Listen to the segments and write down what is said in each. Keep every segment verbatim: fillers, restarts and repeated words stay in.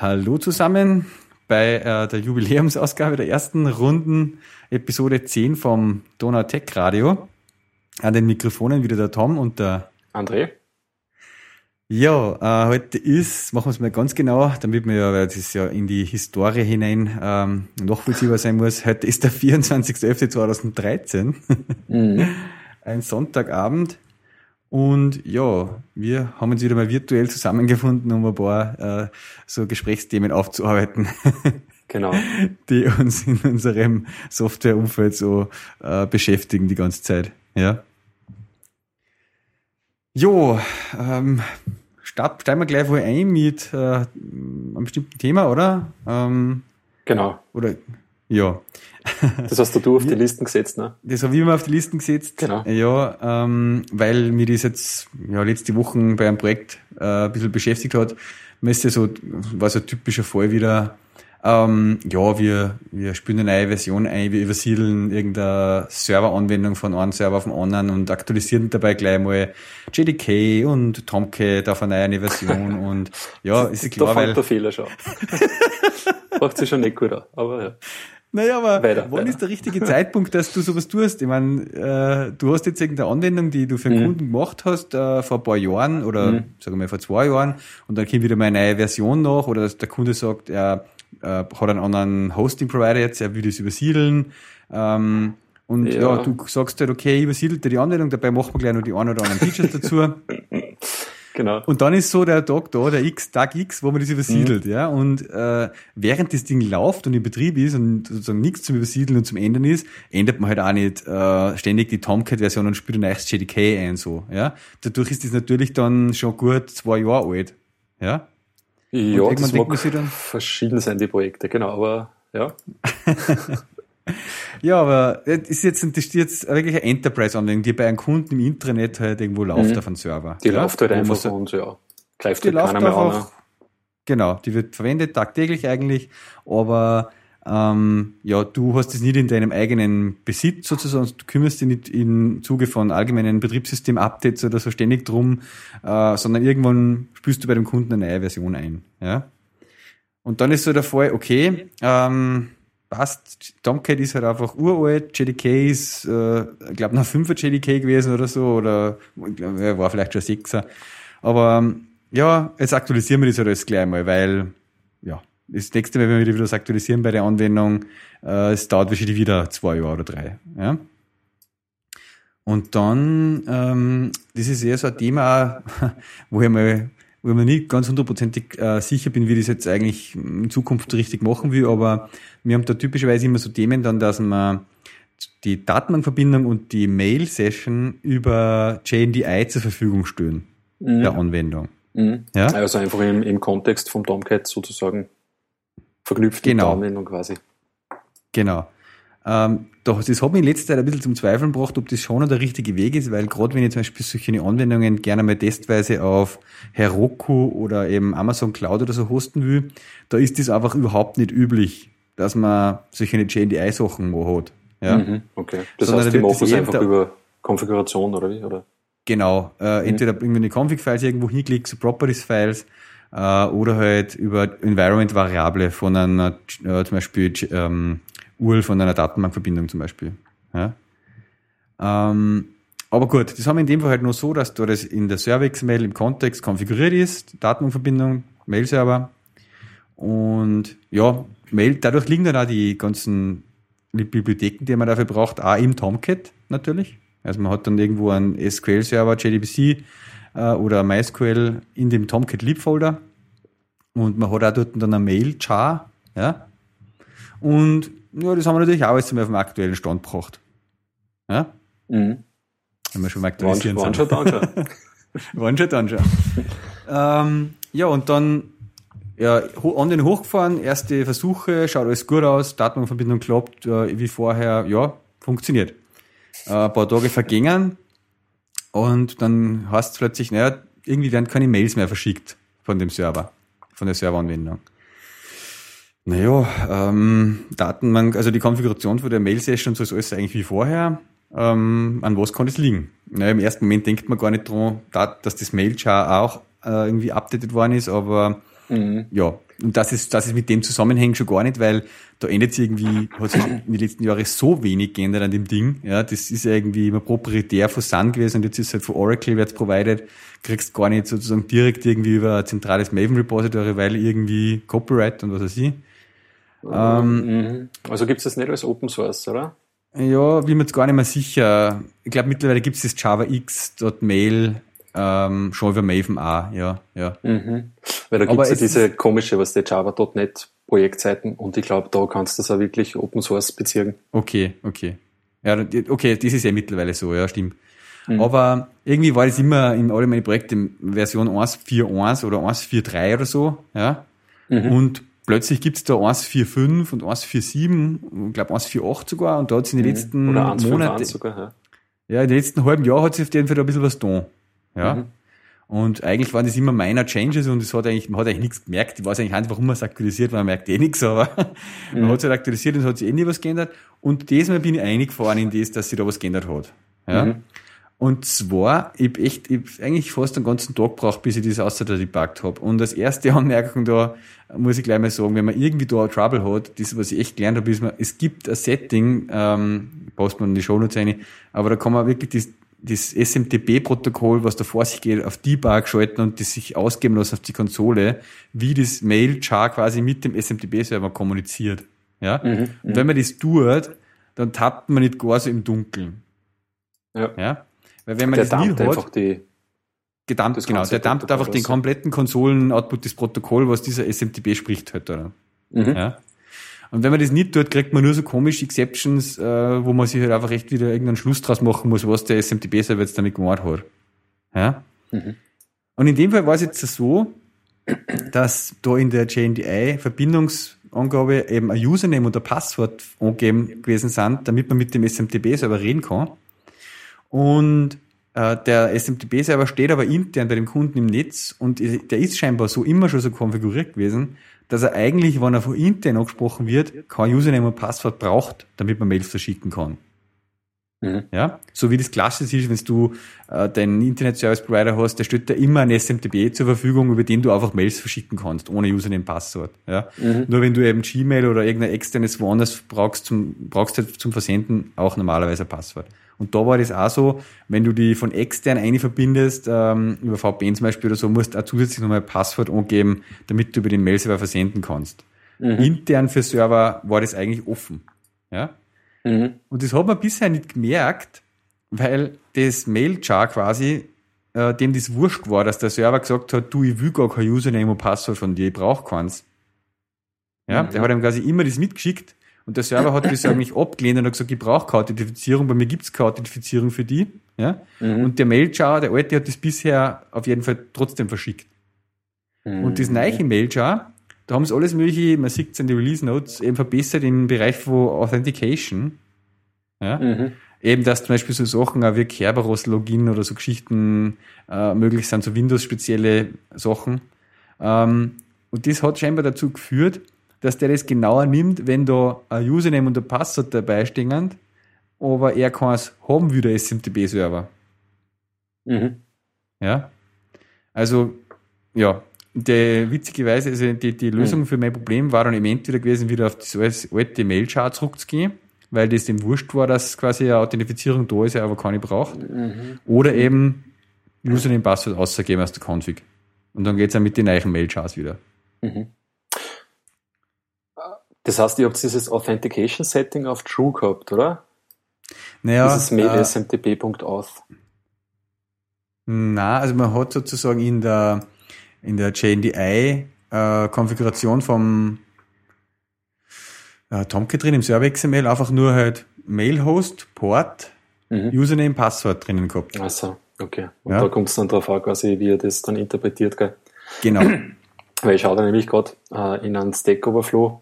Hallo zusammen bei äh, der Jubiläumsausgabe der ersten runden Episode zehn vom Donautech Radio. An den Mikrofonen wieder der Tom und der André. Ja, äh, heute ist, machen wir es mal ganz genau, damit man ja, weil das ja in die Historie hinein ähm, nachvollziehbar sein muss, heute ist der vierundzwanzigster elfter zweitausenddreizehn, mhm. ein Sonntagabend. Und ja, wir haben uns wieder mal virtuell zusammengefunden, um ein paar äh, so Gesprächsthemen aufzuarbeiten, genau, die uns in unserem Softwareumfeld so äh, beschäftigen die ganze Zeit. Ja. Jo, ähm, start, steigen wir gleich wohl ein mit äh, einem bestimmten Thema, oder? Ähm, genau. Oder ja. Das hast du, du auf die Listen gesetzt, ne? Das habe ich immer auf die Listen gesetzt, genau. Ja, ähm, weil mich das jetzt ja, letzte Woche bei einem Projekt äh, ein bisschen beschäftigt hat. Mir ist ja so, war so ein typischer Fall wieder, ähm, ja, wir, wir spielen eine neue Version ein, wir übersiedeln irgendeine Serveranwendung von einem Server auf den anderen und aktualisieren dabei gleich mal J D K und Tomcat auf eine neue Version und ja, ist das, klar, da weil... Da fängt der Fehler schon. Macht sich schon nicht gut an, aber ja. Naja, aber weiter, wann weiter. Ist der richtige Zeitpunkt, dass du sowas tust? Ich meine, äh, du hast jetzt irgendeine Anwendung, die du für einen mhm. Kunden gemacht hast, äh, vor ein paar Jahren oder mhm. sagen wir mal vor zwei Jahren und dann kommt wieder mal eine neue Version nach oder dass der Kunde sagt, er äh, hat einen anderen Hosting-Provider jetzt, er will das übersiedeln ähm, und ja. ja, du sagst halt, okay, übersiedelt dir die Anwendung, dabei machen wir gleich noch die ein oder anderen Features dazu. Genau. Und dann ist so der Tag da, der X, Tag X, wo man das übersiedelt, mhm. ja. Und äh, während das Ding läuft und in Betrieb ist und sozusagen nichts zum Übersiedeln und zum Ändern ist, ändert man halt auch nicht äh, ständig die Tomcat-Version und spielt ein neues J D K ein, so, ja. Dadurch ist das natürlich dann schon gut zwei Jahre alt, ja. Ja, und das mag man dann, verschieden sein, die Projekte, genau, aber ja. Ja, aber das ist jetzt, das ist jetzt wirklich eine Enterprise-Anwendung, die bei einem Kunden im Intranet halt irgendwo läuft mhm. auf einem Server. Die ja? läuft halt einfach so und so, ja. Greift die läuft einfach, genau, die wird verwendet, tagtäglich eigentlich, aber ähm, ja, du hast es nicht in deinem eigenen Besitz sozusagen, du kümmerst dich nicht im Zuge von allgemeinen Betriebssystem-Updates oder so ständig drum, äh, sondern irgendwann spürst du bei dem Kunden eine neue Version ein. Ja? Und dann ist so der Fall, okay, ähm, passt, Tomcat ist halt einfach uralt, J D K ist, äh, ich glaube, noch fünfer J D K gewesen oder so, oder äh, war vielleicht schon sechser. Aber ähm, ja, jetzt aktualisieren wir das halt alles gleich mal, weil ja, das nächste Mal, wenn wir wieder das aktualisieren bei der Anwendung, äh, es dauert wahrscheinlich wieder zwei Jahre oder drei. Ja? Und dann, ähm, das ist eher so ein Thema, wo ich mal wo ich mir nicht ganz hundertprozentig äh, sicher bin, wie ich das jetzt eigentlich in Zukunft richtig machen will, aber wir haben da typischerweise immer so Themen dann, dass man die Datenbankverbindung und die Mail-Session über J N D I zur Verfügung stellen, mhm. der Anwendung. Mhm. Ja? Also einfach im, im Kontext vom Tomcat sozusagen verknüpft mit genau. der Anwendung quasi. Genau. Ähm, doch, das hat mich in letzter Zeit ein bisschen zum Zweifeln gebracht, ob das schon der richtige Weg ist, weil gerade wenn ich zum Beispiel solche Anwendungen gerne mal testweise auf Heroku oder eben Amazon Cloud oder so hosten will, da ist das einfach überhaupt nicht üblich, dass man solche J N D I-Sachen wo hat. Ja? Mhm, okay. Das Sondern heißt, die machen es einfach über Konfiguration oder wie? Oder? Genau. Äh, mhm. Entweder irgendwie eine Config-Files irgendwo hinklicken, so Properties-Files äh, oder halt über Environment-Variable von einer äh, zum Beispiel ähm, U R L von einer Datenbankverbindung zum Beispiel. Ja? Ähm, aber gut, das haben wir in dem Fall halt nur so, dass da das in der Service-Mail im Kontext konfiguriert ist, Datenbankverbindung, Mail-Server und ja, Mail, dadurch liegen dann auch die ganzen Bibliotheken, die man dafür braucht, auch im Tomcat natürlich. Also man hat dann irgendwo einen S Q L-Server, J D B C äh, oder MySQL in dem Tomcat-Lib-Folder und man hat auch dort dann eine Mail-Char, ja, und ja, das haben wir natürlich auch jetzt mal auf den aktuellen Stand gebracht. Ja? Mhm. Wenn wir schon mal aktualisieren waren, sind. Waren schon dann schon. Waren schon dann schon. ähm, ja, und dann ja, online hochgefahren, erste Versuche, schaut alles gut aus, Datenbankverbindung klappt, äh, wie vorher, ja, funktioniert. Äh, ein paar Tage vergingen und dann heißt es plötzlich, naja, irgendwie werden keine Mails mehr verschickt von dem Server, von der Serveranwendung. Naja, ähm, Datenbank, also die Konfiguration von der Mail-Session, so ist alles eigentlich wie vorher. Ähm, an was kann das liegen? Naja, im ersten Moment denkt man gar nicht dran, dass das Mail-Char auch äh, irgendwie updated worden ist, aber Mhm. Ja, und das ist, das ist mit dem Zusammenhängen schon gar nicht, weil da ändert sich irgendwie, hat sich in den letzten Jahren so wenig geändert an dem Ding. Ja, das ist irgendwie immer proprietär von Sun gewesen und jetzt ist es halt von Oracle, wird's provided, kriegst gar nicht sozusagen direkt irgendwie über ein zentrales Maven-Repository, weil irgendwie Copyright und was weiß ich. Ähm, also gibt's das nicht als Open Source, oder? Ja, bin mir jetzt gar nicht mehr sicher. Ich glaube, mittlerweile gibt's das javax.mail ähm, schon über Maven auch, ja. ja. Mhm. Weil da gibt's ja diese komische, was die java Punkt net Projektseiten und ich glaube, da kannst du das auch wirklich Open Source beziehen. Okay, okay. Ja, okay, das ist ja mittlerweile so, ja, stimmt. Mhm. Aber irgendwie war das immer in all meinen Projekten Version eins Punkt vier Punkt eins oder eins Punkt vier Punkt drei oder so, ja. Mhm. Und plötzlich gibt es da eins Punkt vier Punkt fünf und eins Punkt vier Punkt sieben, ich glaube eins Punkt vier Punkt acht sogar, und da hat es in den letzten Oder Monaten, sogar, ja. ja, in den letzten halben Jahr hat sich auf jeden Fall da ein bisschen was getan. Ja? Mhm. Und eigentlich waren das immer minor Changes und es hat eigentlich, man hat eigentlich nichts gemerkt. Ich weiß eigentlich nicht, warum man es aktualisiert, weil man merkt eh nichts, aber mhm. man hat es halt aktualisiert und es hat sich eh nie was geändert. Und diesmal bin ich eingefahren in das, dass sich da was geändert hat. Ja? Mhm. Und zwar, ich habe echt, ich hab eigentlich fast den ganzen Tag gebraucht, bis ich das ausgedebuggt habe. Und als erste Anmerkung da, muss ich gleich mal sagen, wenn man irgendwie da Trouble hat, das, was ich echt gelernt habe, ist, man, es gibt ein Setting, ähm, passt man in die Shownotes rein, aber da kann man wirklich das, das S M T P-Protokoll, was da vor sich geht, auf Debug schalten und das sich ausgeben lassen auf die Konsole, wie das Mail-Char quasi mit dem S M T P-Server kommuniziert. Ja? Mhm, und wenn man das tut, dann tappt man nicht gar so im Dunkeln. Ja. ja? Weil wenn man der das nie hat, die, gedumpt, das genau, der dumpt einfach den kompletten Konsolen-Output, das Protokoll, was dieser S M T P spricht halt, oder? Mhm. Ja. Und wenn man das nicht tut, kriegt man nur so komische Exceptions, äh, wo man sich halt einfach echt wieder irgendeinen Schluss draus machen muss, was der S M T P-Server jetzt damit gemacht hat. Ja? Mhm. Und in dem Fall war es jetzt so, dass da in der J N D I-Verbindungsangabe eben ein Username und ein Passwort angegeben gewesen sind, damit man mit dem S M T P-Server reden kann. Und äh, der S M T P-Server steht aber intern bei dem Kunden im Netz und der ist scheinbar so immer schon so konfiguriert gewesen, dass er eigentlich, wenn er von intern angesprochen wird, kein Username und Passwort braucht, damit man Mails verschicken kann. Mhm. Ja, so wie das klassisch ist, wenn du äh, deinen Internet-Service-Provider hast, der stellt dir immer ein S M T P zur Verfügung, über den du einfach Mails verschicken kannst, ohne Username und Passwort. Ja? Mhm. Nur wenn du eben Gmail oder irgendein externes woanders brauchst, zum, brauchst du zum Versenden auch normalerweise ein Passwort. Und da war das auch so, wenn du die von extern eine verbindest, ähm, über V P N zum Beispiel oder so, musst du auch zusätzlich nochmal ein Passwort angeben, damit du über den Mail-Server versenden kannst. Mhm. Intern für Server war das eigentlich offen. Ja? Mhm. Und das hat man bisher nicht gemerkt, weil das Mail-Char quasi, äh, dem das wurscht war, dass der Server gesagt hat, du, ich will gar kein Username und Passwort von dir, ich brauche keins. Ja? Mhm. Der hat ihm quasi immer das mitgeschickt. Und der Server hat das eigentlich abgelehnt und hat gesagt, ich brauche keine Authentifizierung, bei mir gibt es keine Authentifizierung für die. Ja? Mhm. Und der Mail-Jar, der alte, hat das bisher auf jeden Fall trotzdem verschickt. Mhm. Und das neue Mail-Jar, da haben sie alles mögliche, man sieht es in den Release-Notes, eben verbessert im Bereich von Authentication. Ja? Mhm. Eben, dass zum Beispiel so Sachen auch wie Kerberos-Login oder so Geschichten äh, möglich sind, so Windows-spezielle Sachen. Ähm, und das hat scheinbar dazu geführt, dass der das genauer nimmt, wenn da ein Username und ein Passwort dabei stehen, aber er kann es haben wie der S M T P-Server. Mhm. Ja? Also, ja, die, witzigerweise, also die, die Lösung mhm. für mein Problem war dann im Endeffekt wieder gewesen, wieder auf das alte Mail-Chart zurückzugehen, weil das dem wurscht war, dass quasi eine Authentifizierung da ist, aber keine braucht. Mhm. Oder eben Username und Passwort auszugeben aus der Config. Und dann geht es auch mit den neuen Mail-Charts wieder. Mhm. Das heißt, ihr habt dieses Authentication-Setting auf True gehabt, oder? Naja. Dieses Mail äh, S M T P.auth. Na, also man hat sozusagen in der, in der J N D I-Konfiguration äh, vom äh, Tomcat drin, im Server-X M L, einfach nur halt Mail-Host, Port, mhm. Username, Passwort drinnen gehabt. Achso, okay. Und ja. Da kommt es dann drauf an, quasi, wie ihr das dann interpretiert, gell? Genau. Weil ich schaue da nämlich gerade äh, in einen Stack Overflow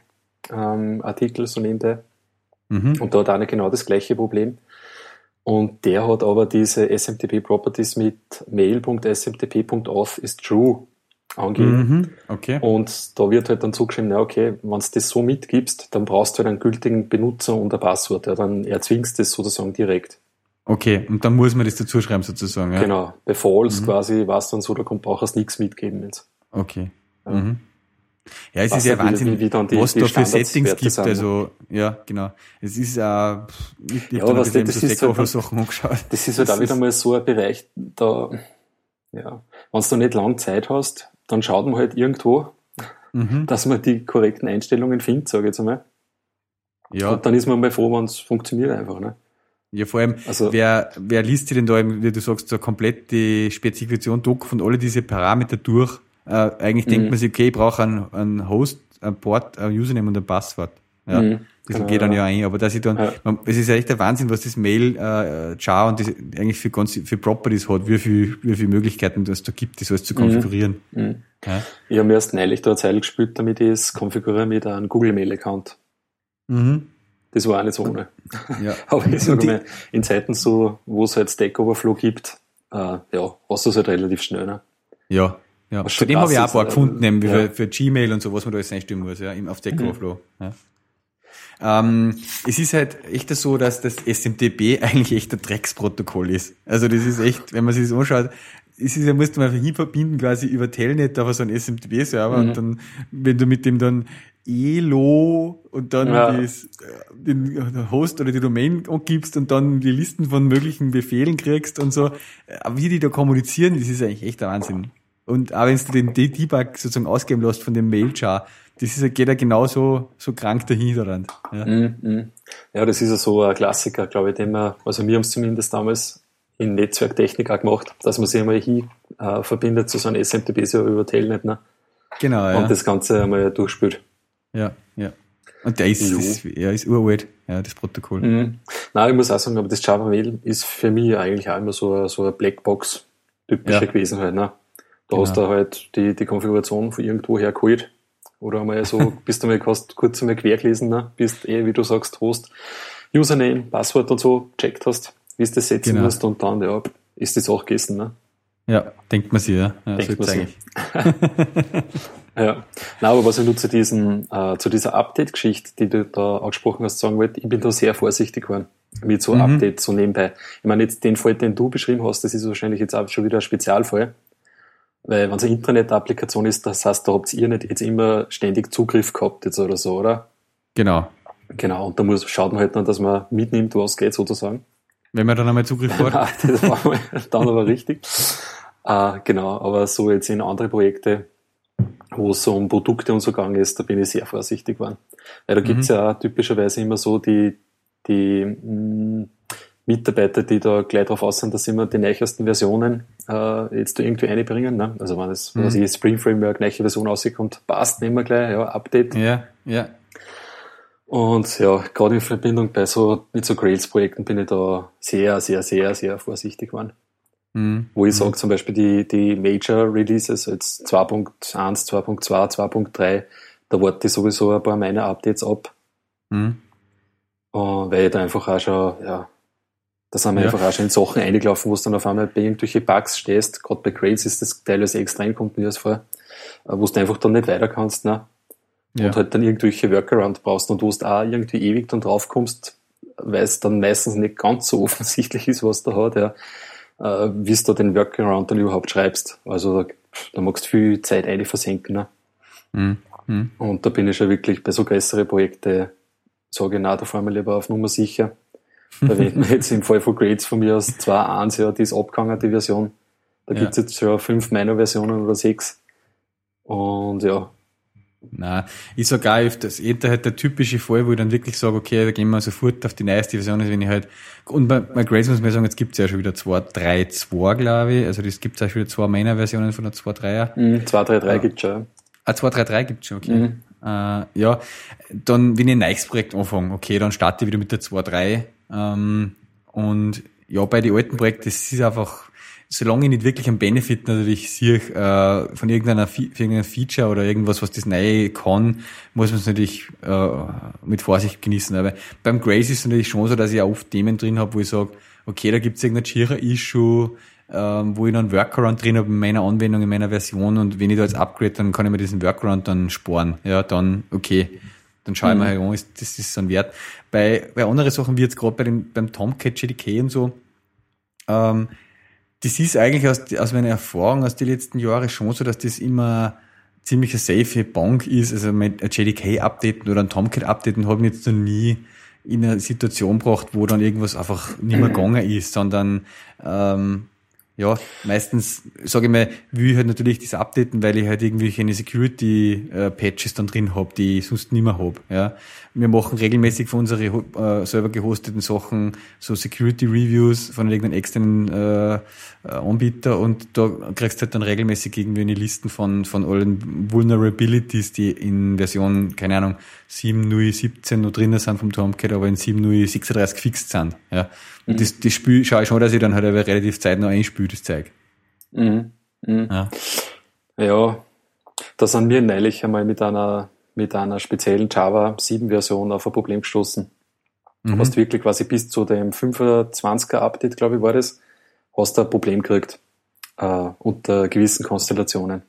Ähm, Artikel, so nebenbei. Mhm. Und da hat einer genau das gleiche Problem. Und der hat aber diese S M T P-Properties mit mail.smtp.auth ist true angegeben. Mhm. Okay. Und da wird halt dann zugeschrieben, na okay, wenn du das so mitgibst, dann brauchst du halt einen gültigen Benutzer und ein Passwort. Ja, dann erzwingst du das sozusagen direkt. Okay, und dann muss man das dazuschreiben sozusagen. Ja? Genau, bei False mhm. quasi, weißt du dann so, da brauchst du nichts mitgeben jetzt. Okay. Ja. Mhm. Ja, es was ist ja Wahnsinn, wie, wie die, was da für Settings gibt. Sind. Also, ja, genau. Es ist auch, ich habe ja, da das, das so Stack-Overflow-Sachen angeschaut. Das ist halt auch wieder mal so ein Bereich, da, ja, wenn du nicht lange Zeit hast, dann schaut man halt irgendwo, mhm. dass man die korrekten Einstellungen findet, sage ich jetzt einmal. Ja. Und dann ist man mal froh, wenn es funktioniert einfach, ne? Ja, vor allem, also, wer, wer liest sich denn da, wie du sagst, so komplett die Spezifikation-Doc von alle diese Parameter durch? Äh, eigentlich mh. denkt man sich, okay, ich brauche einen, einen Host, einen Port, ein Username und ein Passwort. Ja, mh, das genau, geht dann ja ein. Aber dass ich dann, ja. man, es ist ja echt der Wahnsinn, was das Mail-Char äh, und das eigentlich für ganz, für Properties hat, wie viel, wie viele Möglichkeiten es da gibt, das alles zu konfigurieren. Mh, mh. Ja? Ich habe mir erst neulich da eine Zeile gespielt, damit ich es konfiguriere mit einem Google-Mail-Account. Mhm. Das war auch nicht so ohne. Ja. Aber ich sage mal, in Zeiten so, wo es halt Stack Overflow gibt, äh, ja, hast du es halt relativ schnell. Ne? Ja, ja. Von dem habe ich auch ein paar äh, gefunden, äh, ja. für, für Gmail und so, was man da jetzt einstimmen muss, ja, auf Stack Overflow. Mhm. Ja. Ähm, es ist halt echt so, dass das S M T P eigentlich echt ein Drecksprotokoll ist. Also das ist echt, wenn man sich das anschaut, es ist ja, musst du mal hinverbinden quasi über Telnet auf so einen S M T P-Server mhm. und dann, wenn du mit dem dann E L O und dann ja. das, den Host oder die Domain angibst und dann die Listen von möglichen Befehlen kriegst und so. Wie die da kommunizieren, das ist eigentlich echt der Wahnsinn. Und auch wenn du den Debug sozusagen ausgeben lässt von dem Mailchar, das ist, geht ja genauso so krank dahinter ran. Ja. Mhm. Ja, das ist ja so ein Klassiker, glaube ich, den wir, also wir haben es zumindest damals in Netzwerktechnik auch gemacht, dass man sich einmal hin äh, verbindet zu so einem S M T P-Server über Telnet. Ne? Genau, ja. Und das Ganze einmal durchspült. Ja, ja. Und der ist, ist, ja, ist uralt, ja, das Protokoll. Mhm. Nein, ich muss auch sagen, aber das Java Mail ist für mich eigentlich auch immer so eine, so eine Blackbox-typische ja. gewesen halt, ne? Da genau. hast du halt die, die Konfiguration von irgendwo her geholt. Oder einmal so, bist du mal hast, kurz einmal quer gelesen, ne? Bist eh, wie du sagst, Host, Username, Passwort und so, checkt hast, wie du das setzen genau. musst und dann, ja, ist das auch gegessen, ne? Ja, denkt man sich, ja. ja denkt man sich. Ja. Nein, aber was ich nur zu, diesen, äh, zu dieser Update-Geschichte, die du da angesprochen hast, sagen wollte, ich bin da sehr vorsichtig geworden mit so mhm. Updates so nebenbei. Ich meine, jetzt den Fall, den du beschrieben hast, das ist wahrscheinlich jetzt auch schon wieder ein Spezialfall, weil wenn es eine Intranet-Applikation ist, das heißt, da habt ihr nicht jetzt immer ständig Zugriff gehabt jetzt oder so, oder? Genau. Genau, und da muss, schaut man halt dann, dass man mitnimmt, was geht sozusagen. Wenn man dann einmal Zugriff hat. Das war mal, dann aber richtig. Äh, genau, aber so jetzt in andere Projekte, wo es so um Produkte und so gegangen ist, da bin ich sehr vorsichtig geworden. Weil da mhm. gibt's ja auch typischerweise immer so die, die mh, Mitarbeiter, die da gleich drauf aus sind, dass sie immer die neuesten Versionen äh, jetzt da irgendwie einbringen. Ne? Also wenn das, mhm. was ich Spring Framework, neue Version rauskommt, passt, nehmen wir gleich, ja, Update. Ja, ja. Und ja, gerade in Verbindung bei so, mit so Grails-Projekten bin ich da sehr, sehr, sehr, sehr vorsichtig geworden. Mhm. Wo ich sage, zum Beispiel die, die Major Releases, jetzt zwei Punkt eins, zwei Punkt zwei, zwei Punkt drei, da warte ich sowieso ein paar meiner Updates ab. Mhm. Und weil ich da einfach auch schon, ja, da sind wir ja. einfach auch schon in Sachen eingelaufen, wo du dann auf einmal bei irgendwelche Bugs stehst. Gerade bei Grails ist das teilweise extrem, kommt mir das vor, wo du einfach dann nicht weiter kannst, ne? Und ja. halt dann irgendwelche Workaround brauchst und wo du auch irgendwie ewig dann draufkommst, weil es dann meistens nicht ganz so offensichtlich ist, was da hat, ja. Äh, wie du da den Workaround dann überhaupt schreibst. Also da, da magst du viel Zeit eine versenken. Ne? Mhm. Mhm. Und da bin ich ja wirklich bei so größeren Projekten, sage ich, nein, da fahren wir lieber auf Nummer sicher. Da werden wir jetzt im Fall von Grades von mir aus zwei Punkt eins, ja, die ist abgegangen, die Version. Da ja. gibt es jetzt schon fünf meiner Versionen oder sechs. Und ja, nein, ich sage auch öfters, jeder halt der typische Fall, wo ich dann wirklich sage, okay, da gehen wir sofort auf die neueste Version, also wenn ich halt, und bei, bei Grails muss man sagen, jetzt gibt es ja schon wieder zwei Punkt drei Punkt zwei, glaube ich, also das gibt es auch schon wieder zwei Main-Versionen von der zwei Punkt drei er. Mhm, zwei Punkt drei drei äh, gibt es schon. Ah, zwei Punkt drei drei gibt es schon, okay. Mhm. Äh, ja, dann, wenn ich ein neues Projekt anfange, okay, dann starte ich wieder mit der zwei Punkt drei ähm, und ja, bei den alten Projekten, das ist einfach, solange ich nicht wirklich einen Benefit natürlich sehe, äh, von irgendeiner, Fe- irgendeiner Feature oder irgendwas, was das Neue kann, muss man es natürlich äh, mit Vorsicht genießen. Aber beim Grace ist es natürlich schon so, dass ich auch oft Themen drin habe, wo ich sage, okay, da gibt es irgendein Jira-Issue, ähm, wo ich dann einen Workaround drin habe in meiner Anwendung, in meiner Version, und wenn ich da jetzt upgrade, dann kann ich mir diesen Workaround dann sparen. Ja, dann okay. Dann schaue ich mir herum, ist das ist so ein Wert. Bei, bei anderen Sachen, wie jetzt gerade bei dem, beim Tomcat, J D K und so, ähm, das ist eigentlich aus, aus meiner Erfahrung aus den letzten Jahren schon so, dass das immer ziemliche safe Bank ist, also mit einem J D K updaten oder einem Tomcat updaten habe ich jetzt noch nie in eine Situation gebracht, wo dann irgendwas einfach nicht mehr gegangen ist, sondern ähm, ja, meistens, sage ich mal, will ich halt natürlich das updaten, weil ich halt irgendwelche Security-Patches dann drin habe, die ich sonst nicht mehr habe. Ja. Wir machen regelmäßig für unsere äh, selber gehosteten Sachen so Security-Reviews von irgendeinem externen äh, Anbieter und da kriegst du halt dann regelmäßig irgendwie eine Listen von von allen Vulnerabilities, die in Version, keine Ahnung, sieben Punkt null siebzehn noch drin sind vom Tomcat, aber in sieben Punkt null drei sechs gefixt sind. Ja. Und mhm. das, das Spiel schaue ich schon, dass ich dann halt aber relativ zeitnah einspiele, das Zeug. Mhm. Mhm. Ja. ja, da sind wir neulich einmal mit einer, mit einer speziellen Java sieben Version auf ein Problem gestoßen. Mhm. Du hast wirklich quasi bis zu dem fünfundzwanziger Update, glaube ich, war das, hast du ein Problem gekriegt äh, unter gewissen Konstellationen.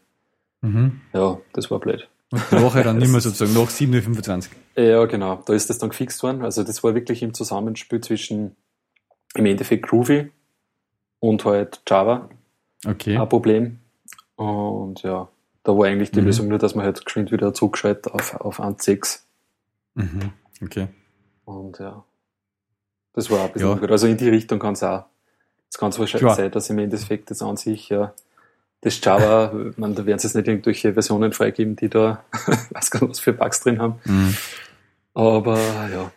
Mhm. Ja, das war blöd. Und nachher dann nicht mehr sozusagen, nach sieben Uhr fünfundzwanzig. Ja, genau. Da ist das dann gefixt worden. Also das war wirklich im Zusammenspiel zwischen im Endeffekt Groovy und halt Java okay. ein Problem. Und ja, da war eigentlich die mhm. Lösung nur, dass man halt geschwind wieder zurückschaltet auf, auf eins Punkt sechs. Mhm. Okay. Und ja, das war ein bisschen ja. gut. Also in die Richtung kann es auch. Es kann zwar wahrscheinlich sein, dass im Endeffekt das an sich ja das Java, man, da werden sie jetzt nicht irgendwelche Versionen freigeben, die da weiß gar nicht, was für Bugs drin haben. Mhm. Aber ja.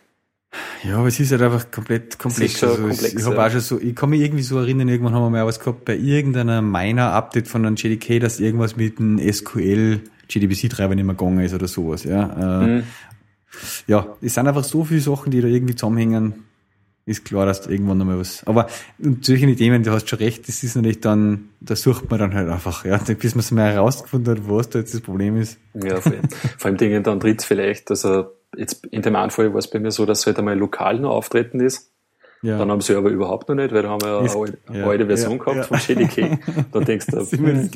Ja, aber es ist halt einfach komplett komplex. Also komplex ich, ich, hab ja. auch schon so, ich kann mich irgendwie so erinnern, irgendwann haben wir mal was gehabt bei irgendeiner Miner-Update von einem J D K, dass irgendwas mit einem S Q L-J D B C-Treiber nicht mehr gegangen ist oder sowas. Ja, äh, mhm. ja, es sind einfach so viele Sachen, die da irgendwie zusammenhängen. Ist klar, dass da irgendwann nochmal was. Aber solche Themen, du hast schon recht, das ist natürlich dann, da sucht man dann halt einfach, ja, bis man es mal herausgefunden hat, was da jetzt das Problem ist. Ja, vor allem, vor allem Dinge dann tritt vielleicht, also jetzt in dem einen Fall war es bei mir so, dass es halt einmal lokal noch auftreten ist. Ja. Dann haben sie aber überhaupt noch nicht, weil da haben wir ja ist, eine ja, alte Version ja, gehabt ja. von J D K. Da denkst du,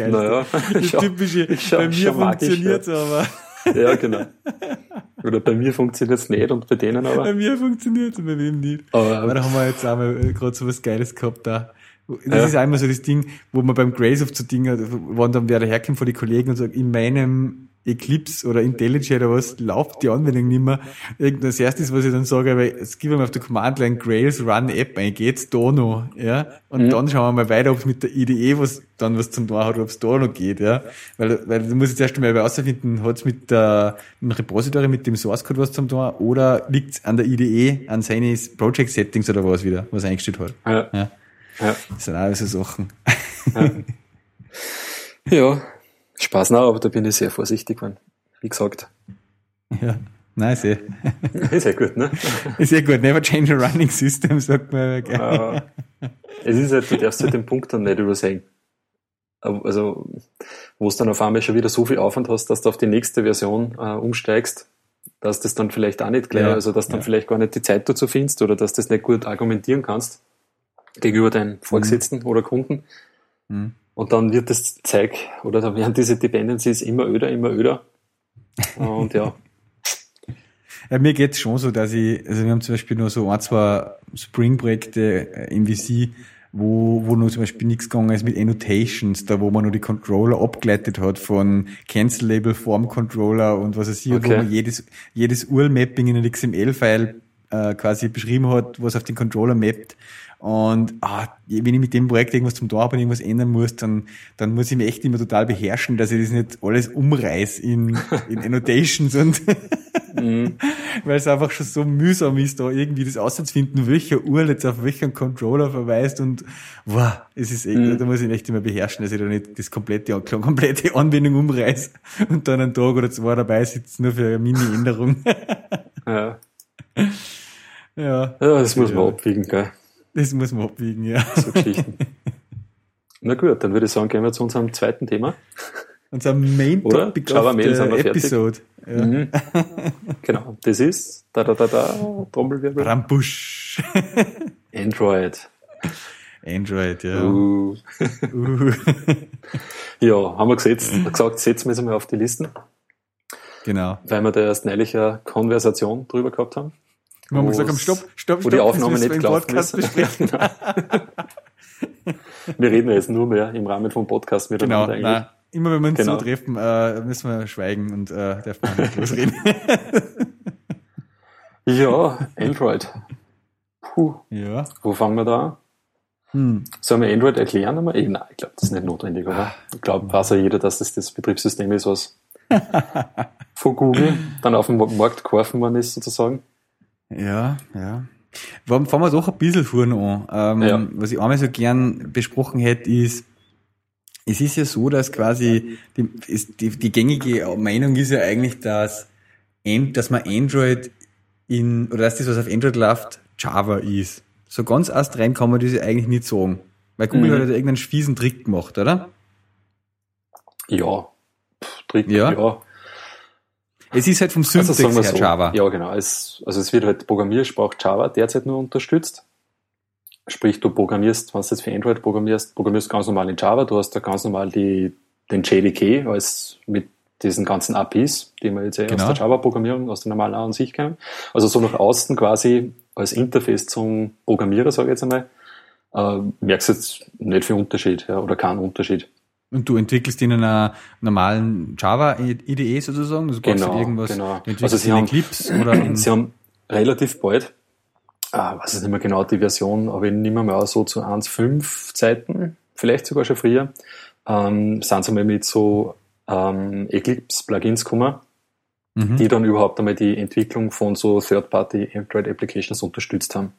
naja, das typische, schau, bei mir funktioniert es aber. Ja, genau. Oder bei mir funktioniert es nicht und bei denen aber. Bei mir funktioniert es und bei wem nicht. Aber, aber da haben wir jetzt auch mal gerade so was Geiles gehabt da. Das ja. ist einmal so das Ding, wo man beim Grails oft so Dinge, wo dann wer daherkommt von den Kollegen und sagt, in meinem Eclipse oder IntelliJ oder was, läuft die Anwendung nicht mehr. Das erste ist, was ich dann sage, weil es gibt einmal auf der Command-Line Grails Run App ein, geht's da noch, ja. Und mhm. dann schauen wir mal weiter, ob es mit der I D E was, dann was zum Tor hat, ob es da noch geht, ja. Weil, weil du musst jetzt erst einmal herausfinden, hat es mit der, mit dem Repository, mit dem Source Code was zum Tor oder liegt es an der I D E, an seine Project Settings oder was wieder, was eingestellt hat. Ja. ja. ja. Das sind auch so Sachen. Ja. ja. Spaß noch, aber da bin ich sehr vorsichtig geworden. Wie gesagt. Ja, nein, ist eh. Ist eh gut, ne? Ist eh gut. Never change a running system, sagt man. Uh, es ist halt, du darfst halt den Punkt dann nicht übersehen. Also, wo es dann auf einmal schon wieder so viel Aufwand hast, dass du auf die nächste Version uh, umsteigst, dass das dann vielleicht auch nicht gleich, ja, also dass ja. dann vielleicht gar nicht die Zeit dazu findest oder dass du das nicht gut argumentieren kannst gegenüber deinen Vorgesetzten mhm. oder Kunden. Mhm. Und dann wird das Zeug, oder dann werden diese Dependencies immer öder, immer öder. Und ja. ja mir geht's schon so, dass ich, also wir haben zum Beispiel nur so ein, zwei Spring-Projekte im V C, wo, wo noch zum Beispiel nichts gegangen ist mit Annotations, da wo man nur die Controller abgeleitet hat von Cancel-Label, Form-Controller und was weiß ich, okay. wo man jedes, jedes U R L-Mapping in ein X M L-File äh, quasi beschrieben hat, was auf den Controller mappt. Und ah, wenn ich mit dem Projekt irgendwas zum Tor habe und irgendwas ändern muss, dann dann muss ich mich echt immer total beherrschen, dass ich das nicht alles umreiß in, in Annotations und mhm. weil es einfach schon so mühsam ist, da irgendwie das auszufinden, welcher U R L jetzt auf welchen Controller verweist und wow, es ist echt, mhm. da muss ich mich echt immer beherrschen, dass ich da nicht das komplette komplette Anwendung umreiß und dann einen Tag oder zwei dabei sitze nur für eine Mini-Änderung. ja. ja. Ja, das muss man ja. abwiegen, gell? Das muss man abwiegen, ja. So Geschichten. Na gut, dann würde ich sagen, gehen wir zu unserem zweiten Thema. Unser Main Topic of the Episode. Ja. Mhm. Genau, das ist da da da da Trommelwirbel. Rambusch. Android. Android, ja. Uh. Uh. ja, haben wir gesetzt, gesagt, setzen wir es einmal auf die Listen. Genau. Weil wir da erst neulich eine Konversation drüber gehabt haben. Wir haben gesagt, stopp, stopp, stopp, wo die Aufnahme nicht gelaufen ist. Wir reden ja jetzt nur mehr im Rahmen vom Podcast miteinander. Genau, eigentlich. Nein, Immer wenn wir uns genau. zutreffen, äh, müssen wir schweigen und äh, darf man nicht losreden. Ja, Android. Puh. Ja. Wo fangen wir da an? Hm. Sollen wir Android erklären? Einmal? Nein, ich glaube, das ist nicht notwendig, oder? Ich glaube, weiß ja jeder, dass das das Betriebssystem ist, was von Google dann auf den Markt geworfen worden ist, sozusagen. Ja, ja. Fangen wir doch ein bisschen vorne an. Ähm, ja. Was ich einmal so gern besprochen hätte, ist, es ist ja so, dass quasi die, ist die, die gängige Meinung ist ja eigentlich, dass, dass man Android in, oder dass das, was auf Android läuft, Java ist. So ganz erst rein kann man das ja eigentlich nicht sagen. Weil Google mhm. hat ja irgendeinen fiesen Trick gemacht, oder? Ja. Pff, Trick, ja. ja. Es ist halt vom Syntax also her so, Java. Ja, genau. Es, also es wird halt Programmiersprache Java derzeit nur unterstützt. Sprich, du programmierst, wenn du jetzt für Android programmierst, programmierst ganz normal in Java. Du hast da ganz normal die, den J D K als mit diesen ganzen A P Is, die man jetzt ja genau. aus der Java-Programmierung, aus der normalen an sich kennen. Also so nach außen quasi als Interface zum Programmierer, sage ich jetzt einmal, äh, merkst du jetzt nicht viel Unterschied ja, oder keinen Unterschied. Und du entwickelst in einer normalen Java-I D E sozusagen? Also genau, irgendwas, genau. Also sie haben, Eclipse oder in sie haben relativ bald, ich ah, weiß nicht mehr genau die Version, aber ich nehme mal so zu eins Punkt fünf Zeiten, vielleicht sogar schon früher, ähm, sind sie mal mit so ähm, Eclipse-Plugins gekommen, mhm. die dann überhaupt einmal die Entwicklung von so Third-Party-Android-Applications unterstützt haben.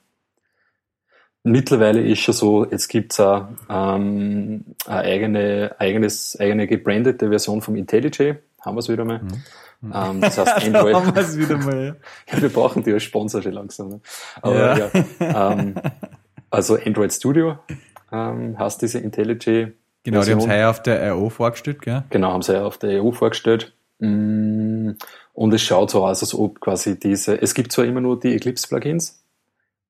Mittlerweile ist schon so, jetzt gibt es auch ähm, eine eigene, eigenes, eigene gebrandete Version vom IntelliJ. Haben wir es wieder mal. Mhm. Ähm, das heißt Android. Da haben wir es wieder mal, ja. ja. Wir brauchen die als Sponsor schon langsam. Ne? Aber, ja. Ja, ähm, also Android Studio ähm, heißt diese IntelliJ. Genau, die haben es heuer auf der I O vorgestellt, gell? Genau, haben es heuer auf der I O vorgestellt. Und es schaut so aus, als ob quasi diese, es gibt zwar immer nur die Eclipse-Plugins,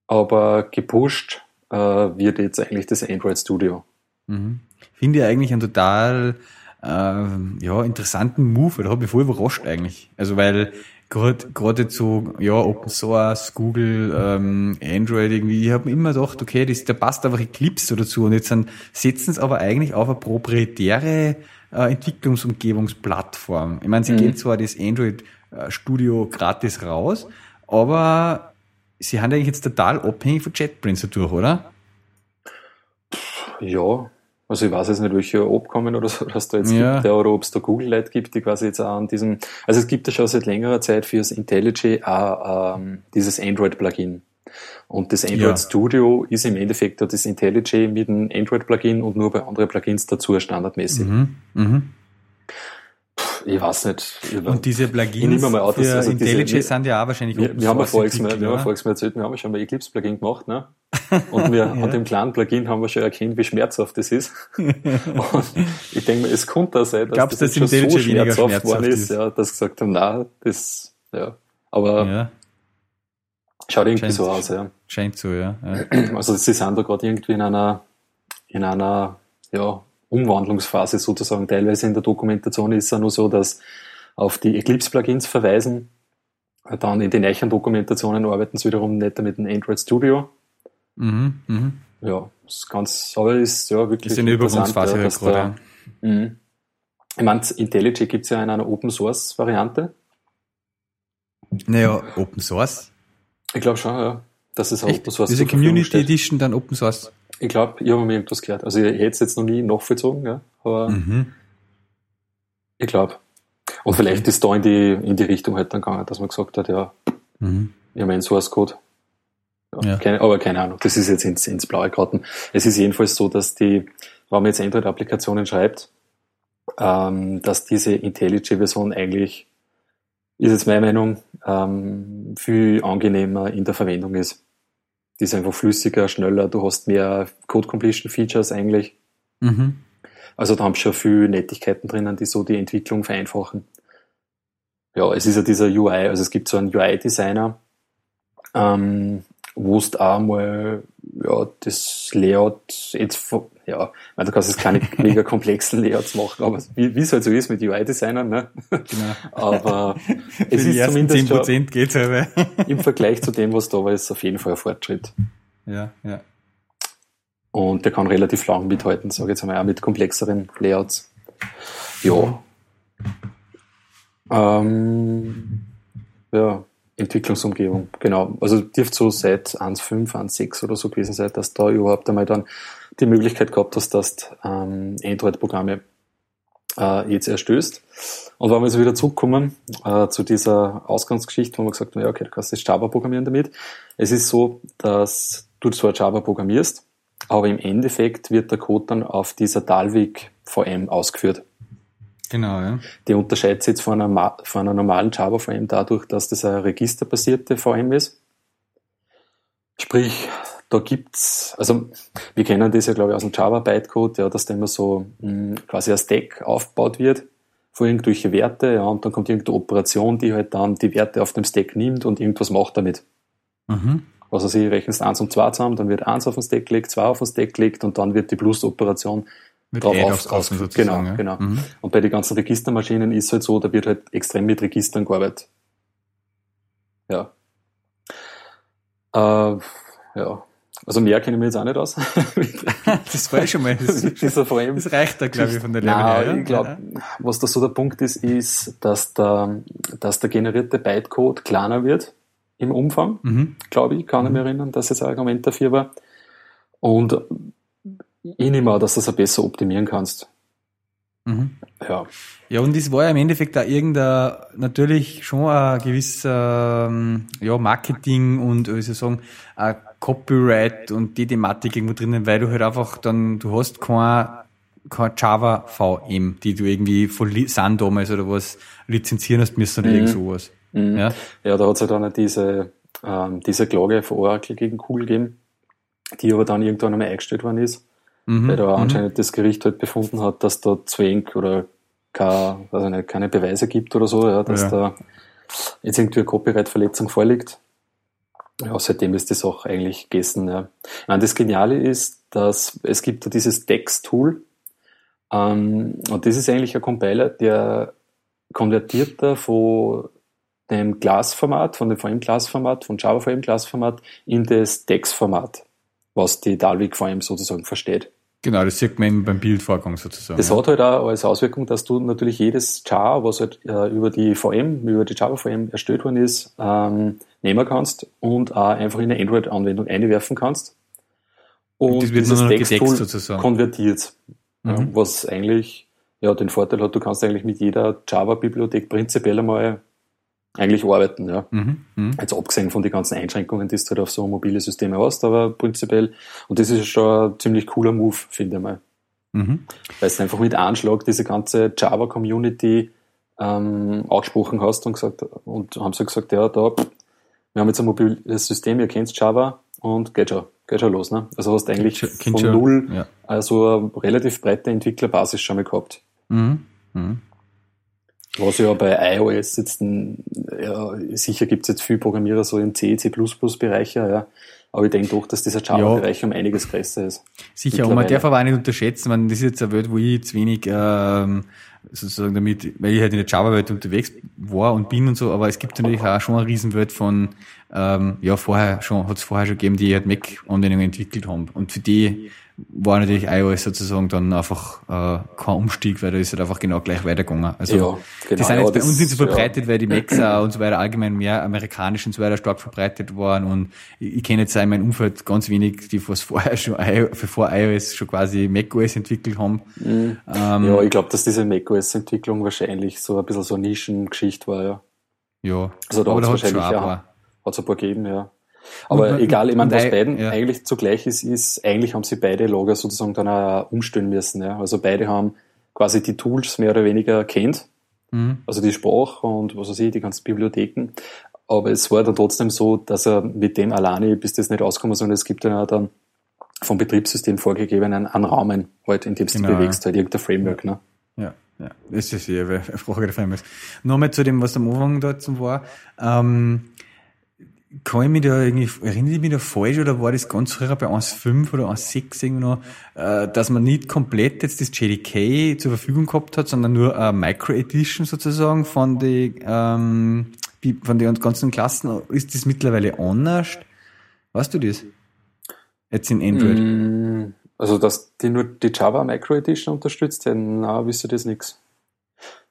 aber gepusht äh, wird jetzt eigentlich das Android Studio. Mhm. Finde ich eigentlich einen total äh, ja, interessanten Move. Da habe ich voll überrascht eigentlich. Also weil gerade jetzt so ja, Open Source, Google, ähm, Android irgendwie, ich habe mir immer gedacht, okay, das, da passt einfach Eclipse dazu. Und jetzt sind, setzen es aber eigentlich auf eine proprietäre äh, Entwicklungsumgebungsplattform. Ich meine, sie mhm. geben zwar das Android äh, Studio gratis raus, aber sie haben eigentlich jetzt total abhängig von JetBrains dadurch, oder? Ja, also ich weiß jetzt nicht, welche Abkommen oder so, dass da jetzt ja. gibt, oder ob es da Google-Leute gibt, die quasi jetzt auch an diesem, also es gibt ja schon seit längerer Zeit für das IntelliJ auch ähm, dieses Android-Plugin. Und das Android ja. Studio ist im Endeffekt das IntelliJ mit einem Android-Plugin und nur bei anderen Plugins dazu standardmäßig. Mhm, mhm. Ich weiß nicht. Ich und diese Plugins mal auch, dass, für also IntelliJ diese, sind ja auch wahrscheinlich open source. Wir haben vorhin mal, wir haben vorhin mal erzählt, wir haben schon mal Eclipse-Plugin gemacht, ne? Und wir, ja. an dem kleinen Plugin haben wir schon erkannt, wie schmerzhaft das ist. Und ich denke mal, es könnte auch sein, dass Glaubst, das, das schon so schmerzhaft worden ist, ist. Ja, dass gesagt haben, nein, das, ja. Aber ja. schaut irgendwie scheint, so aus, ja. Scheint so, ja. ja. Also sie sind da gerade irgendwie in einer, in einer, ja, Umwandlungsphase sozusagen. Teilweise in der Dokumentation ist es ja nur so, dass auf die Eclipse-Plugins verweisen, dann in den neuen Dokumentationen arbeiten sie wiederum nicht mit dem Android Studio. Mhm, mh. Ja, das ganz, aber ist ja wirklich ist eine Übergangsphase ja, gerade. Da, ja. Ich meine, IntelliJ gibt es ja in einer Open-Source-Variante. Naja, Open-Source? Ich glaube schon, ja. Das ist Open-Source. Diese Community Edition dann Open-Source? Ich glaube, ich habe mir irgendwas gehört. Also ich hätte es jetzt noch nie nachvollzogen, ja, aber mhm. ich glaube. Und okay. vielleicht ist da in die, in die Richtung halt dann gegangen, dass man gesagt hat, ja, mhm. ich habe einen Source Code. Ja, ja. Keine, aber keine Ahnung, das ist jetzt ins, ins blaue Karten. Es ist jedenfalls so, dass die, wenn man jetzt Android-Applikationen schreibt, ähm, dass diese IntelliJ-Version eigentlich, ist jetzt meine Meinung, ähm, viel angenehmer in der Verwendung ist. Die ist einfach flüssiger, schneller, du hast mehr Code-Completion-Features eigentlich. Mhm. Also da haben schon viele Nettigkeiten drinnen, die so die Entwicklung vereinfachen. Ja, es ist ja dieser U I, also es gibt so einen U I-Designer, ähm, wo du auch mal ja, das Layout jetzt, ja, weil du kannst jetzt keine mega komplexen Layouts machen, aber wie es halt so ist mit U I-Designern, ne? Genau. Aber es ist zumindest zehn Prozent geht's halt im Vergleich zu dem, was da war, ist auf jeden Fall ein Fortschritt. Ja, ja. Und der kann relativ lang mithalten, sage ich jetzt einmal, auch mit komplexeren Layouts. Jo. Ähm, ja, Entwicklungsumgebung, genau. Also dürfte so seit eins Punkt fünf, eins Punkt sechs oder so gewesen sein, dass da überhaupt einmal dann die Möglichkeit gehabt hast, dass du ähm, Android-Programme äh, jetzt erstößt. Und wenn wir jetzt wieder zurückkommen äh, zu dieser Ausgangsgeschichte, wo wir gesagt haben, ja okay, du kannst jetzt Java programmieren damit. Es ist so, dass du zwar Java programmierst, aber im Endeffekt wird der Code dann auf dieser Dalvik V M ausgeführt. Genau, ja. Die unterscheidet sich jetzt von einer, von einer normalen Java V M dadurch, dass das eine registerbasierte V M ist. Sprich, da gibt's, also wir kennen das ja, glaube ich, aus dem Java Bytecode, ja, dass da immer so mh, quasi ein Stack aufgebaut wird von irgendwelche Werte, ja, und dann kommt irgendeine Operation, die halt dann die Werte auf dem Stack nimmt und irgendwas macht damit. Mhm. Also sie rechnest eins und zwei zusammen, dann wird eins auf den Stack gelegt, zwei auf den Stack gelegt und dann wird die Plus-Operation mit drauf auf, auf, genau, ja. genau. Mhm. Und bei den ganzen Registermaschinen ist es halt so, da wird halt extrem mit Registern gearbeitet. Ja. Äh, ja. Also mehr kenne ich mir jetzt auch nicht aus. Das war schon mal. Das, das reicht da, glaube ich, von der Level her. Nein, ich glaube, was da so der Punkt ist, ist, dass der, dass der generierte Bytecode kleiner wird im Umfang. Mhm. Glaube ich, kann ich mich erinnern, dass das ein Argument dafür war. Und ich nehme auch, dass du es besser optimieren kannst. Mhm. Ja. Ja, und es war ja im Endeffekt da irgendein, natürlich schon ein gewisser ja, Marketing und, wie soll ich sagen, ein Copyright und die Thematik irgendwo drinnen, weil du halt einfach dann, du hast kein, kein Java V M, die du irgendwie von Sun damals oder was lizenzieren hast müssen oder mhm. irgend sowas. Mhm. Ja? Ja, da hat es ja dann diese, ähm, diese Klage von Oracle gegen Google gegeben, die aber dann irgendwann einmal eingestellt worden ist. Mhm, weil da anscheinend das Gericht halt befunden hat, dass da Zwang oder keine, also nicht, keine Beweise gibt oder so, ja, dass ja. da jetzt irgendwie eine Copyright-Verletzung vorliegt. Ja, seitdem ist das auch eigentlich gegessen. Ja. Nein, das Geniale ist, dass es gibt da dieses Text-Tool ähm, und das ist eigentlich ein Compiler, der konvertiert da von dem Class-Format, von dem V M-Class-Format, von Java V M-Class-Format in das Text-Format, was die Dalvik V M sozusagen versteht. Genau, das sieht man eben beim Bildvorgang sozusagen. Das ja. hat halt auch als Auswirkung, dass du natürlich jedes Jar, was halt äh, über die V M, über die Java V M erstellt worden ist, ähm, nehmen kannst und auch einfach in eine Android-Anwendung einwerfen kannst. Und, und das wird dieses Text-Tool konvertiert. Mhm. Ja, was eigentlich ja, den Vorteil hat, du kannst eigentlich mit jeder Java-Bibliothek prinzipiell einmal eigentlich arbeiten, ja. Mhm, mh. Jetzt abgesehen von den ganzen Einschränkungen, die du halt auf so mobile Systeme hast, aber prinzipiell, und das ist schon ein ziemlich cooler Move, finde ich mal. Mhm. Weil du einfach mit Anschlag diese ganze Java-Community ähm, angesprochen hast und gesagt, und haben sie gesagt, ja, da, wir haben jetzt ein mobiles System, ihr kennt Java und geht schon, geht schon los, ne? Also hast du eigentlich kind, kind von schon, null ja. also eine relativ breite Entwicklerbasis schon mal gehabt. Mhm, mhm. Was ja bei iOS jetzt, ja, sicher gibt es jetzt viele Programmierer so im C, C plus plus Bereich, ja, aber ich denke doch, dass dieser Java-Bereich ja. um einiges größer ist. Sicher, und man darf aber auch nicht unterschätzen, man, das ist jetzt eine Welt, wo ich zu wenig ähm, sozusagen damit, weil ich halt in der Java-Welt unterwegs war und bin und so, aber es gibt natürlich auch schon eine Riesenwelt von, ähm, ja, vorher schon, hat es vorher schon gegeben, die halt Mac-Anwendungen entwickelt haben und für die war natürlich iOS sozusagen dann einfach äh, kein Umstieg, weil da ist halt einfach genau gleich weitergegangen. Also ja, genau, die sind jetzt ja, bei uns nicht so verbreitet, ja. weil die Macs auch und so weiter allgemein mehr amerikanisch und so weiter stark verbreitet waren und ich, ich kenne jetzt auch in meinem Umfeld ganz wenig, die was vorher schon bevor iOS schon quasi macOS entwickelt haben. Mhm. Ähm, ja, ich glaube, dass diese macOS-Entwicklung wahrscheinlich so ein bisschen so eine Nischengeschichte war, ja. Ja, also da hat es wahrscheinlich auch ja, hat's ein paar gegeben, ja. Aber und, egal, ich meine, was beiden ja. eigentlich zugleich ist, ist, eigentlich haben sie beide Lager sozusagen dann auch umstellen müssen. Ja? Also beide haben quasi die Tools mehr oder weniger kennt, mhm. also die Sprache und was weiß ich, die ganzen Bibliotheken. Aber es war dann trotzdem so, dass er mit dem alleine, bis das nicht rauskommt, sondern es gibt dann auch dann vom Betriebssystem vorgegebenen einen Rahmen, halt, in dem du genau, dich bewegst, ja. halt irgendein Framework. Ja. Ne? Ja. Ja, das ist ja eine Frage der Frameworks. Nochmal zu dem, was am Anfang dazu war. Ähm, Kann ich mich da irgendwie, erinnere ich mich da falsch oder war das ganz früher bei eins Punkt fünf oder eins Punkt sechs irgendwie noch, dass man nicht komplett jetzt das J D K zur Verfügung gehabt hat, sondern nur eine Micro-Edition sozusagen von den, ähm, von den ganzen Klassen? Ist das mittlerweile anders? Weißt du das? Jetzt in Android. Also, dass die nur die Java Micro-Edition unterstützt? Ja, nein, wisst ihr das nix.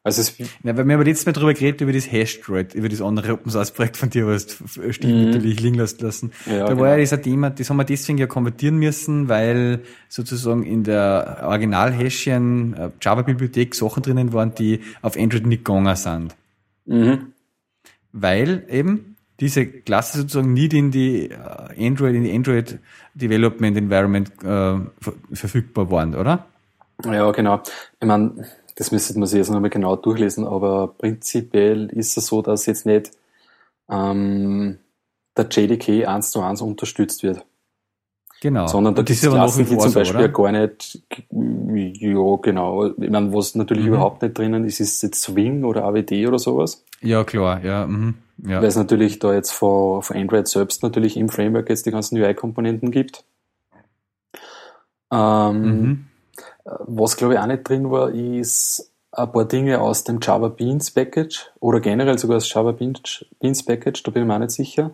Also es ja, weil wir haben letztes Mal drüber geredet, über das Hashdroid, über das andere Open Source Projekt von dir, was du stiefmütterlich mhm. liegen lassen lassen. Ja, da war genau. ja das ein Thema, das haben wir deswegen ja konvertieren müssen, weil sozusagen in der Original-Hashien Java-Bibliothek Sachen drinnen waren, die auf Android nicht gegangen sind. Mhm. Weil eben diese Klasse sozusagen nicht in die Android, in die Android Development Environment äh, verfügbar waren, oder? Ja, genau. Ich meine, das müsste man sich jetzt nochmal genau durchlesen, aber prinzipiell ist es so, dass jetzt nicht ähm, der J D K eins zu eins unterstützt wird. Genau. Sondern da gibt es Klassen, die zum Beispiel gar nicht, ja genau, ich meine, was natürlich mhm. überhaupt nicht drinnen ist, ist jetzt Swing oder A W D oder sowas. Ja, klar, ja. Mhm. ja. Weil es natürlich da jetzt von, von Android selbst natürlich im Framework jetzt die ganzen U I-Komponenten gibt. Ähm, mhm. Was, glaube ich, auch nicht drin war, ist ein paar Dinge aus dem Java Beans Package oder generell sogar das Java Beans Package, da bin ich mir auch nicht sicher.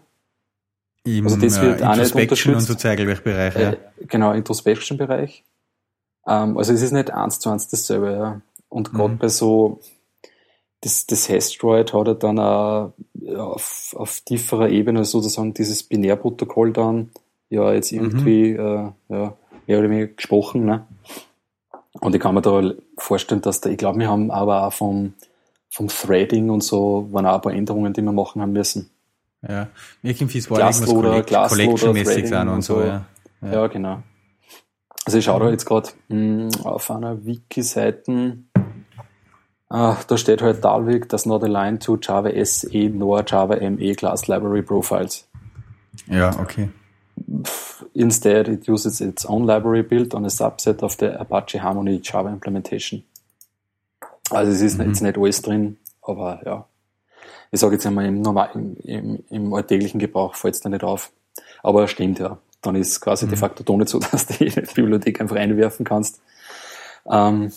Im, also das wird äh, auch nicht unterstützt. Und so Zeigelwerk-Bereich, äh, ja. Genau, Introspection-Bereich. Ähm, also es ist nicht eins zu eins dasselbe, ja. Und mhm. gerade bei so, das, das Hashdroid hat er dann auch auf, auf tieferer Ebene sozusagen dieses Binärprotokoll dann ja jetzt irgendwie mhm. äh, ja, mehr oder weniger gesprochen, ne? Und ich kann mir da vorstellen, dass da, ich glaube, wir haben aber auch vom, vom Threading und so, waren auch ein paar Änderungen, die wir machen haben müssen. Ja, irgendwie war irgendwas Collect- Collection-mäßig sein und so. Ja, ja. ja genau. Also ich schaue da jetzt gerade auf einer Wiki-Seite, ah, da steht halt Dalvik, does not align to Java S E nor Java M E Class Library Profiles. Ja, okay. Instead, it uses its own library built on a subset of the Apache Harmony Java implementation. Also es ist mhm. jetzt nicht alles drin, aber ja. Ich sage jetzt einmal, im, normal, im, im, im alltäglichen Gebrauch fällt es da nicht auf. Aber stimmt ja. Dann ist quasi mhm. de facto doch nicht so, dass du die Bibliothek einfach reinwerfen kannst. Ähm,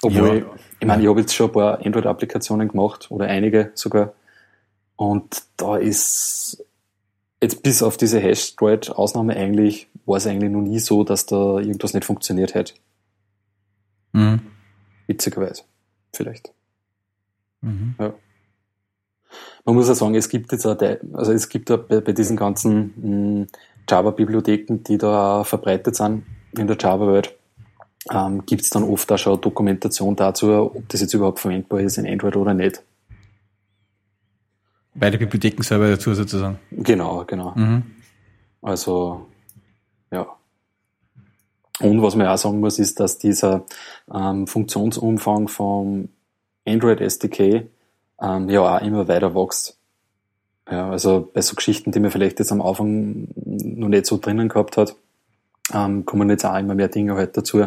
obwohl, ja. ich meine, ich habe jetzt schon ein paar Android-Applikationen gemacht, oder einige sogar. Und da ist... Jetzt bis auf diese Hashdroid-Ausnahme eigentlich war es eigentlich noch nie so, dass da irgendwas nicht funktioniert hätte. Mhm. Witzigerweise. Vielleicht. Mhm. Ja. Man muss ja sagen, es gibt jetzt auch, also es gibt ja bei, bei diesen ganzen Java-Bibliotheken, die da verbreitet sind in der Java-Welt, ähm, gibt es dann oft auch schon Dokumentation dazu, ob das jetzt überhaupt verwendbar ist in Android oder nicht. Beide Bibliotheken selber dazu sozusagen. Genau, genau. Mhm. Also, ja. Und was man auch sagen muss, ist, dass dieser ähm, Funktionsumfang vom Android S D K ähm, ja auch immer weiter wächst. Ja, also bei so Geschichten, die man vielleicht jetzt am Anfang noch nicht so drinnen gehabt hat, ähm, kommen jetzt auch immer mehr Dinge halt dazu,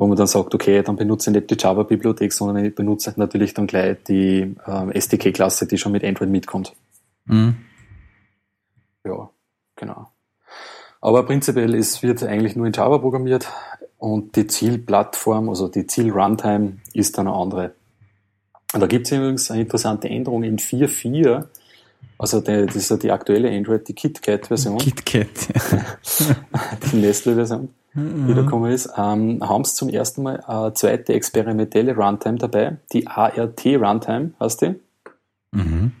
wo man dann sagt, okay, dann benutze ich nicht die Java-Bibliothek, sondern ich benutze natürlich dann gleich die ähm, S D K-Klasse, die schon mit Android mitkommt. Mhm. Ja, genau. Aber prinzipiell, es wird eigentlich nur in Java programmiert und die Zielplattform, also die Ziel-Runtime ist dann eine andere. Und da gibt es übrigens eine interessante Änderung in vier Punkt vier, also die, das ist ja die aktuelle Android, die KitKat-Version. KitKat. Die Nestle-Version. Die da gekommen ist, ähm, haben sie zum ersten Mal eine zweite experimentelle Runtime dabei, die A R T Runtime, heißt die. Mhm.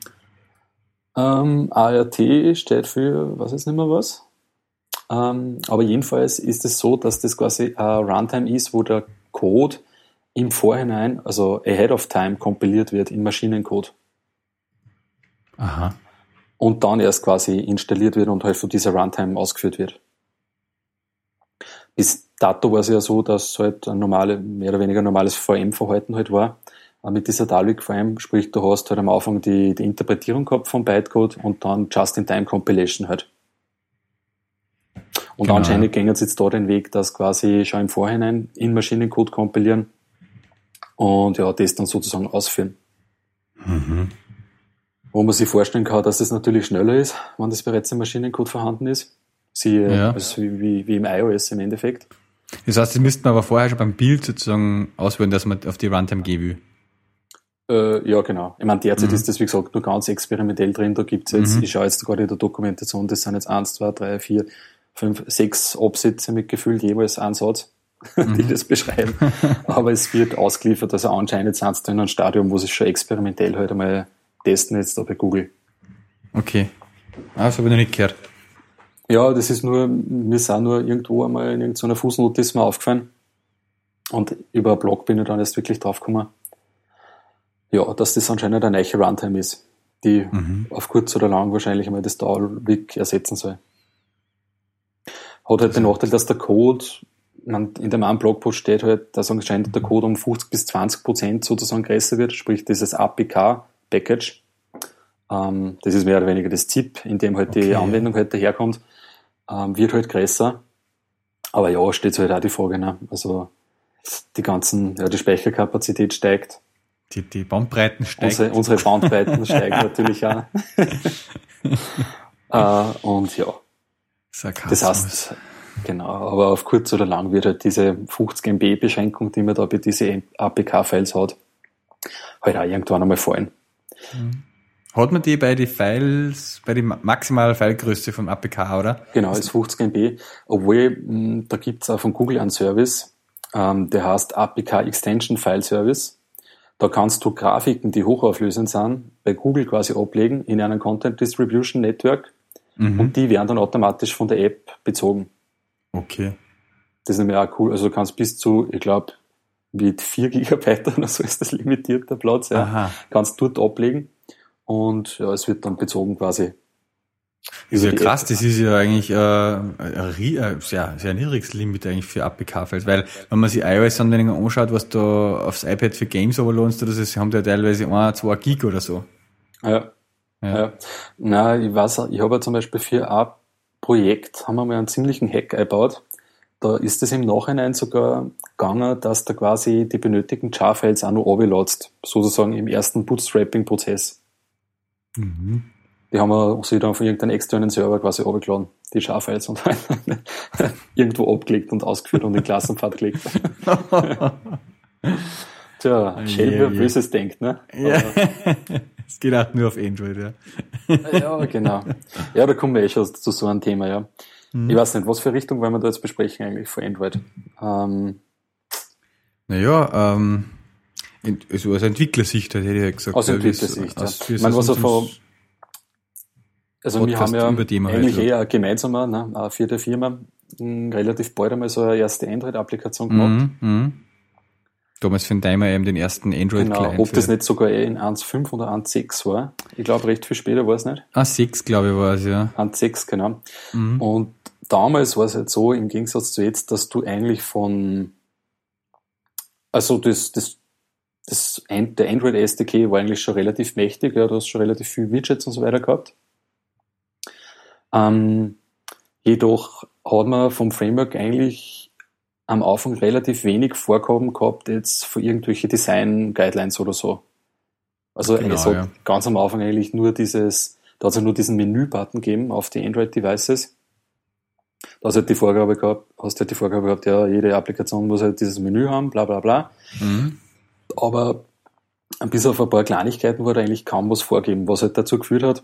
Ähm, A R T steht für, was ist nicht mehr was, ähm, aber jedenfalls ist es so, dass das quasi eine Runtime ist, wo der Code im Vorhinein, also ahead of time, kompiliert wird in Maschinencode. Aha. Und dann erst quasi installiert wird und halt von dieser Runtime ausgeführt wird. Bis dato war es ja so, dass halt ein normale, mehr oder weniger normales V M-Verhalten halt war. Mit dieser Dalvik-V M, sprich, du hast halt am Anfang die, die Interpretierung gehabt vom Bytecode und dann Just-in-Time-Compilation halt. Und genau. Anscheinend gehen sie jetzt da den Weg, dass quasi schon im Vorhinein in Maschinencode kompilieren und ja, das dann sozusagen ausführen. Mhm. Wo man sich vorstellen kann, dass das natürlich schneller ist, wenn das bereits im Maschinencode vorhanden ist. Siehe, ja. Also wie, wie, wie im iOS im Endeffekt. Das heißt, das müssten wir aber vorher schon beim Bild sozusagen auswählen, dass man auf die Runtime gehen will. Äh, ja, genau. Ich meine, derzeit mhm. ist das, wie gesagt, nur ganz experimentell drin. Da gibt es jetzt, mhm. ich schaue jetzt gerade in der Dokumentation, das sind jetzt eins, zwei, drei, vier, fünf, sechs Absätze mit gefühlt jeweils ein Satz. die das beschreiben. Aber es wird ausgeliefert, also anscheinend sind sie da in einem Stadium, wo sie schon experimentell halt einmal testen jetzt da bei Google. Okay. Ah, das habe ich noch nicht gehört. Ja, das ist nur, mir sind nur irgendwo einmal in irgendeiner Fußnote ist mir aufgefallen. Und über einen Blog bin ich dann erst wirklich drauf gekommen, ja, dass das anscheinend eine neue Runtime ist, die mhm. auf kurz oder lang wahrscheinlich einmal das Dalvik ersetzen soll. Hat halt den Nachteil, dass der Code, in dem einen Blogpost steht halt, dass anscheinend der Code um fünfzig bis zwanzig Prozent sozusagen größer wird, sprich dieses A P K-Package. Ähm, das ist mehr oder weniger das ZIP, in dem halt okay. die Anwendung halt daherkommt, ähm, wird halt größer. Aber ja, steht halt auch die Frage, ne? Also die ganzen, ja, die Speicherkapazität steigt. Die, die Bandbreiten steigen. Unsere, unsere Bandbreiten steigen natürlich auch. äh, und ja. Sarkasmus. Das heißt, genau, aber auf kurz oder lang wird halt diese fünfzig Megabyte-Beschränkung, die man da bei diesen A P K-Files hat, halt auch irgendwann einmal fallen. Hat man die bei den Files, bei der maximalen Filegröße von A P K, oder? Genau, ist fünfzig Megabyte. Obwohl, mh, da gibt es auch von Google einen Service, ähm, der heißt A P K Extension File Service. Da kannst du Grafiken, die hochauflösend sind, bei Google quasi ablegen in einem Content Distribution Network mhm. und die werden dann automatisch von der App bezogen. Okay. Das ist nämlich auch cool. Also du kannst bis zu, ich glaube, mit vier Gigabyte oder so ist das limitierter Platz. Ja. Aha. Kannst dort ablegen und ja, es wird dann bezogen quasi. Ist ja krass, App. Das ist ja eigentlich äh, ein sehr, sehr niedriges Limit eigentlich für A P K-Files, weil wenn man sich iOS-Anwendungen anschaut, was da aufs iPad für Games overloadst oder so, sie haben da teilweise ein, zwei Gig oder so. Ja. ja. ja. Nein, ich weiß, ich habe ja zum Beispiel für ein Projekt, haben wir mal einen ziemlichen Hack eingebaut, da ist es im Nachhinein sogar gegangen, dass da quasi die benötigten Jar-Files auch noch overloadst, sozusagen im ersten Bootstrapping-Prozess. Mhm. Die haben wir sich dann von irgendeinem externen Server quasi runtergeladen, die Jar-Files, und irgendwo abgelegt und ausgeführt und in den Klassenpfad gelegt. Tja, oh, schön, yeah, wie yeah. Böses denkt, ne? Ja. Es geht auch nur auf Android, ja. Ja, genau. Ja, da kommen wir eh schon zu so einem Thema, ja. Mhm. Ich weiß nicht, was für Richtung wollen wir da jetzt besprechen eigentlich von Android? Ähm, naja, ähm, also aus Entwicklersicht, hätte ich ja gesagt. Aus Entwicklersicht, aus, ja. Ich meine, was er von... Also Podcast, wir haben ja eigentlich halt eher gemeinsamer, ne, eine vierte Firma, mh, relativ bald einmal so eine erste Android-Applikation gemacht. Mm-hmm. Damals für den Timer eben den ersten Android-Client. Genau, ob das nicht sogar eh in eins Punkt fünf oder eins Punkt sechs war. Ich glaube, recht viel später war es nicht. eins Punkt sechs, glaube ich, war es, ja. eins Punkt sechs, genau. Mm-hmm. Und damals war es halt so, im Gegensatz zu jetzt, dass du eigentlich von, also das, das, das, der Android-S D K war eigentlich schon relativ mächtig, ja, du hast schon relativ viele Widgets und so weiter gehabt. Ähm, jedoch hat man vom Framework eigentlich am Anfang relativ wenig Vorgaben gehabt, jetzt für irgendwelche Design-Guidelines oder so. Also genau, es hat ja. ganz am Anfang eigentlich nur dieses, da hat es ja nur diesen Menü-Button gegeben auf die Android-Devices. Da hast du halt die Vorgabe gehabt, hast halt die Vorgabe gehabt, ja, jede Applikation muss halt dieses Menü haben, bla bla bla. Mhm. Aber bis auf ein paar Kleinigkeiten wurde eigentlich kaum was vorgegeben, was halt dazu geführt hat,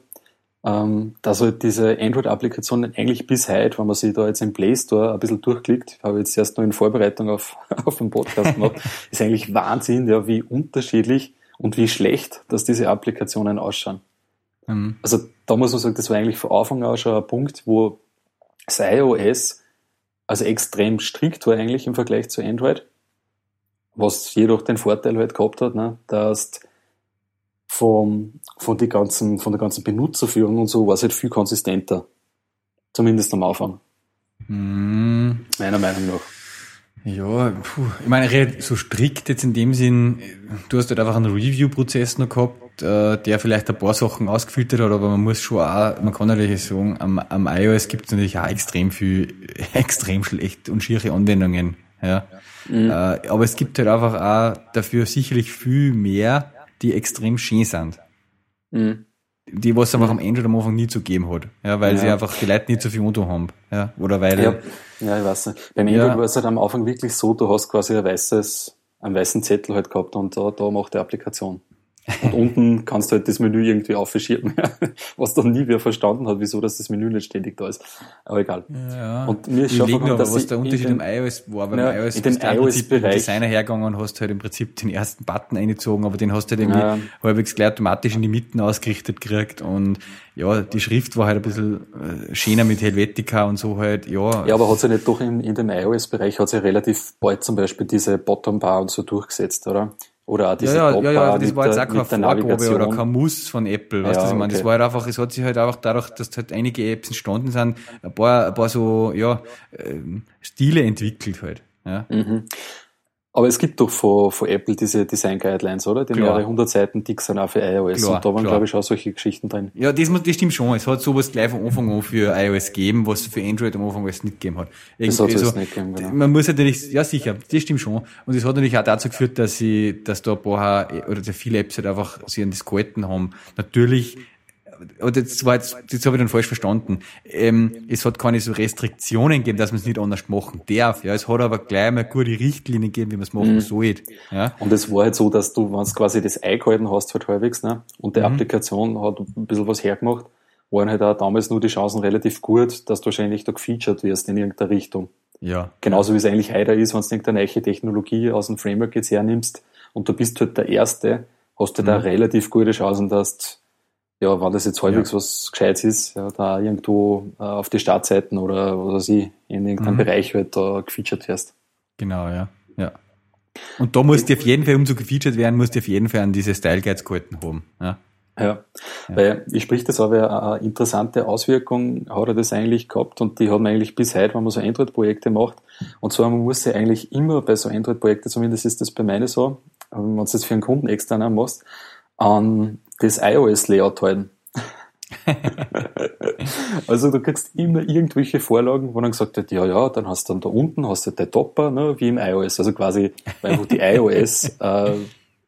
dass halt diese Android-Applikationen eigentlich bis heute, wenn man sich da jetzt im Play Store ein bisschen durchklickt, habe jetzt erst noch in Vorbereitung auf, auf den Podcast gemacht, ist eigentlich Wahnsinn, ja, wie unterschiedlich und wie schlecht, dass diese Applikationen ausschauen. Mhm. Also da muss man sagen, das war eigentlich von Anfang an schon ein Punkt, wo das iOS also extrem strikt war eigentlich im Vergleich zu Android, was jedoch den Vorteil halt gehabt hat, ne, dass Vom, von, die ganzen, von der ganzen Benutzerführung und so war es halt viel konsistenter. Zumindest am Anfang. Mm. Meiner Meinung nach. Ja, puh. Ich meine, so strikt jetzt in dem Sinn, du hast halt einfach einen Review-Prozess noch gehabt, der vielleicht ein paar Sachen ausgefiltert hat, aber man muss schon auch, man kann natürlich sagen, am, am iOS gibt es natürlich auch extrem viel, extrem schlecht und schiere Anwendungen. Ja. Mhm. Aber es gibt halt einfach auch dafür sicherlich viel mehr, die extrem schön sind. Mhm. Die, was es einfach am Android am Anfang nie zu geben hat. Ja, weil ja. sie einfach die Leute nicht so viel unter haben. Ja, oder weil... Ja. ja, ich weiß nicht. Beim Android ja. war es halt am Anfang wirklich so, du hast quasi ein weißes, einen weißen Zettel halt gehabt und da, da macht die Applikation. Und unten kannst du halt das Menü irgendwie aufschieben, was dann nie wer verstanden hat, wieso dass das Menü nicht ständig da ist. Aber egal. Ja, und mir ist schon verstanden, dass was der Unterschied im iOS war, weil ja, im iOS, in den iOS-Bereich Designer hergegangen und hast halt im Prinzip den ersten Button eingezogen, aber den hast du halt irgendwie ja. halbwegs gleich automatisch in die Mitten ausgerichtet gekriegt und ja, die Schrift war halt ein bisschen schöner mit Helvetica und so halt, ja. Ja, aber hat sich ja nicht doch in, in dem iOS-Bereich hat sich ja relativ bald zum Beispiel diese Bottom-Bar und so durchgesetzt, oder? Oder auch diese ja, ja, ja, ja, das war jetzt auch keine Vorgabe oder kein Muss von Apple, weißt ja, du, was ich meine? Okay. Das war halt einfach, es hat sich halt einfach dadurch, dass halt einige Apps entstanden sind, ein paar, ein paar so, ja, Stile entwickelt halt, ja. Mhm. Aber es gibt doch von, von Apple diese Design-Guidelines, oder? Die klar. mehrere hundert Seiten dick sind auch für iOS. Klar, und da waren, klar. glaube ich, auch solche Geschichten drin. Ja, das, das stimmt schon. Es hat sowas gleich von Anfang an für iOS gegeben, was für Android am Anfang alles nicht gegeben hat. Irgendwie das hat so, es nicht gegeben, genau. Man muss natürlich, ja sicher, das stimmt schon. Und das hat natürlich auch dazu geführt, dass sie, dass da ein paar, oder viele Apps halt einfach sich an das gehalten haben. Natürlich, und jetzt war jetzt, jetzt habe ich dann falsch verstanden. Ähm, es hat keine so Restriktionen gegeben, dass man es nicht anders machen darf. Ja, es hat aber gleich mal gute Richtlinien gegeben, wie man es machen mhm. soll. Ja. Und es war halt so, dass du, wenn du quasi das eingehalten hast, halt halbwegs, ne, und die mhm. Applikation hat ein bisschen was hergemacht, waren halt auch damals nur die Chancen relativ gut, dass du wahrscheinlich da gefeatured wirst in irgendeiner Richtung. Ja. Genauso wie es eigentlich heute ist, wenn du irgendeine neue Technologie aus dem Framework jetzt hernimmst und du bist halt der Erste, hast du halt mhm. da relativ gute Chancen, dass du ja, wenn das jetzt halbwegs ja. was Gescheites ist, ja, da irgendwo äh, auf die Startseiten oder was weiß ich, in irgendeinem mhm. Bereich halt da äh, gefeatured wirst. Genau, ja. ja. Und da musst du auf jeden Fall, um zu gefeatured werden, musst du auf jeden Fall an diese Style Guides gehalten haben. Ja, ja. ja. Weil ich sprich das aber eine interessante Auswirkung hat er das eigentlich gehabt und die hat man eigentlich bis heute, wenn man so Android-Projekte macht. Und zwar, man muss sie eigentlich immer bei so Android-Projekten, zumindest ist das bei meinen so, wenn du das für einen Kunden extern machst, an das iOS-Layout halten. Also du kriegst immer irgendwelche Vorlagen, wo dann gesagt wird, ja, ja, dann hast du dann da unten, hast du den Topper, ne, wie im iOS, also quasi einfach die iOS, äh,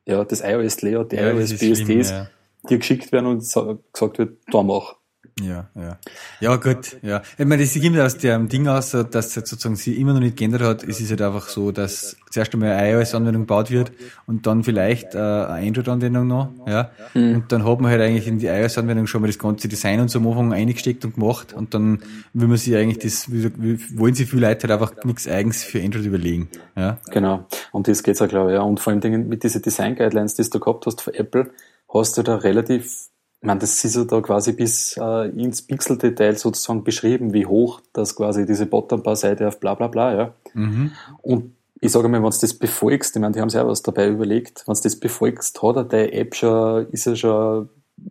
ja, das iOS-Layout, die ja, iOS-B S Ts, ja. dir geschickt werden und gesagt wird, da mach. Ja, ja. Ja, gut, ja. Ich meine, das ging aus dem Ding aus, dass sozusagen sie immer noch nicht geändert hat. Es ist halt einfach so, dass zuerst einmal eine iOS-Anwendung gebaut wird und dann vielleicht eine Android-Anwendung noch, ja. Mhm. Und dann hat man halt eigentlich in die iOS-Anwendung schon mal das ganze Design und so am Anfang eingesteckt und gemacht und dann will man sich eigentlich das, wollen sich viele Leute halt einfach nichts Eigens für Android überlegen, ja. Genau. Und das geht's auch, glaube ich, ja. Und vor allem mit diesen Design-Guidelines, die du gehabt hast von Apple, hast du da relativ ich meine, das ist ja da quasi bis äh, ins Pixel-Detail sozusagen beschrieben, wie hoch das quasi diese Bottom-Bar-Seite auf bla bla bla, ja. Mhm. Und ich sage mal, wenn du das befolgst, ich meine, die haben sich auch was dabei überlegt, wenn du das befolgst, hat er deine App schon, ist ja schon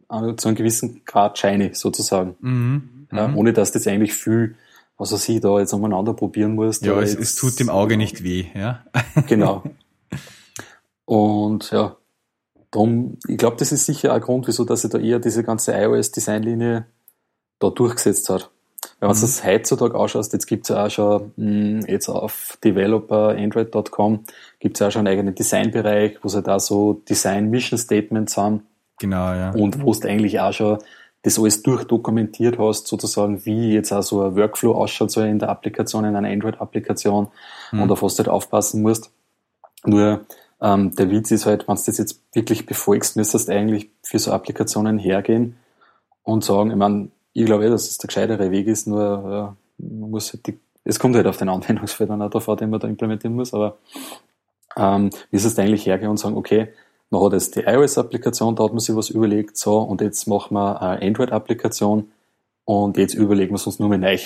äh, zu einem gewissen Grad shiny sozusagen. Mhm. Mhm. Ja, ohne dass das eigentlich viel, was weiß ich, da jetzt umeinander probieren musst. Ja, es, es tut dem Auge nicht weh, ja. Genau. Und ja. Darum, ich glaube, das ist sicher ein Grund, wieso dass sich da eher diese ganze iOS-Designlinie da durchgesetzt hat. Wenn man mhm. das heutzutage anschaust, jetzt gibt es auch schon, mh, jetzt auf developer Android Punkt com gibt es auch schon einen eigenen Designbereich, wo es halt auch so Design-Mission-Statements haben. Genau, ja. Und wo du eigentlich auch schon das alles durchdokumentiert hast, sozusagen, wie jetzt auch so ein Workflow ausschaut, so in der Applikation, in einer Android-Applikation, mhm. und auf was du halt aufpassen musst. Nur, Ähm, der Witz ist halt, wenn du das jetzt wirklich befolgst, müsstest du eigentlich für so Applikationen hergehen und sagen, ich meine, ich glaube eh, dass das der gescheitere Weg ist, nur äh, man muss halt die, es kommt halt auf den Anwendungsfeld an, auch darauf an, den man da implementieren muss, aber ähm, müsstest du eigentlich hergehen und sagen, okay, man hat jetzt die iOS-Applikation, da hat man sich was überlegt, so, und jetzt machen wir eine Android-Applikation und jetzt überlegen wir es uns nur mal neu.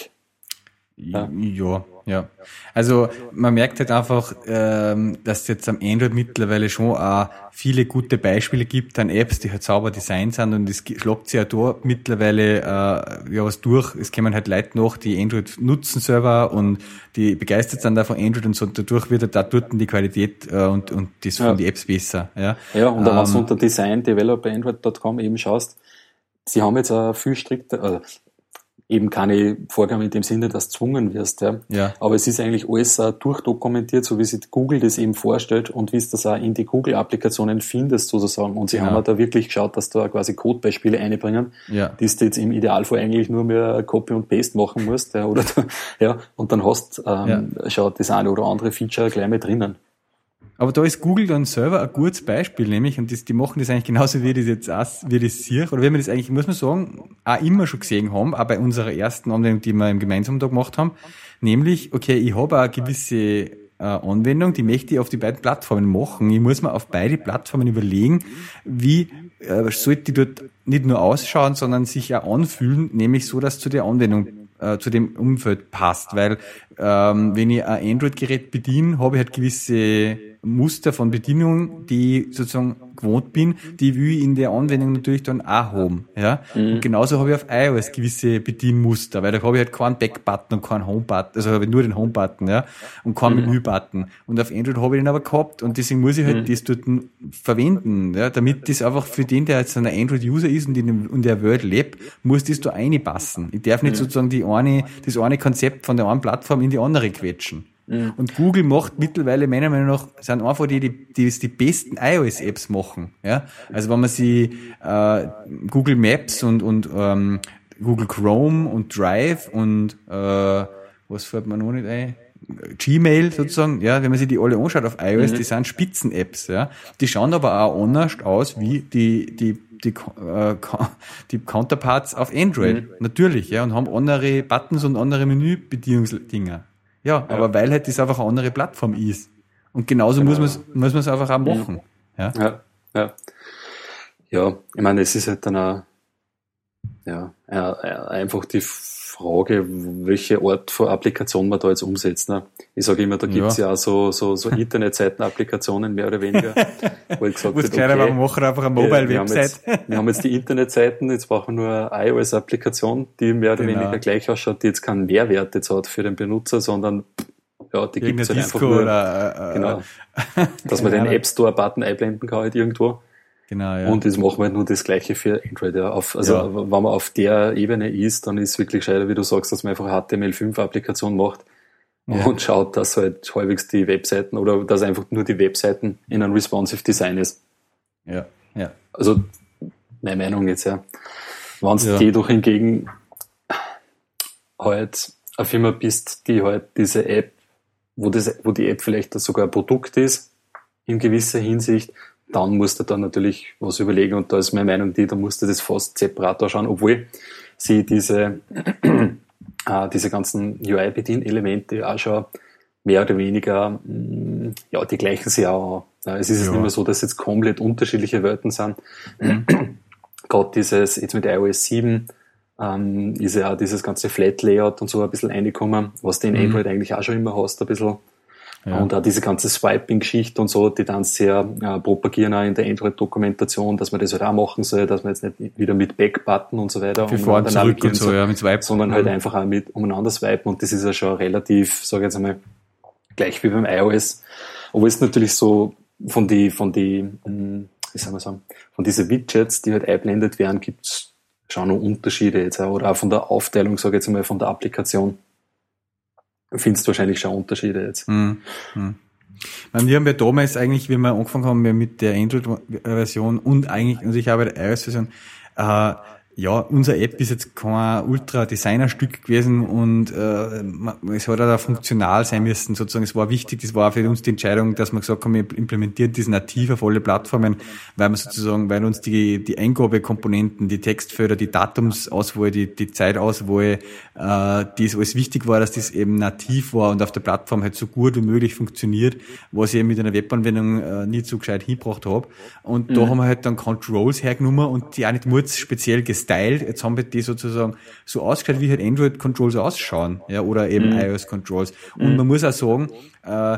Ja. ja, ja. Also man merkt halt einfach, ähm, dass es jetzt am Android mittlerweile schon auch viele gute Beispiele gibt an Apps, die halt sauber designt sind und es schlagt sich ja da mittlerweile äh, ja was durch. Es kommen halt Leute nach, die Android nutzen selber und die begeistert sind da von Android und so. Und dadurch wird halt da dort die Qualität äh, und und das von ja. die Apps besser. Ja, ja und dann, ähm, wenn du unter design developer android Punkt com eben schaust, sie haben jetzt auch viel strikter... Also, eben keine Vorgabe in dem Sinne, dass du zwungen wirst. Ja. Ja. Aber es ist eigentlich alles auch durchdokumentiert, so wie sich Google das eben vorstellt und wie es das auch in die Google-Applikationen findest sozusagen. Und sie ja. haben auch da wirklich geschaut, dass da quasi Codebeispiele einbringen, ja. die du jetzt im Idealfall eigentlich nur mehr Copy und Paste machen musst. Ja, oder, ja, und dann hast du ähm, ja. schon das eine oder andere Feature gleich mit drinnen. Aber da ist Google dann selber ein gutes Beispiel, nämlich, und das, die machen das eigentlich genauso, wie das jetzt auch, wie das hier, oder wie wir das eigentlich, muss man sagen, auch immer schon gesehen haben, auch bei unserer ersten Anwendung, die wir im gemeinsamen da gemacht haben, nämlich, okay, ich habe auch eine gewisse äh, Anwendung, die möchte ich auf die beiden Plattformen machen. Ich muss mir auf beide Plattformen überlegen, wie äh, sollte die dort nicht nur ausschauen, sondern sich auch anfühlen, nämlich so, dass zu der Anwendung zu dem Umfeld passt, weil ähm, wenn ich ein Android-Gerät bediene, habe ich halt gewisse Muster von Bedienung, die ich sozusagen gewohnt bin, die will ich in der Anwendung natürlich dann auch haben. Ja? Mhm. Und genauso habe ich auf iOS gewisse Bedienmuster, weil da habe ich halt keinen Back-Button und keinen Home-Button, also habe ich nur den Home-Button, ja, und keinen mhm. Menü-Button. Und auf Android habe ich den aber gehabt und deswegen muss ich halt mhm. das dort verwenden, ja, damit das einfach für den, der jetzt ein Android-User ist und in der Welt lebt, muss das da reinpassen. Ich darf nicht mhm. sozusagen die eine, das eine Konzept von der einen Plattform in die andere quetschen. Und Google macht mittlerweile, meiner Meinung nach, sind einfach die, die, die, die besten iOS-Apps machen. Ja? Also wenn man sich äh, Google Maps und, und ähm, Google Chrome und Drive und äh, was fällt mir noch nicht ein? Gmail sozusagen, ja, wenn man sich die alle anschaut auf iOS, mhm. die sind Spitzen-Apps. Ja? Die schauen aber auch anders aus wie die, die Die, äh, die Counterparts auf Android, mhm. natürlich, ja, und haben andere Buttons und andere Menübedienungsdinger. Ja, ja, aber weil halt das einfach eine andere Plattform ist. Und genauso genau. muss man es einfach auch machen. Ja, ja, ja. Ja, ich meine, es ist halt dann auch, ja, einfach die Frage, welche Art von Applikation man da jetzt umsetzt. Ne? Ich sage immer, da gibt's ja, ja auch so, so, so Internetseiten-Applikationen, mehr oder weniger. Wo ich gesagt habe, okay, wir machen einfach eine Mobile-Website. Wir, wir haben jetzt die Internetseiten, jetzt brauchen wir nur eine iOS-Applikation, die mehr oder genau. weniger gleich ausschaut, die jetzt keinen Mehrwert jetzt hat für den Benutzer, sondern ja, die gibt es halt einfach nur. Oder, äh, genau, dass man den App-Store-Button einblenden kann halt irgendwo. Genau, ja. Und das machen wir halt nur das Gleiche für Android. Ja. Auf, also ja. wenn man auf der Ebene ist, dann ist es wirklich gescheiter, wie du sagst, dass man einfach eine H T M L fünf Applikation macht ja. und schaut, dass halt halbwegs die Webseiten oder dass einfach nur die Webseiten in einem responsive Design ist. Ja, ja. Also meine Meinung jetzt, ja. Wenn du ja. jedoch hingegen halt eine Firma bist, die halt diese App, wo, das, wo die App vielleicht sogar ein Produkt ist, in gewisser Hinsicht, dann musst du da natürlich was überlegen und da ist meine Meinung die, da musst du das fast separat anschauen, obwohl sie diese, äh, diese ganzen U I-Bedienelemente auch schon mehr oder weniger, mh, ja, die gleichen sie auch an. Es ist ja. jetzt nicht mehr so, dass jetzt komplett unterschiedliche Welten sind. Mhm. Gerade dieses, jetzt mit iOS sieben, ähm, ist ja auch dieses ganze Flat-Layout und so ein bisschen reingekommen, was du in mhm. Android eigentlich auch schon immer hast, ein bisschen. Ja. Und auch diese ganze Swiping-Geschichte und so, die dann sehr äh, propagieren auch in der Android-Dokumentation, dass man das halt auch machen soll, dass man jetzt nicht wieder mit Back-Button und so weiter Für umeinander navigieren und so, soll, ja, mit Swipen. Sondern halt einfach auch mit umeinander swipen und das ist ja schon relativ, sage ich jetzt einmal, gleich wie beim iOS. Aber es ist natürlich so, von die, von die, wie soll man sagen, von diesen Widgets, die halt eingeblendet werden, gibt es schon noch Unterschiede jetzt, oder auch von der Aufteilung, sage ich jetzt einmal, von der Applikation. Findest du wahrscheinlich schon Unterschiede jetzt. Mm, mm. Ich meine, wir haben ja damals eigentlich, wie wir angefangen haben mit der Android-Version und eigentlich, und ich habe die iOS-Version, äh, ja, unsere App ist jetzt kein Ultra-Designer-Stück gewesen und äh, es hat auch funktional sein müssen, sozusagen. Es war wichtig, das war für uns die Entscheidung, dass wir gesagt haben, wir implementieren das nativ auf alle Plattformen, weil wir sozusagen, weil uns die die Eingabekomponenten, die Textfelder, die Datumsauswahl, die, die Zeitauswahl, äh, das alles wichtig war, dass das eben nativ war und auf der Plattform halt so gut wie möglich funktioniert, was ich eben mit einer Webanwendung äh, nie so gescheit hingebracht habe. Und mhm. da haben wir halt dann Controls hergenommen und die auch nicht nur speziell gestellt. Teilt. Jetzt haben wir die sozusagen so ausgeschaut, wie halt Android-Controls ausschauen, ja, oder eben mhm. iOS-Controls. Und mhm. man muss auch sagen, äh,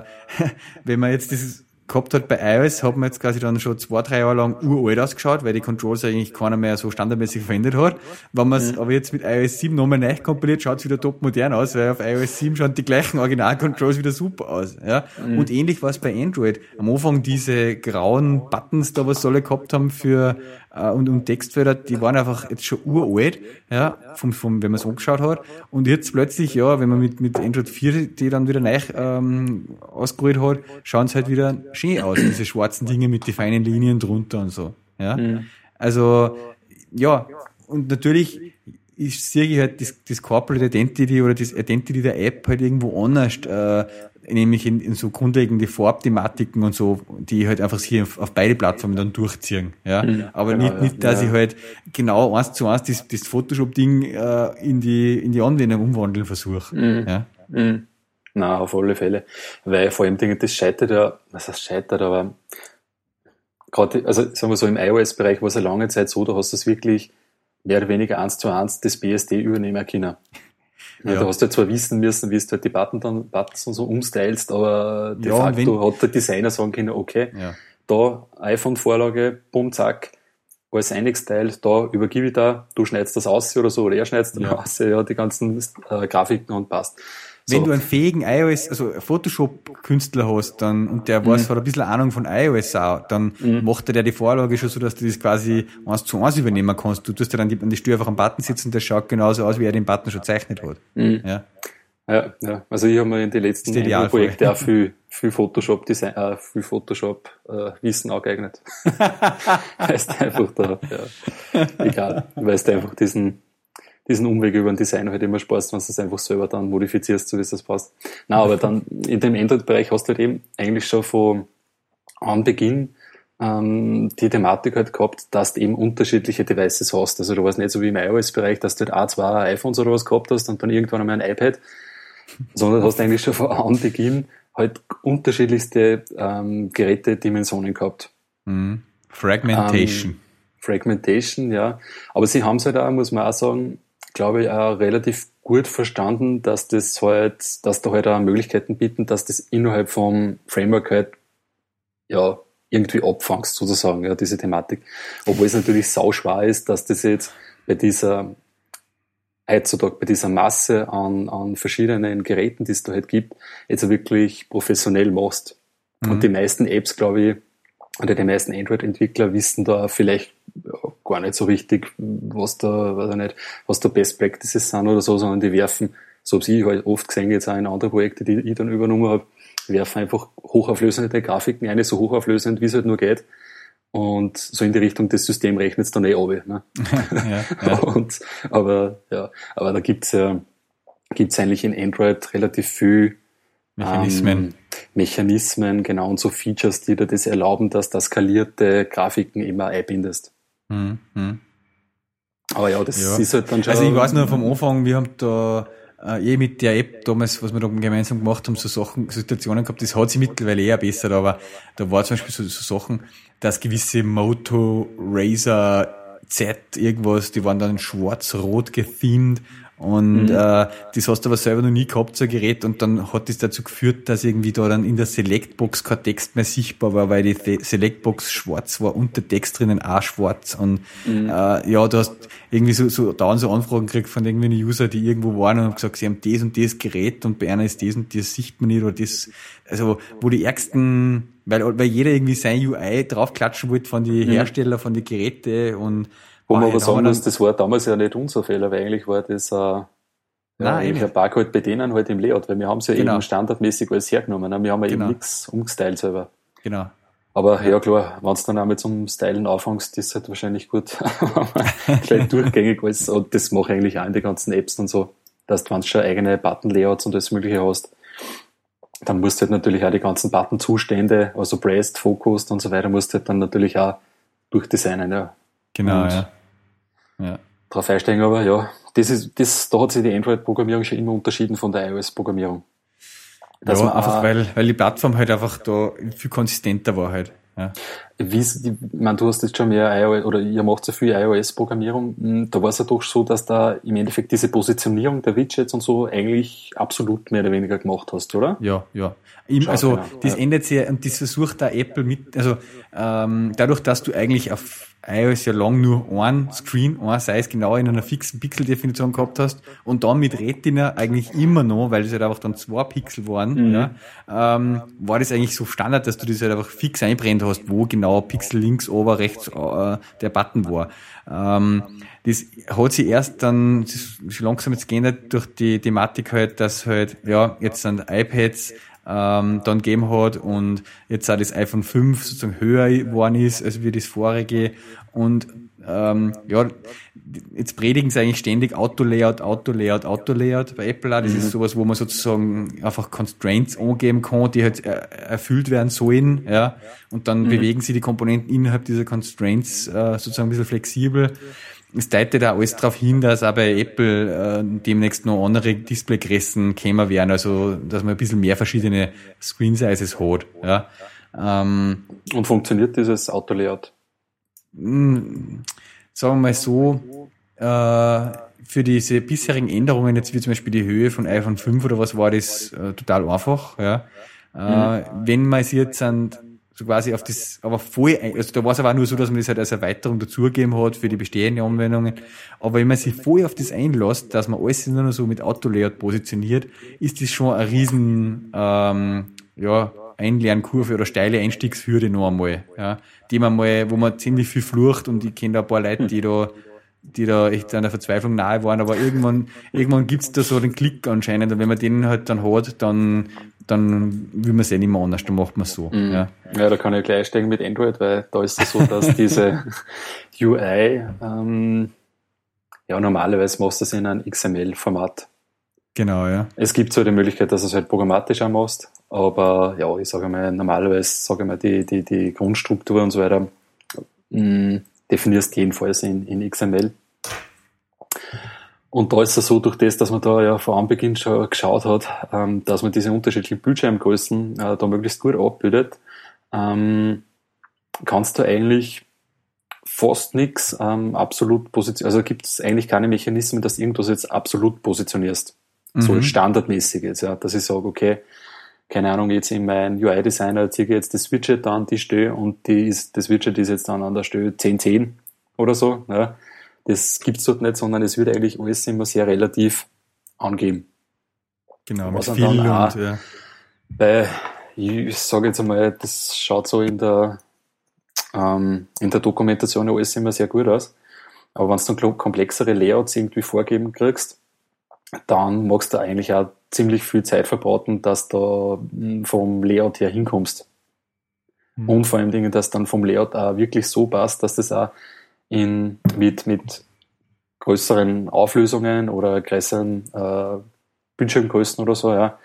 wenn man jetzt dieses gehabt hat bei iOS, hat man jetzt quasi dann schon zwei, drei Jahre lang uralt ausgeschaut, weil die Controls eigentlich keiner mehr so standardmäßig verwendet hat. Wenn man es mhm. aber jetzt mit iOS sieben nochmal neu kompiliert, schaut es wieder top modern aus, weil auf iOS sieben schauen die gleichen Original-Controls wieder super aus. Ja? Mhm. Und ähnlich war es bei Android. Am Anfang diese grauen Buttons da, was alle gehabt haben für Uh, und, und Textfelder, die waren einfach jetzt schon uralt, ja, vom, vom, wenn man es angeschaut hat. Und jetzt plötzlich, ja, wenn man mit, mit Android vier die dann wieder neu ähm, ausgerollt hat, schauen es halt wieder schön aus, diese schwarzen Dinge mit den feinen Linien drunter und so. Ja, mhm. also, ja, und natürlich, ich sehe halt das, das Corporate Identity oder das Identity der App halt irgendwo anders, äh, nämlich in, in so grundlegende Farbthematiken und so, die halt einfach hier auf, auf beide Plattformen dann durchziehen. Ja? Mhm, Aber genau, nicht, nicht, dass ja. ich halt genau eins zu eins das, das Photoshop-Ding äh, in die in die Anwendung umwandeln versuche. Mhm. Ja? Mhm. Nein, auf alle Fälle. Weil vor allem das scheitert ja, was heißt scheitert, aber gerade, also sagen wir so, im iOS-Bereich war es eine lange Zeit so, da hast du es wirklich mehr oder weniger eins zu eins das B S D übernehmen können. Ja. Da hast du halt zwar wissen müssen, wie du halt die Button dann, Buttons und so umstylst, aber de ja, facto wenn, hat der Designer sagen können, okay, ja. da iPhone-Vorlage, bumm, zack, alles eingestylt, da übergib ich da, du schneidest das aus oder so, oder er schneidet das ja. aus, ja, die ganzen äh, Grafiken und passt. Wenn so. du einen fähigen iOS, also Photoshop-Künstler hast, dann, und der weiß, mhm. hat ein bisschen Ahnung von iOS auch, dann mhm. macht er dir die Vorlage schon so, dass du das quasi eins zu eins übernehmen kannst. Du tust dir dann die, an die Stür einfach am Button sitzen, der schaut genauso aus, wie er den Button schon gezeichnet hat. Mhm. Ja. ja, ja. Also ich habe mir in den letzten Projekten auch viel, viel Photoshop-Design, äh, viel Photoshop-Wissen äh, angeeignet. Weil es einfach da, ja, egal, weil es einfach diesen, diesen Umweg über den Design halt immer Spaß, wenn du das einfach selber dann modifizierst, so wie es das passt. Nein, aber dann in dem Android-Bereich hast du halt eben eigentlich schon von Anbeginn ähm, die Thematik halt gehabt, dass du eben unterschiedliche Devices hast. Also du warst nicht so wie im iOS-Bereich, dass du halt A zwei iPhones oder was gehabt hast und dann irgendwann einmal ein iPad, sondern du hast eigentlich schon von Anbeginn halt unterschiedlichste ähm, Gerätedimensionen gehabt. Mhm. Fragmentation. Ähm, Fragmentation, ja. Aber sie haben es halt auch, muss man auch sagen, glaube ich, auch relativ gut verstanden, dass das halt, dass da halt auch Möglichkeiten bieten, dass das innerhalb vom Framework halt, ja, irgendwie abfangst, sozusagen, ja, diese Thematik. Obwohl es natürlich sauschwer ist, dass das jetzt bei dieser, heutzutage bei dieser Masse an, an verschiedenen Geräten, die es da halt gibt, jetzt wirklich professionell machst. Mhm. Und die meisten Apps, glaube ich, oder die meisten Android-Entwickler wissen da vielleicht ja, gar nicht so richtig, was da, weiß ich nicht, was da Best Practices sind oder so, sondern die werfen, so habe ich halt oft gesehen, jetzt auch in anderen Projekten, die ich dann übernommen habe, werfen einfach hochauflösende Grafiken ein, so hochauflösend, wie es halt nur geht. Und so in die Richtung, das System rechnet es dann eh ab. Ne? ja, ja. Und, aber, ja, aber da gibt's ja, gibt's eigentlich in Android relativ viel Mechanismen. Ähm, Mechanismen, genau, und so Features, die dir das erlauben, dass du skalierte Grafiken immer einbindest. Mhm. Mhm. Aber ja, das ja. ist halt dann schon... Also ich weiß nur vom Anfang, wir haben da eh äh, mit der App damals, was wir da gemeinsam gemacht haben, so Sachen, so Situationen gehabt, das hat sich mittlerweile eher verbessert, aber da war zum Beispiel so, so Sachen, dass gewisse Moto, Razer, Z, irgendwas, die waren dann schwarz-rot gethinnt. Und mhm. äh, das hast du aber selber noch nie gehabt, so ein Gerät. Und dann hat das dazu geführt, dass irgendwie da dann in der Selectbox kein Text mehr sichtbar war, weil die Selectbox schwarz war und der Text drinnen auch schwarz. Und mhm. äh, ja, du hast irgendwie so, so dauernd so Anfragen gekriegt von irgendwelchen User, die irgendwo waren und haben gesagt, sie haben das und das Gerät und bei einer ist das und das sieht man nicht oder das. Also wo die ärgsten, weil, weil jeder irgendwie sein U I draufklatschen wollte von den Herstellern, mhm. von den Geräten und wo man aber sagen muss, das war damals ja nicht unser Fehler, weil eigentlich war das äh, ja, eigentlich ein Bug halt bei denen halt im Layout, weil wir haben es ja genau. eben standardmäßig alles hergenommen, wir haben ja genau. eben nichts umgestylt selber. Genau. Aber ja klar, wenn du dann einmal zum Stylen anfängst, ist halt wahrscheinlich gut, gleich durchgängig alles, und das mache ich eigentlich auch in den ganzen Apps und so, dass du, wenn du schon eigene Button-Layouts und alles mögliche hast, dann musst du halt natürlich auch die ganzen Button-Zustände, also Pressed, Focused und so weiter, musst du halt dann natürlich auch durchdesignen, ja. Genau, und ja. Ja. Drauf einsteigen, aber ja, das ist, das, da hat sich die Android-Programmierung schon immer unterschieden von der iOS-Programmierung. Ja, einfach weil, weil die Plattform halt einfach da viel konsistenter war halt. Ja. Ich meine, du hast jetzt schon mehr iOS, oder ihr macht so viel iOS-Programmierung, da war es ja doch so, dass da im Endeffekt diese Positionierung der Widgets und so eigentlich absolut mehr oder weniger gemacht hast, oder? Ja, ja. Im, also, genau. das ändert sich, und das versucht da Apple mit, also, ähm, dadurch, dass du eigentlich auf iOS ja lang nur ein Screen, ein Size genau in einer fixen Pixel-Definition gehabt hast und dann mit Retina eigentlich immer noch, weil das halt einfach dann zwei Pixel waren, mhm. ja, ähm, war das eigentlich so Standard, dass du das halt einfach fix einbrennt hast, wo genau Pixel links, oben, rechts äh, der Button war. Ähm, das hat sich erst dann langsam jetzt geändert durch die Thematik halt, dass halt, ja, jetzt sind iPads Ähm, dann gegeben hat und jetzt auch das iPhone fünf sozusagen höher geworden ist als wie das vorige und Ähm, ja, jetzt predigen sie eigentlich ständig Auto-Layout, Auto-Layout, Auto-Layout bei Apple auch. Das mhm. ist sowas, wo man sozusagen einfach Constraints angeben kann, die halt erfüllt werden sollen, ja. Und dann mhm. bewegen sie die Komponenten innerhalb dieser Constraints äh, sozusagen ein bisschen flexibel. Es deutet auch alles darauf hin, dass auch bei Apple äh, demnächst noch andere Displaygrößen kämer werden, also dass man ein bisschen mehr verschiedene Screen-Sizes hat. Ja. Ähm, Und funktioniert dieses Auto-Layout? Mh, sagen wir mal so, äh, für diese bisherigen Änderungen, jetzt wie zum Beispiel die Höhe von iPhone fünf oder was, war das äh, total einfach. Ja. Äh, mhm. Wenn man es jetzt an so quasi auf das, aber voll, also da war es aber auch nur so, dass man das halt als Erweiterung dazugegeben hat für die bestehenden Anwendungen. Aber wenn man sich voll auf das einlässt, dass man alles nur noch so mit Auto-Layout positioniert, ist das schon eine riesen, ähm, ja, Einlernkurve oder steile Einstiegshürde noch einmal, ja, die man mal, wo man ziemlich viel flucht, und ich kenne da ein paar Leute, die da, die da echt an der Verzweiflung nahe waren, aber irgendwann, irgendwann gibt's da so den Klick anscheinend, und wenn man den halt dann hat, dann, dann will man es eh nicht mehr anders, dann macht man es so. Mhm. Ja. ja, da kann ich gleich einsteigen mit Android, weil da ist es so, dass diese U I, ähm, ja, normalerweise machst du es in einem X M L-Format. Genau, ja. Es gibt so die Möglichkeit, dass du es halt programmatisch auch machst, aber ja, ich sage mal, normalerweise, sage ich mal, die, die, die Grundstruktur und so weiter mh, definierst jedenfalls in, in X M L. Und da ist es so, durch das, dass man da ja vor Anbeginn schon geschaut hat, ähm, dass man diese unterschiedlichen Bildschirmgrößen äh, da möglichst gut abbildet, ähm, kannst du eigentlich fast nichts ähm, absolut positionieren, also gibt es eigentlich keine Mechanismen, dass irgendwas jetzt absolut positionierst. So mhm. standardmäßig jetzt, ja, dass ich sage, okay, keine Ahnung, jetzt in meinem U I-Designer ziehe ich jetzt das Widget an die Stelle und die ist, das Widget ist jetzt dann an der Stelle zehn zehn oder so. Ja. Das gibt's dort nicht, sondern es wird eigentlich alles immer sehr relativ angeben. Genau, was viel dann auch, und, ja. Weil, ich sage jetzt einmal, das schaut so in der, ähm, in der Dokumentation alles immer sehr gut aus. Aber wenn du dann komplexere Layouts irgendwie vorgeben kriegst, dann magst du eigentlich auch ziemlich viel Zeit verbraten, dass du vom Layout her hinkommst. Mhm. Und vor allem Dingen, dass dann vom Layout auch wirklich so passt, dass das auch in, mit, mit größeren Auflösungen oder größeren äh, Bildschirmgrößen oder so, ja,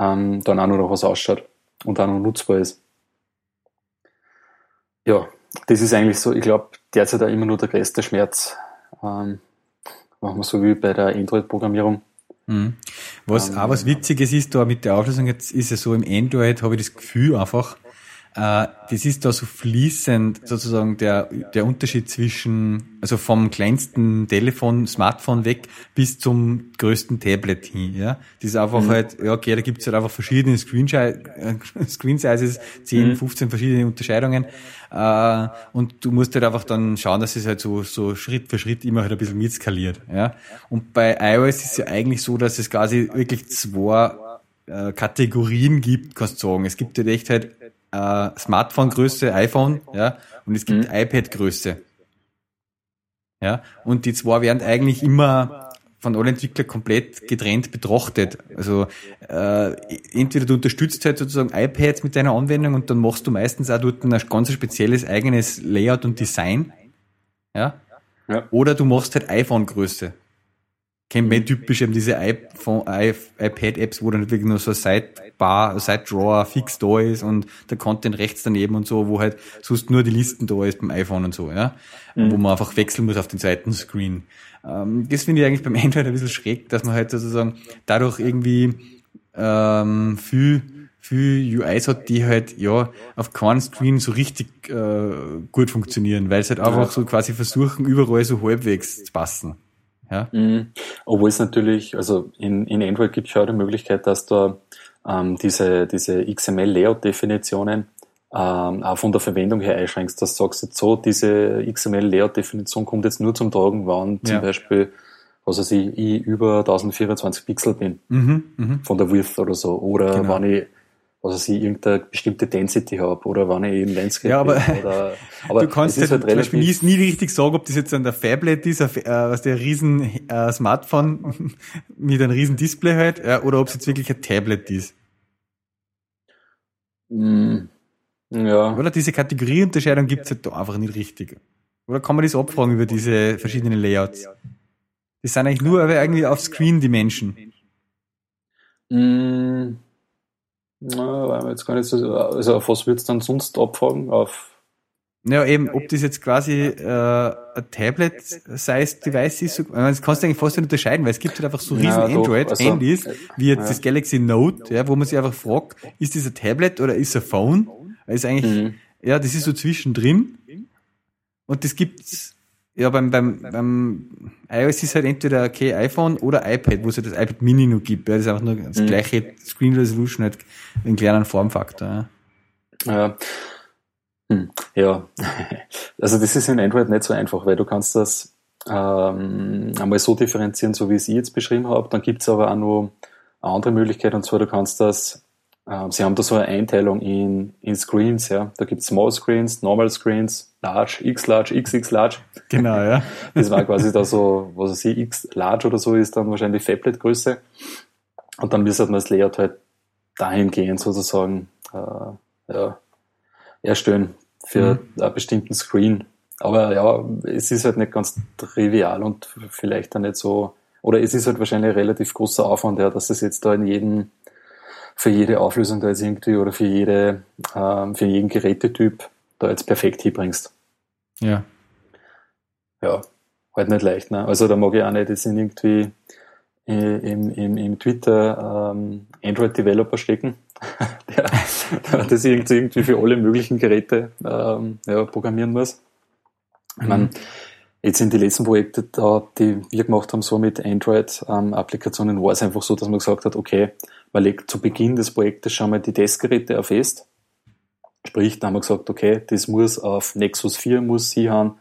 ähm, dann auch nur noch was ausschaut und auch noch nutzbar ist. Ja, das ist eigentlich so, ich glaube, derzeit auch immer nur der größte Schmerz. Ähm, machen wir so wie bei der Android-Programmierung. Mhm. Was ähm, auch was Witziges ist da mit der Auflösung, jetzt ist es so, im Android habe ich das Gefühl einfach, äh, das ist da so fließend sozusagen der der Unterschied zwischen, also vom kleinsten Telefon, Smartphone weg bis zum größten Tablet hin. Ja? Das ist einfach mhm. halt, ja okay, da gibt es halt einfach verschiedene Screen-Sizes, zehn, mhm. fünfzehn verschiedene Unterscheidungen. Uh, und du musst halt einfach dann schauen, dass es halt so, so Schritt für Schritt immer halt ein bisschen mitskaliert, ja. Und bei iOS ist es ja eigentlich so, dass es quasi wirklich zwei äh, Kategorien gibt, kannst du sagen. Es gibt halt echt halt äh, Smartphone-Größe, iPhone, ja, und es gibt mhm. iPad-Größe. Ja, und die zwei werden eigentlich immer von allen Entwicklern komplett getrennt betrachtet. Also äh, entweder du unterstützt halt sozusagen iPads mit deiner Anwendung und dann machst du meistens auch dort ein ganz spezielles eigenes Layout und Design. Ja? ja. Oder du machst halt iPhone-Größe. Kennt man typisch eben diese iPhone, iPad-Apps, wo dann wirklich nur so ein Sidebar, Side-Drawer fix da ist und der Content rechts daneben und so, wo halt sonst nur die Listen da ist beim iPhone und so, ja. Mhm. Wo man einfach wechseln muss auf den Seitenscreen. Das finde ich eigentlich beim Android ein bisschen schräg, dass man halt sozusagen dadurch irgendwie ähm, viel, viel U Is hat, die halt ja auf keinem Screen so richtig äh, gut funktionieren, weil es halt einfach so quasi versuchen, überall so halbwegs zu passen. Ja? Mhm. Obwohl es natürlich, also in, in Android gibt es schon die Möglichkeit, dass da ähm, diese, diese X M L-Layout-Definitionen ähm, auch von der Verwendung her einschränkst, dass du sagst jetzt so, diese X M L-Layout-Definition kommt jetzt nur zum Tragen, wann zum ja. Beispiel, was weiß ich, ich über tausendvierundzwanzig Pixel bin, mhm, mh. von der Width oder so, oder genau. wann ich, was weiß ich, irgendeine bestimmte Density habe, oder wann ich eben Landscape ja, aber, bin, oder, aber du kannst halt, halt relativ nie, nie richtig sagen, ob das jetzt an der Phablet ist, auf, äh, was der riesen äh, Smartphone mit einem riesen Display halt, äh, oder ob es jetzt wirklich ein Tablet ist. Mm. Ja. Oder diese Kategorieunterscheidung gibt es halt da einfach nicht richtig. Oder kann man das abfragen über diese verschiedenen Layouts? Das sind eigentlich nur aber irgendwie auf Screen die Menschen. Mm, na, jetzt kann ich so, also auf was würdest du dann sonst abfragen? Auf ja, eben, ob das jetzt quasi äh, ein Tablet-Size-Device ist. Das kannst du eigentlich fast nicht unterscheiden, weil es gibt halt einfach so riesen ja, Android-Handys, also, wie jetzt ja. das Galaxy Note, ja, wo man sich einfach fragt, ist das ein Tablet oder ist es ein Phone? Ist eigentlich, mhm. ja, das ist so zwischendrin. Und das gibt's, ja, beim, beim, beim iOS ist halt entweder, okay, iPhone oder iPad, wo es halt das iPad Mini noch gibt, ja, das ist einfach nur das mhm. gleiche Screen Resolution, halt einen kleinen Formfaktor, ja. ja. Ja, also das ist in Android nicht so einfach, weil du kannst das ähm, einmal so differenzieren, so wie es ich jetzt beschrieben habe. Dann gibt es aber auch noch eine andere Möglichkeit, und zwar du kannst das, ähm, sie haben da so eine Einteilung in, in Screens, ja. Da gibt es Small Screens, Normal Screens, Large, X-Large, X X Large. Genau, ja. Das war quasi da so, was weiß ich, X-Large oder so ist dann wahrscheinlich Phablet-Größe. Und dann müsste man das Layout halt dahingehend sozusagen äh, ja, erstellen für mhm. einen bestimmten Screen. Aber ja, es ist halt nicht ganz trivial und vielleicht dann nicht so, oder es ist halt wahrscheinlich ein relativ großer Aufwand, ja, dass das jetzt da in jedem, für jede Auflösung da jetzt irgendwie oder für jede, ähm, für jeden Gerätetyp da jetzt perfekt hinbringst. Ja. Ja, halt nicht leicht, ne? Also da mag ich auch nicht, das sind irgendwie im, im, im Twitter ähm, Android-Developer stecken, der, der das irgendwie für alle möglichen Geräte ähm, ja, programmieren muss. Ich meine, jetzt in die letzten Projekte, da, die wir gemacht haben, so mit Android-Applikationen, ähm, war es einfach so, dass man gesagt hat, okay, man legt zu Beginn des Projektes schon mal die Testgeräte auf fest. Sprich, da haben wir gesagt, okay, das muss auf Nexus vier muss sie haben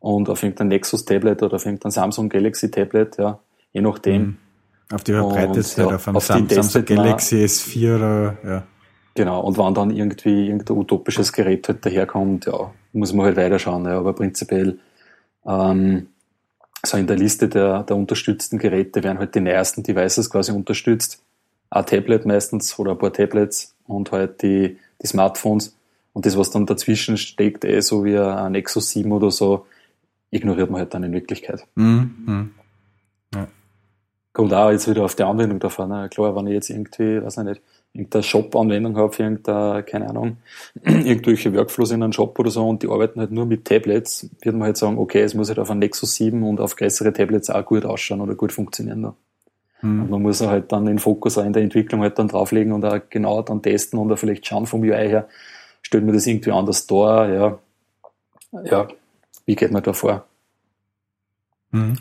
und auf irgendein Nexus-Tablet oder auf irgendein Samsung Galaxy-Tablet, ja, je nachdem. Mhm. Auf die verbreitetste, ja, auf einem Samsung, Samsung Galaxy S vier oder, ja. Genau, und wenn dann irgendwie irgendein utopisches Gerät halt daherkommt, ja, muss man halt weiterschauen, ja, aber prinzipiell ähm, so in der Liste der, der unterstützten Geräte werden halt die neuesten Devices quasi unterstützt, ein Tablet meistens oder ein paar Tablets und halt die, die Smartphones, und das, was dann dazwischen steckt, eh so wie ein Nexus sieben oder so, ignoriert man halt dann in Wirklichkeit. Mhm. Ja. Kommt auch jetzt wieder auf die Anwendung davon. Ne? Klar, wenn ich jetzt irgendwie, weiß ich nicht, irgendeine Shop-Anwendung habe für irgendeine, keine Ahnung, irgendwelche Workflows in einem Shop oder so und die arbeiten halt nur mit Tablets, wird man halt sagen, okay, es muss halt auf ein Nexus sieben und auf größere Tablets auch gut ausschauen oder gut funktionieren. Ne? Mhm. Und man muss halt dann den Fokus auch in der Entwicklung halt dann drauflegen und auch genau dann testen und auch vielleicht schauen vom U I her, stellt man das irgendwie anders dar, ja, ja, wie geht man da vor? Mhm.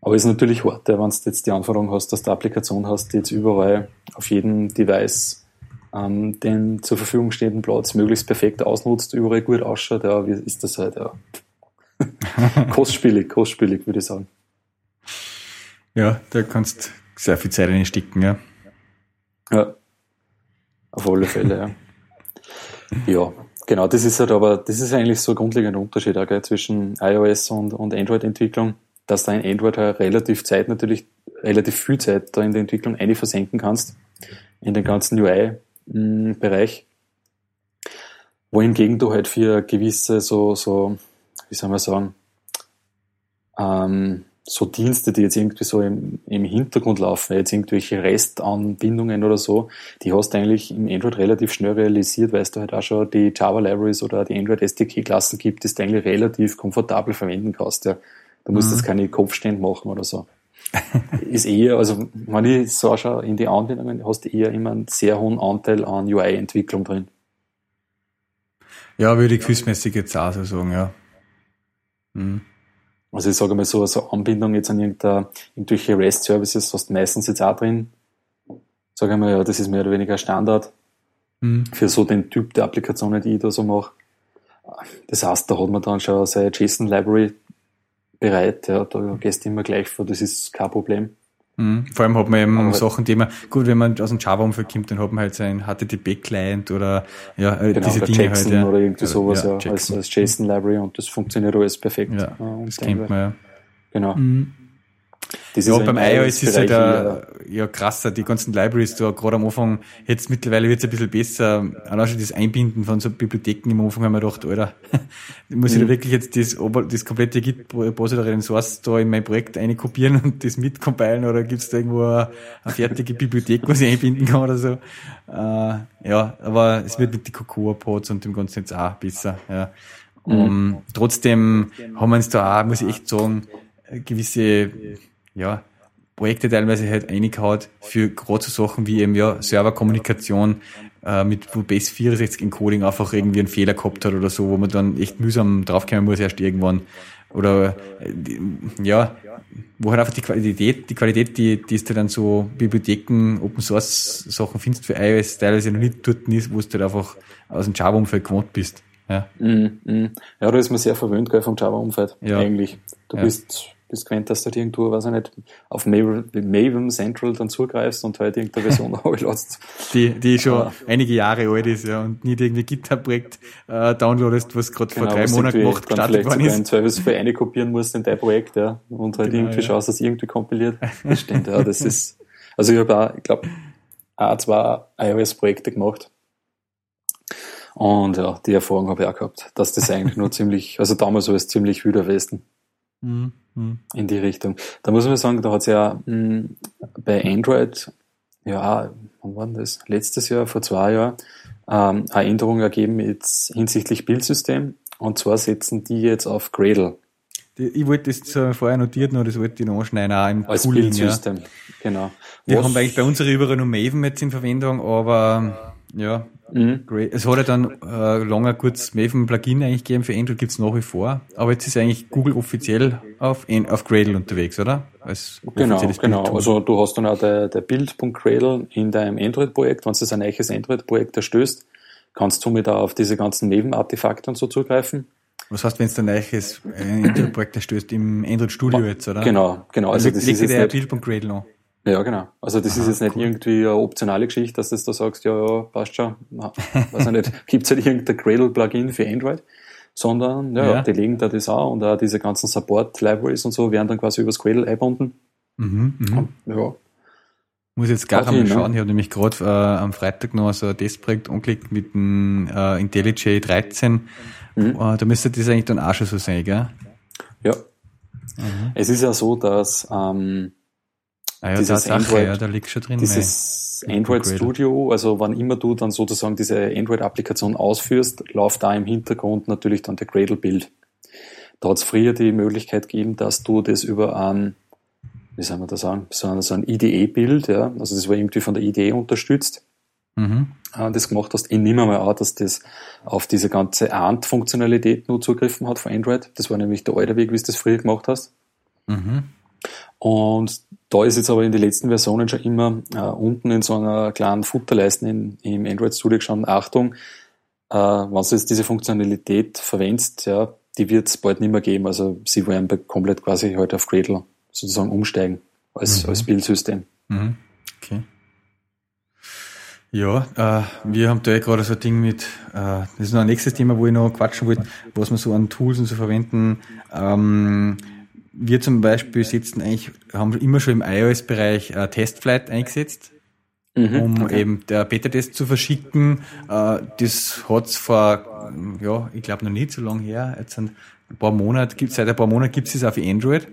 Aber es ist natürlich hart, wenn du jetzt die Anforderung hast, dass du eine Applikation hast, die jetzt überall auf jedem Device ähm, den zur Verfügung stehenden Platz möglichst perfekt ausnutzt, überall gut ausschaut, ja, wie ist das halt, ja. kostspielig, kostspielig, würde ich sagen. Ja, da kannst du sehr viel Zeit reinstecken, ja. Ja, auf alle Fälle, ja. Ja, genau, das ist halt aber, das ist eigentlich so ein grundlegender Unterschied auch, gell, zwischen iOS und, und Android-Entwicklung, dass da in Android halt relativ Zeit natürlich, relativ viel Zeit da in der Entwicklung eine versenken kannst, in den ganzen U I-Bereich. Wohingegen du halt für gewisse so, so, wie soll man sagen, ähm, so Dienste, die jetzt irgendwie so im, im Hintergrund laufen, jetzt irgendwelche Restanbindungen oder so, die hast du eigentlich in Android relativ schnell realisiert, weil es da halt auch schon die Java-Libraries oder die Android-S D K-Klassen gibt, die du eigentlich relativ komfortabel verwenden kannst, ja. Du musst mhm. jetzt keine Kopfstände machen oder so. Ist eher, also wenn ich so schaue, in die Anwendungen hast du eher immer einen sehr hohen Anteil an U I-Entwicklung drin. Ja, würde ich gefühlsmäßig jetzt auch so sagen, ja. Mhm. Also ich sage mal so, so Anbindung jetzt an irgendwelche REST-Services hast du meistens jetzt auch drin. Sag ich mal, ja, das ist mehr oder weniger Standard mhm. für so den Typ der Applikationen, die ich da so mache. Das heißt, da hat man dann schon seine JSON-Library bereit, ja, da gehst du immer gleich vor, das ist kein Problem. Mhm. Vor allem hat man eben aber Sachen, die man, gut, wenn man aus dem Java-Umfeld kommt, dann hat man halt seinen H T T P-Client oder ja, äh, genau, diese oder Dinge Jackson halt. Ja. Oder irgendwie sowas, ja, ja als, als JSON-Library und das funktioniert alles perfekt. Ja, das kennt man, ja. Genau. Mhm. Das ja, ist beim iOS ist halt ja, ja krasser, die ganzen Libraries da, gerade am Anfang, jetzt mittlerweile wird's ein bisschen besser, auch schon das Einbinden von so Bibliotheken im Anfang haben wir gedacht, Alter, muss ich mhm. da wirklich jetzt das, das komplette Git-Repository in Source da in mein Projekt einkopieren und das mitcompilen, oder gibt's da irgendwo eine, eine fertige Bibliothek, was ich einbinden kann oder so? Äh, ja, aber es wird mit den Cocoa-Pods und dem Ganzen jetzt auch besser, ja. Mhm. Um, trotzdem haben wir uns da auch, muss ich echt sagen, gewisse, ja, Projekte teilweise halt reingehauen für gerade so Sachen wie eben, ja, Serverkommunikation, äh, mit wo Base vierundsechzig Encoding einfach irgendwie einen Fehler gehabt hat oder so, wo man dann echt mühsam draufkommen muss erst irgendwann. Oder, äh, ja, wo halt einfach die Qualität, die Qualität, die, die ist halt dann so Bibliotheken, Open Source Sachen findest für iOS teilweise noch nicht dort ist, wo du halt einfach aus dem Java-Umfeld gewohnt bist. Ja. Mm, mm. Ja, da ist man sehr verwöhnt, gell, vom Java-Umfeld, ja. eigentlich. Du ja. bist, bist gewöhnt, dass du halt irgendwo, weiß ich nicht, auf Maven, Maven Central dann zugreifst und halt irgendeine Version hochlädst. Die, die schon ah. einige Jahre alt ist, ja, und nicht irgendwie GitHub-Projekt äh, downloadest, was gerade genau, vor drei Monaten gemacht, gestartet worden ist. Im Zweifelsfall eine kopieren musst in dein Projekt, ja, und halt genau, irgendwie ja. schaust, dass irgendwie kompiliert. Das stimmt, ja, das ist, also ich habe auch, ich glaube, auch zwei iOS-Projekte gemacht. Und ja, die Erfahrung habe ich auch gehabt, dass das eigentlich nur ziemlich, also damals war es ziemlich wilder Westen mhm. in die Richtung. Da muss man sagen, da hat es ja mh, bei Android, ja, wann war denn das? Letztes Jahr, vor zwei Jahren, ähm, eine Änderung ergeben jetzt hinsichtlich Bildsystem. Und zwar setzen die jetzt auf Gradle. Die, ich wollte das äh, vorher notiert noch, das wollte ich noch anschneiden, auch im als Cooling, Bildsystem, ja. genau. Wir Was? haben eigentlich bei unserer überall nur Maven jetzt in Verwendung, aber ja. Mhm. Es hat ja dann äh, lange kurz Maven-Plugin eigentlich gegeben, für Android gibt es nach wie vor, aber jetzt ist eigentlich Google offiziell auf, auf Gradle unterwegs, oder? Als genau, genau. Bildtool. Also du hast dann auch der, der Bild.Gradle in deinem Android-Projekt, wenn du ein neues Android-Projekt erstößt, kannst du mit auch auf diese ganzen Maven-Artefakte und so zugreifen. Was heißt, wenn es ein neues Android-Projekt erstößt, im Android-Studio ba- jetzt, oder? Genau, genau. Also, also das legt dir Bild.Gradle an. Ja, genau. Also das Aha, ist jetzt nicht cool. irgendwie eine optionale Geschichte, dass du da sagst, ja, ja, passt schon, na, weiß ich nicht, gibt's halt irgendein Gradle-Plugin für Android, sondern ja, ja. die legen da das an und auch diese ganzen Support-Libraries und so werden dann quasi übers Gradle eingebunden. Mhm, mhm. Ja. Ich muss jetzt gar einmal schauen, ich habe nämlich gerade äh, am Freitag noch so ein Testprojekt angeklickt mit dem äh, IntelliJ dreizehn. Mhm. Äh, da müsste das eigentlich dann auch schon so sein, gell? Ja. Mhm. Es ist ja so, dass ähm, Ah ja, dieses Android, Sache, ja, da liegt schon drin. Dieses mein. Android Studio, also wann immer du dann sozusagen diese Android-Applikation ausführst, läuft da im Hintergrund natürlich dann der Gradle-Build. Da hat es früher die Möglichkeit gegeben, dass du das über ein, wie soll man das sagen, so ein, so ein I D E-Build, ja, also das war irgendwie von der I D E unterstützt, mhm. das gemacht hast. Ich nehme mal an, dass das auf diese ganze A R T-Funktionalität nur zugegriffen hat von Android. Das war nämlich der alte Weg, wie du das früher gemacht hast. Mhm. Und da ist jetzt aber in den letzten Versionen schon immer äh, unten in so einer kleinen Futterleiste in, im Android Studio schon, Achtung, äh, wenn du jetzt diese Funktionalität verwendest, ja, die wird es bald nicht mehr geben. Also sie werden komplett quasi heute halt auf Gradle sozusagen umsteigen als, mhm. als Bildsystem. Mhm. Okay. Ja, äh, wir haben da ja gerade so ein Ding mit, äh, das ist noch ein nächstes Thema, wo ich noch quatschen wollte, was man so an Tools und so verwenden. Ähm, Wir zum Beispiel sitzen eigentlich, haben immer schon im iOS-Bereich äh, Testflight eingesetzt, mhm, um okay. eben der Beta-Test zu verschicken. Äh, das hat's vor, ja, ich glaube noch nicht so lange her, jetzt ein paar Monate gibt's, seit ein paar Monaten gibt's es auch für Android.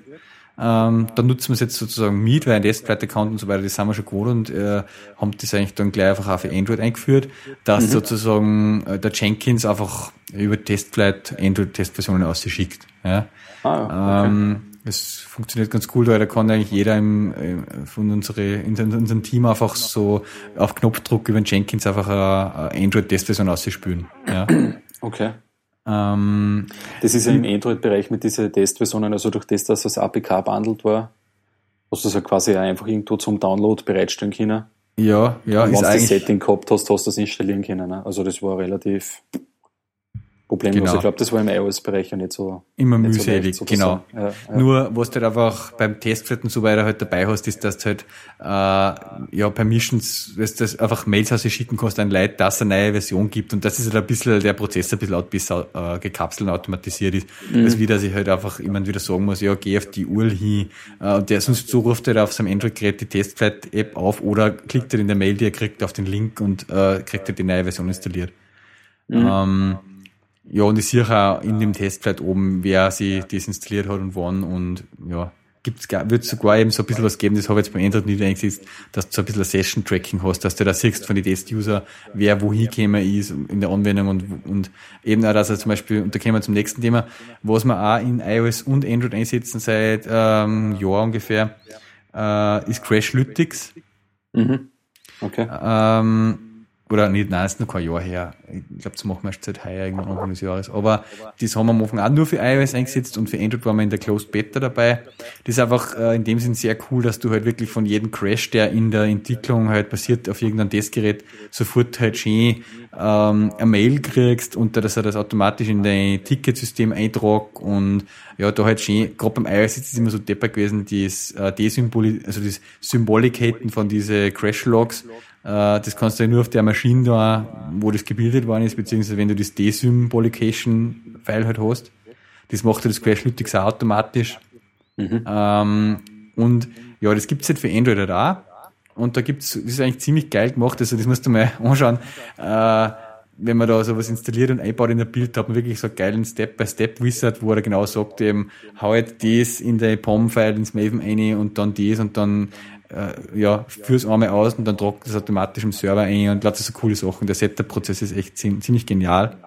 Ähm, dann nutzen wir es jetzt sozusagen mit, weil ein Testflight-Account und so weiter, das haben wir schon gewohnt und äh, haben das eigentlich dann gleich einfach auch für Android eingeführt, dass mhm. sozusagen äh, der Jenkins einfach über Testflight Android-Testversionen ausschickt. Ja. Ah, okay. ähm, Es funktioniert ganz cool, weil da kann eigentlich jeder im, von unsere, in unserem Team einfach so auf Knopfdruck über den Jenkins einfach eine Android-Testversion auszuspülen. Ja. Okay. Ähm, das ist ja im Android-Bereich mit diesen Testversionen, also durch das, dass das A P K bundelt war, hast du es ja quasi einfach irgendwo zum Download bereitstellen können. Ja, ja. Und wenn du das Setting gehabt hast, hast du das installieren können. Also das war relativ problemlos. Genau. Ich glaube, das war im iOS-Bereich ja nicht so immer nicht mühselig, so leicht, genau. Ja, ja. Nur, was du halt einfach beim Testflight und so weiter halt dabei hast, ist, dass du halt äh, ja, Permissions, dass du einfach Mails aus schicken kannst an Leute, dass es eine neue Version gibt, und das ist halt ein bisschen, der Prozess ein bisschen, ein bisschen äh, gekapselt und automatisiert ist. Mhm. Also wie, dass ich halt einfach immer wieder sagen muss, ja, geh auf die U R L hin, äh, und der sonst so ruft halt auf seinem Android-Gerät die Testflight-App auf oder klickt halt in der Mail, die er kriegt, auf den Link und äh, kriegt halt die neue Version installiert. Mhm. Ähm, ja, und ich sehe auch in dem Testflight oben, wer sich das installiert hat und wann, und ja, gibt's, wird sogar eben so ein bisschen was geben, das habe ich jetzt beim Android nicht eingesetzt, dass du so ein bisschen ein Session-Tracking hast, dass du da siehst von den Test-User, wer wohin gekommen ist in der Anwendung, und, und eben auch, dass er zum Beispiel, und da kommen wir zum nächsten Thema, was wir auch in iOS und Android einsetzen seit ähm, Jahr ungefähr, äh, ist Crashlytics. Mhm. Okay. Ähm, Oder, nee, nein, ist noch kein Jahr her. Ich glaube, das machen wir erst seit heuer, irgendwann Anfang des Jahres. Aber das haben wir am Anfang auch nur für iOS eingesetzt, und für Android waren wir in der Closed Beta dabei. Das ist einfach äh, in dem Sinn sehr cool, dass du halt wirklich von jedem Crash, der in der Entwicklung halt passiert auf irgendeinem Testgerät, sofort halt schön ähm, eine Mail kriegst, und dass er das automatisch in dein Ticketsystem eintragt, und ja, da halt schön, gerade beim iOS ist es immer so deppert gewesen, das äh, Desymboli- also das Symbolicaten von diese Crash-Logs. Das kannst du ja nur auf der Maschine da, wo das gebildet worden ist, beziehungsweise wenn du das Desymbolication-File halt hast. Das macht ja das Crashlytics auch automatisch. Mhm. Ähm, und ja, das gibt's halt für Android halt auch. Und da gibt's, das ist eigentlich ziemlich geil gemacht, also das musst du mal anschauen. Äh, wenn man da sowas installiert und einbaut in der Build, hat man wirklich so einen geilen Step-by-Step-Wizard, wo er genau sagt eben, hau jetzt das in dein P O M-File ins Maven rein und dann das und dann ja, führ's einmal aus und dann tragt das automatisch im Server ein, und lauter so coole Sachen. Der Setup-Prozess ist echt ziemlich genial.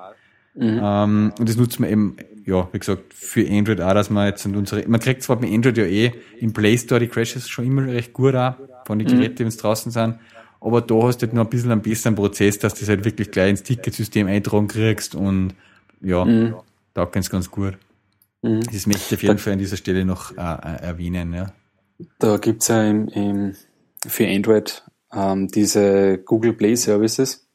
Mhm. Ähm, und das nutzen wir eben, ja, wie gesagt, für Android auch, dass man jetzt und unsere, man kriegt zwar bei Android ja eh im Play Store die Crashes schon immer recht gut auch, von den Geräten, die uns draußen sind, aber da hast du halt noch ein bisschen einen besseren Prozess, dass du das halt wirklich gleich ins Ticketsystem eintragen kriegst, und ja, mhm. da kann's ganz gut. Mhm. Das möchte ich auf jeden Fall an dieser Stelle noch äh, erwähnen, ja. Da gibt es ja im, im, für Android ähm, diese Google Play Services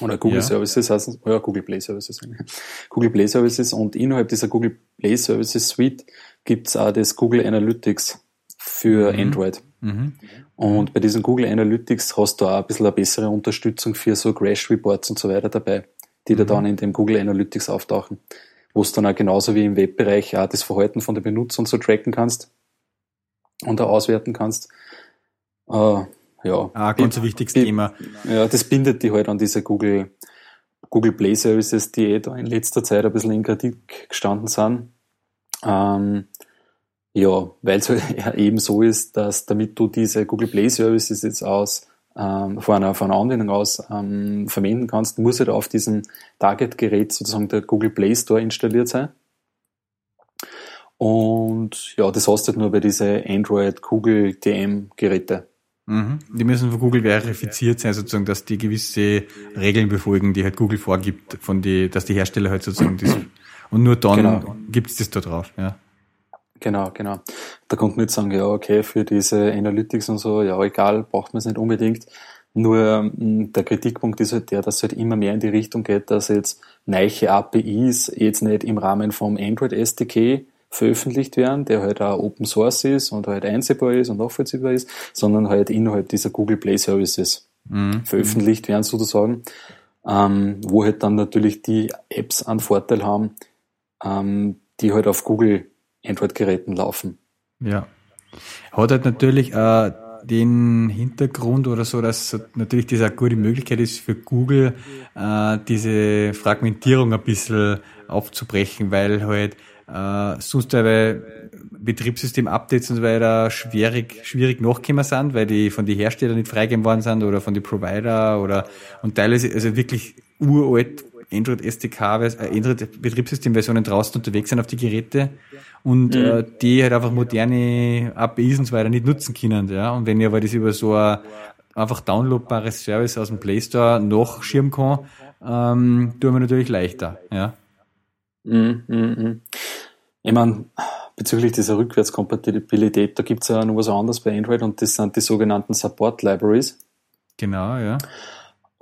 oder Google ja. Services, heißt es, oh ja, Google Play Services. Google Play Services, und innerhalb dieser Google Play Services Suite gibt es auch das Google Analytics für mhm. Android. Mhm. Und bei diesen Google Analytics hast du auch ein bisschen eine bessere Unterstützung für so Crash Reports und so weiter dabei, die mhm. da dann in dem Google Analytics auftauchen, wo es dann auch genauso wie im Webbereich auch das Verhalten von den Benutzern so tracken kannst. Und auch auswerten kannst. Äh, ja. Ah, ganz ein wichtiges B- Thema. Ja, das bindet die halt an diese Google, Google Play Services, die eh da in letzter Zeit ein bisschen in Kritik gestanden sind. Ähm, ja, weil es halt eben so ist, dass damit du diese Google Play Services jetzt aus, ähm, von einer, von einer Anwendung aus, ähm, verwenden kannst, muss halt auf diesem Target-Gerät sozusagen der Google Play Store installiert sein. Und ja, das hast du halt nur bei diese Android-Google-D M-Geräte. Mhm. Die müssen von Google verifiziert sein, sozusagen, dass die gewisse Regeln befolgen, die halt Google vorgibt, von die, dass die Hersteller halt sozusagen das, und nur dann genau. gibt's das da drauf, ja. Genau, genau. Da konnte man jetzt sagen, ja, okay, für diese Analytics und so, ja, egal, braucht man es nicht unbedingt. Nur der Kritikpunkt ist halt der, dass es halt immer mehr in die Richtung geht, dass jetzt neue A P Is jetzt nicht im Rahmen vom Android S D K veröffentlicht werden, der halt auch Open Source ist und halt einsehbar ist und nachvollziehbar ist, sondern halt innerhalb dieser Google Play Services mhm. veröffentlicht werden sozusagen, ähm, wo halt dann natürlich die Apps einen Vorteil haben, ähm, die halt auf Google Android-Geräten laufen. Ja, hat halt natürlich äh, den Hintergrund oder so, dass natürlich das eine gute Möglichkeit ist für Google, äh, diese Fragmentierung ein bisschen aufzubrechen, weil halt Äh, sonst weil Betriebssystem-Updates und so weiter schwierig, schwierig nachgekommen sind, weil die von den Herstellern nicht freigegeben worden sind oder von den Provider oder, und teilweise, also wirklich uralt Android S D K, äh, Android-Betriebssystem-Versionen draußen unterwegs sind auf die Geräte und mhm. äh, die halt einfach moderne A P Is und so weiter nicht nutzen können, ja. Und wenn ich aber das über so ein einfach downloadbares Service aus dem Play Store nachschirmen kann, ähm, tun wir natürlich leichter, ja. Mm, mm, mm. Ich meine, bezüglich dieser Rückwärtskompatibilität, da gibt es ja noch was anderes bei Android, und das sind die sogenannten Support Libraries. Genau, ja.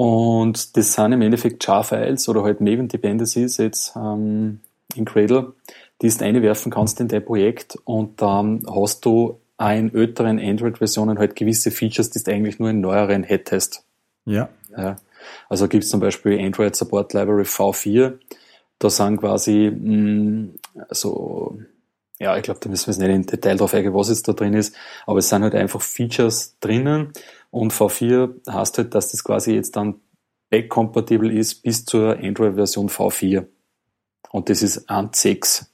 Und das sind im Endeffekt Jar-Files oder halt Maven-Dependencies jetzt ähm, in Gradle, die du einwerfen kannst in dein Projekt, und dann hast du auch in älteren Android-Versionen halt gewisse Features, die du eigentlich nur in neueren hättest. Ja. ja. Also gibt es zum Beispiel Android Support Library V vier, da sind quasi mh, so, ja, ich glaube, da müssen wir jetzt nicht im Detail drauf eingehen, was jetzt da drin ist, aber es sind halt einfach Features drinnen, und V vier heißt halt, dass das quasi jetzt dann backkompatibel ist bis zur Android-Version V vier. Und das ist eins Punkt sechs.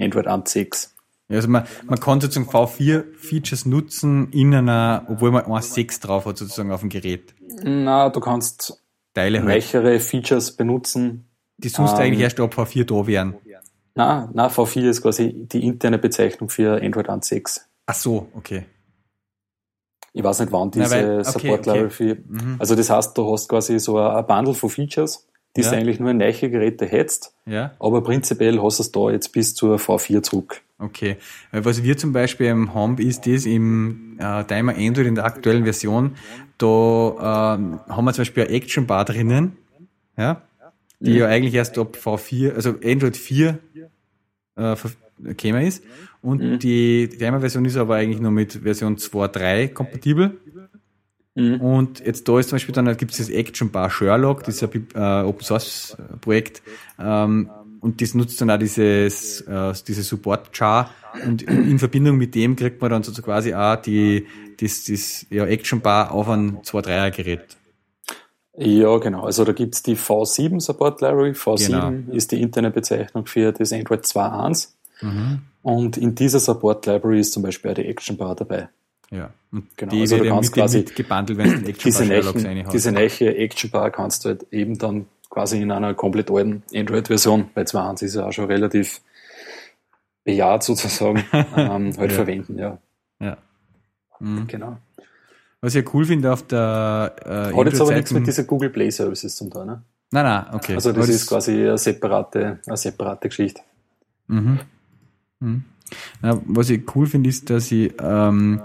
Android eins Punkt sechs. Ja, also man, man kann sozusagen V vier-Features nutzen in einer, obwohl man eins Punkt sechs drauf hat, sozusagen auf dem Gerät. Na, du kannst Teile reichere halt. Features benutzen. Die sonst ähm, eigentlich erst ab V vier da wären. Na, na, V vier ist quasi die interne Bezeichnung für Android eins Punkt sechs. Ach so, okay. Ich weiß nicht, wann diese okay, Support Level okay. für. Mhm. Also das heißt, du hast quasi so ein Bundle von Features, die ja. du eigentlich nur in neue Geräte hättest, ja. aber prinzipiell hast du es da jetzt bis zur V vier zurück. Okay. Was wir zum Beispiel haben, ist das im äh, Timer Android in der aktuellen Version, da ähm, haben wir zum Beispiel eine Action Bar drinnen, ja, die ja, ja eigentlich erst ab V vier, also Android vier äh, käme ist. Und mhm. die Timer-Version ist aber eigentlich nur mit Version zwei Punkt drei kompatibel. Mhm. Und jetzt da ist zum Beispiel dann, gibt es das Action Bar Sherlock, das ist ein äh, Open-Source-Projekt, ähm, und das nutzt dann auch dieses, äh, diese Support-Char, und in Verbindung mit dem kriegt man dann so quasi auch die, das, das ja, Action Bar auf ein zwei Punkt drei-Gerät. Ja, genau. Also da gibt es die V sieben Support Library. V sieben genau. ist die interne Bezeichnung für das Android zwei Punkt eins. Mhm. Und in dieser Support Library ist zum Beispiel auch die Action Bar dabei. Ja, und genau. die also wird dann quasi gebundelt, wenn du Action Bar Sherlock rein hast. Diese neue Action Bar kannst du halt eben dann quasi in einer komplett alten Android-Version, bei zwei Punkt eins ist ja auch schon relativ bejaht sozusagen, ähm, halt ja. verwenden, ja. Ja. Mhm. Genau. Was ich ja cool finde auf der äh, Android-Seite... Hat jetzt aber nichts mit dieser Google Play Services zum Teil, ne? Nein, nein, okay. Also das, das ist quasi eine separate, eine separate Geschichte. Mhm. Mhm. Na, was ich cool finde, ist, dass ich ähm,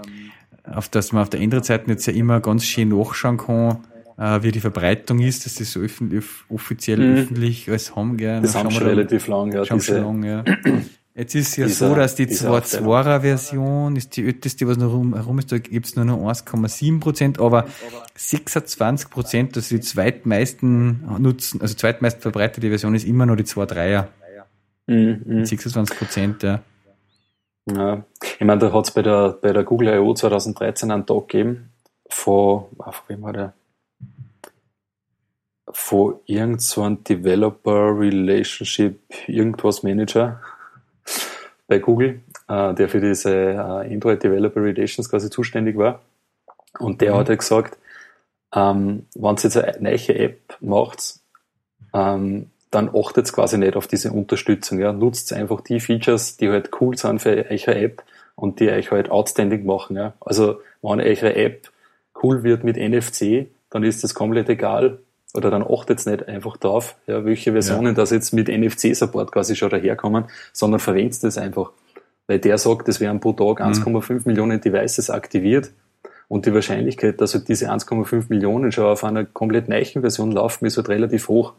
auf, dass man auf der Android-Seite jetzt ja immer ganz schön nachschauen kann, äh, wie die Verbreitung ist, dass das so öffentlich, offiziell mhm. öffentlich alles haben, gell? Das haben schon relativ lang, ja. Schon diese, schon lang, ja. Jetzt ist es ja dieser, so, dass die zwei Punkt zwei-Version ist die älteste, was noch herum ist, da gibt es nur noch eins Komma sieben Prozent, aber sechsundzwanzig Prozent, also die zweitmeisten nutzen, also zweitmeist verbreitete Version ist immer noch die zwei Punkt drei er. Mhm. sechsundzwanzig Prozent, ja. Ja, ich meine, da hat es bei der, bei der Google I O zwanzig dreizehn einen Tag gegeben, von, ah, von wem war der? Von irgend so einem Developer Relationship, irgendwas Manager bei Google, äh, der für diese äh, Android Developer Relations quasi zuständig war. Und der mhm. hat ja gesagt, ähm, wenn ihr jetzt eine neue App macht, ähm, dann achtet quasi nicht auf diese Unterstützung. Ja. Nutzt einfach die Features, die halt cool sind für eure App und die euch halt outstanding machen. Ja. Also wenn eure App cool wird mit N F C, dann ist das komplett egal. Oder dann achtet nicht einfach drauf, ja, welche Versionen ja. das jetzt mit N F C-Support quasi schon daherkommen, sondern verwendet das einfach. Weil der sagt, es werden pro Tag mhm. eins Komma fünf Millionen Devices aktiviert. Und die Wahrscheinlichkeit, dass halt diese eins Komma fünf Millionen schon auf einer komplett neuen Version laufen, ist halt relativ hoch.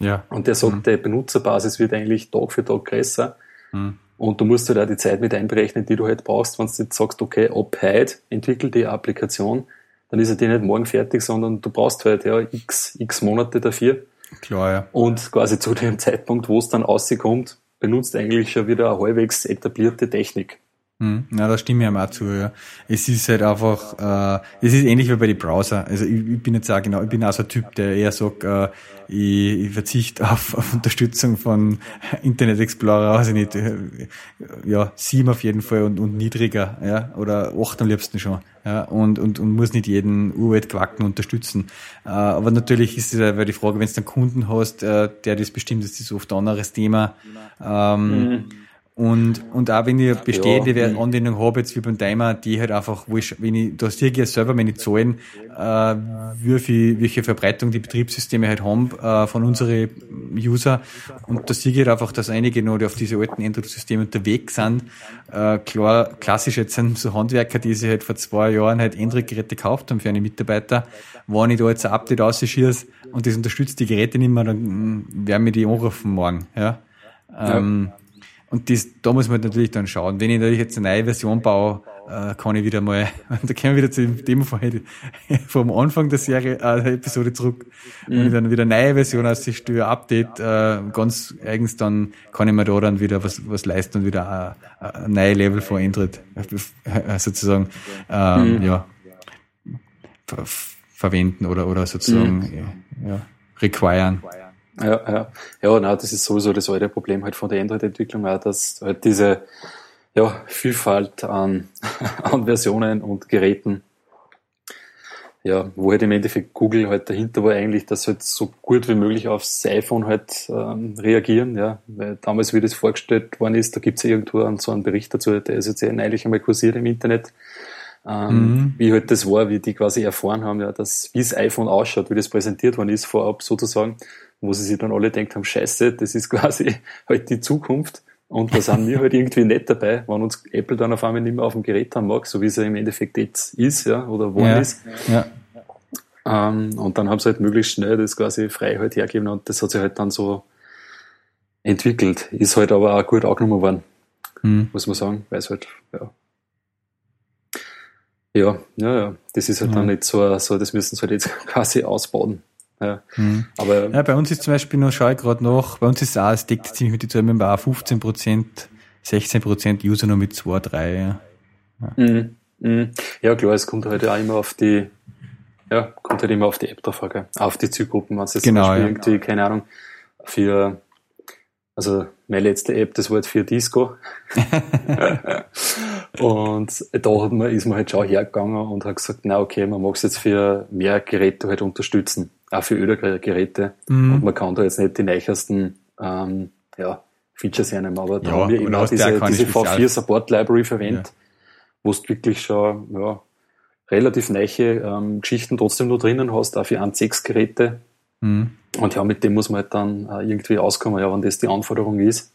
Ja. Und der sagt, mhm. die Benutzerbasis wird eigentlich Tag für Tag größer. Mhm. Und du musst halt auch die Zeit mit einberechnen, die du halt brauchst, wenn du jetzt sagst, okay, ab heute entwickelt die Applikation, dann ist er dir nicht morgen fertig, sondern du brauchst halt ja x, x Monate dafür. Klar, ja. Und quasi zu dem Zeitpunkt, wo es dann rauskommt, benutzt eigentlich schon wieder eine halbwegs etablierte Technik. Hm, na, da stimme ich ihm auch zu, ja. Es ist halt einfach, äh, es ist ähnlich wie bei den Browser. Also ich, ich bin jetzt auch genau, ich bin auch so ein Typ, der eher sagt, äh, ich, ich verzichte auf, auf Unterstützung von Internet Explorer, also nicht, äh, ja, sieben auf jeden Fall und, und niedriger, ja, oder acht am liebsten schon, ja, und, und, und muss nicht jeden uralt Quacken unterstützen. Äh, aber natürlich ist es ja die Frage, wenn du einen Kunden hast, äh, der das bestimmt, das ist oft ein anderes Thema, ähm, mhm. Und, und auch wenn ich bestehende ja. Anwendung habe, jetzt wie beim Timer, die halt einfach, wo ich, wenn ich, da sehe ich ja selber meine Zahlen, äh, wie viel, welche Verbreitung die Betriebssysteme halt haben, äh, von unseren User. Und da sehe ich halt einfach, dass einige noch, die auf diese alten Android-Systeme unterwegs sind, äh, klar, klassisch jetzt sind so Handwerker, die sich halt vor zwei Jahren halt Android-Geräte gekauft haben für eine Mitarbeiter. Wenn ich da jetzt ein Update rausschieße und das unterstützt die Geräte nicht mehr, dann werden wir die anrufen morgen, ja. Ähm, ja. Und das, da muss man natürlich dann schauen. Wenn ich natürlich jetzt eine neue Version baue, äh, kann ich wieder mal, da kommen wir wieder zu dem Thema vom Anfang der Serie, äh, der Episode zurück. Mhm. Wenn ich dann wieder eine neue Version aus sich störe, Update, äh, ganz eigens, dann kann ich mir da dann wieder was, was leisten und wieder ein, ein neues Level von Android, äh, sozusagen, ähm, mhm. ja, ver- verwenden oder, oder sozusagen, mhm. ja, ja, requiren. Ja, ja, ja, na, das ist sowieso das alte Problem halt von der Android-Entwicklung auch, dass halt diese, ja, Vielfalt an, an Versionen und Geräten, ja, wo halt im Endeffekt Google halt dahinter war eigentlich, dass halt so gut wie möglich aufs iPhone halt ähm, reagieren, ja, weil damals, wie das vorgestellt worden ist, da gibt's ja irgendwo einen, so einen Bericht dazu, der ist jetzt eigentlich einmal kursiert im Internet, Ähm, mhm. wie halt das war, wie die quasi erfahren haben, ja, dass, wie das iPhone ausschaut, wie das präsentiert worden ist vorab sozusagen, wo sie sich dann alle denkt haben, scheiße, das ist quasi halt die Zukunft und da sind wir halt irgendwie nicht dabei, wenn uns Apple dann auf einmal nicht mehr auf dem Gerät haben mag, so wie es ja im Endeffekt jetzt ist, ja, oder worden ja. ist. Ja. Ähm, und dann haben sie halt möglichst schnell das quasi frei halt hergegeben und das hat sich halt dann so entwickelt. Ist halt aber auch gut angenommen worden, mhm. muss man sagen, weil es halt, ja, Ja, ja, ja, das ist halt ja. dann nicht so, so, das müssen sie halt jetzt quasi ausbauen. Ja. Mhm. Aber, ja, bei uns ist zum Beispiel noch, schaue ich gerade nach, bei uns ist es auch, es deckt ziemlich mit den Zahlen, bei fünfzehn Prozent, sechzehn Prozent User noch mit zwei, drei. Ja. Ja. Mhm. Mhm. Ja, klar, es kommt halt auch immer auf die, ja, kommt halt immer auf die App drauf, okay? Auf die Zielgruppen, wenn es jetzt genau, zum Beispiel ja, irgendwie, genau. keine Ahnung, für, also meine letzte App, das war halt für Disco. Und da hat man, ist man halt schon hergegangen und hat gesagt, na okay, man mag es jetzt für mehr Geräte halt unterstützen, auch für ödere Geräte. Mhm. Und man kann da jetzt nicht die neuesten ähm, ja, Features hernehmen, aber da ja, haben wir eben auch diese, diese V vier Support Library verwendet, ja. wo du wirklich schon ja, relativ neue ähm, Geschichten trotzdem noch drinnen hast, auch für eins Komma sechs Geräte. Mhm. Und ja, mit dem muss man halt dann irgendwie auskommen, ja, wenn das die Anforderung ist.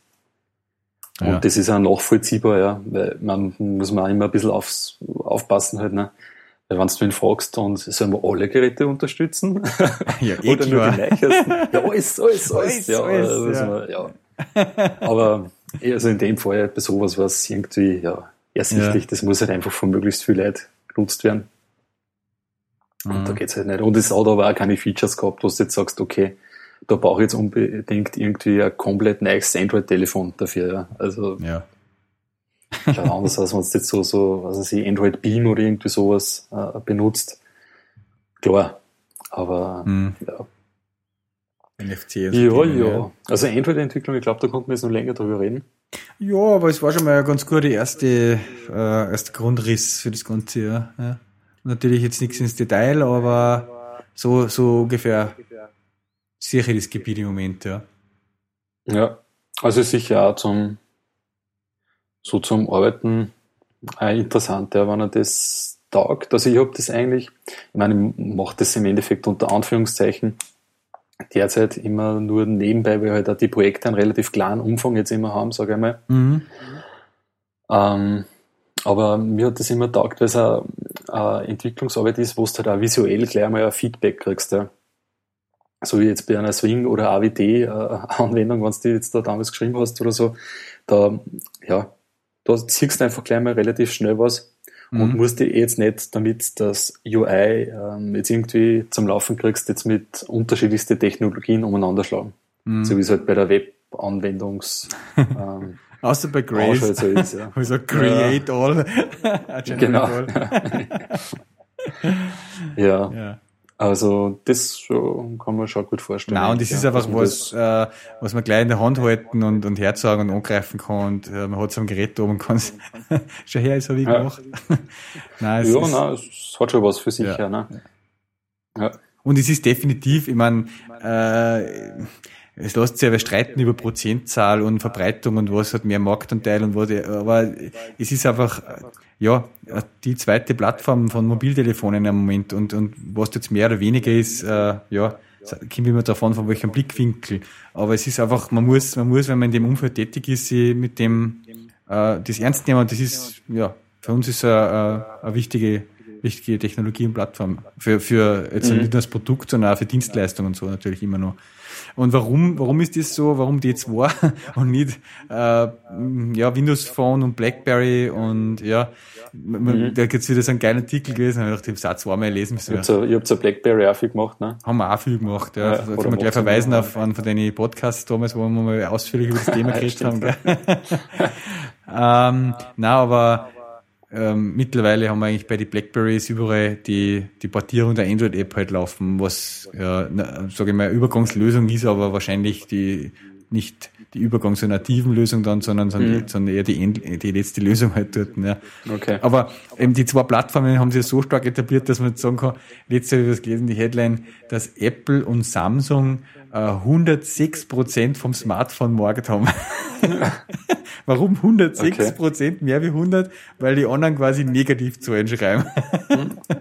Und ja. das ist auch nachvollziehbar, ja, weil man muss man auch immer ein bisschen aufs, aufpassen halt, ne. Weil wenn du ihn fragst, dann sollen wir alle Geräte unterstützen? Ja, eh oder klar. Nur die leichtesten? Ja, alles, alles, alles. Ja, alles, ja. Man, ja. Aber also in dem Fall halt bei sowas war es irgendwie, ja, ersichtlich, ja. das muss halt einfach von möglichst viel Leuten genutzt werden. Und mhm. da geht's halt nicht. Und es hat aber auch keine Features gehabt, wo du jetzt sagst, okay, da brauche ich jetzt unbedingt irgendwie ein komplett neues Android-Telefon dafür, ja. Also, ja. schaut anders aus, wenn du jetzt so, so, was weiß ich, Android Beam oder irgendwie sowas äh, benutzt. Klar. Aber, mhm. ja. N F C ist ja, Thema, ja, ja. Also Android-Entwicklung, ich glaube, da konnten wir jetzt noch länger drüber reden. Ja, aber es war schon mal ein ganz guter erste, äh, erste Grundriss für das Ganze, ja. ja. Natürlich jetzt nichts ins Detail, aber so, so ungefähr sicher das Gebiet im Moment, ja. Ja, also sicher auch zum, so zum Arbeiten äh, interessant, ja, wenn er das taugt. Also ich habe das eigentlich, ich meine, ich mache das im Endeffekt unter Anführungszeichen derzeit immer nur nebenbei, weil halt auch die Projekte einen relativ kleinen Umfang jetzt immer haben, sage ich mal. Mhm. Ähm, aber mir hat das immer taugt, weil es auch eine Entwicklungsarbeit ist, wo du halt auch visuell gleich mal ein Feedback kriegst, ja. So wie jetzt bei einer Swing- oder A W D-Anwendung, wenn du die jetzt da damals geschrieben hast oder so, da, ja, da siehst du einfach gleich mal relativ schnell was mhm. und musst dich jetzt nicht, damit das U I ähm, jetzt irgendwie zum Laufen kriegst, jetzt mit unterschiedlichsten Technologien umeinander schlagen. Mhm. So wie es halt bei der Web-Anwendungs- ähm, außer bei Grails, halt so ist, ja. Also create ja. all, genau. all. ja. ja, also das kann man schon gut vorstellen. Nein, und das ja, ist einfach was, das, äh, was man gleich in der Hand halten und, und herzeigen und angreifen kann und äh, man hat so ein Gerät da oben und kann es schon her, das habe ich ja. gemacht. nein, es ja, ist, nein, es hat schon was für sich. Ja. Ja, ne? ja. Und es ist definitiv, ich meine, äh, es lässt sich aber streiten über Prozentzahl und Verbreitung und was hat mehr Marktanteil und was, aber es ist einfach, ja, die zweite Plattform von Mobiltelefonen im Moment und, und was jetzt mehr oder weniger ist, äh, ja, kommt immer davon, von welchem Blickwinkel. Aber es ist einfach, man muss, man muss, wenn man in dem Umfeld tätig ist, mit dem, äh, das ernst nehmen und das ist, ja, für uns ist eine, eine wichtige, wichtige Technologie und Plattform. Für, für jetzt nicht nur das Produkt, sondern auch für Dienstleistungen und so natürlich immer noch. Und warum, warum ist das so? Warum die zwei und nicht äh, ja, Windows Phone und Blackberry und ja, mhm. da gibt es wieder so einen geilen Artikel gewesen, habe ich den Satz zweimal lesen müssen. Ihr ja. habt ja Blackberry auch viel gemacht, ne? Haben wir auch viel gemacht, ja. ja also, können wir gleich verweisen auf einen von den Podcasts damals, wo wir mal ausführlich über das Thema geredet haben. Gell? ähm, nein, aber Ähm, mittlerweile haben wir eigentlich bei den Blackberries überall die, die Portierung der Android-App halt laufen, was, ja, sage ich mal, Übergangslösung ist, aber wahrscheinlich die, nicht die Übergangs- und nativen Lösung dann, sondern, sondern, mhm. sondern eher die, die letzte Lösung halt dort, ja. Okay. Aber eben die zwei Plattformen haben sich so stark etabliert, dass man jetzt sagen kann, letztes Jahr habe ich das gelesen, die Headline, dass Apple und Samsung äh, hundertsechs Prozent vom Smartphone-Markt haben. Warum hundertsechs Prozent okay. mehr wie hundert? Weil die anderen quasi Negativzahlen schreiben.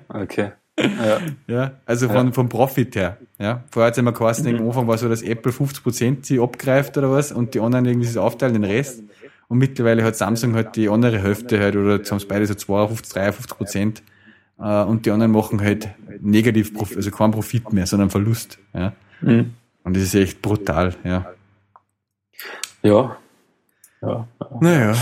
Okay. Ja. ja also von, ja. vom Profit her. Ja. Vorher hat es immer geheißen, mhm. am Anfang war so, dass Apple fünfzig Prozent sie abgreift oder was und die anderen irgendwie so aufteilen, den Rest. Und mittlerweile hat Samsung halt die andere Hälfte halt, oder jetzt haben es beide so zweiundfünfzig, dreiundfünfzig Prozent äh, und die anderen machen halt negativ, also keinen Profit mehr, sondern Verlust. Ja. Mhm. Und das ist echt brutal. Ja. Ja. Ja. Naja.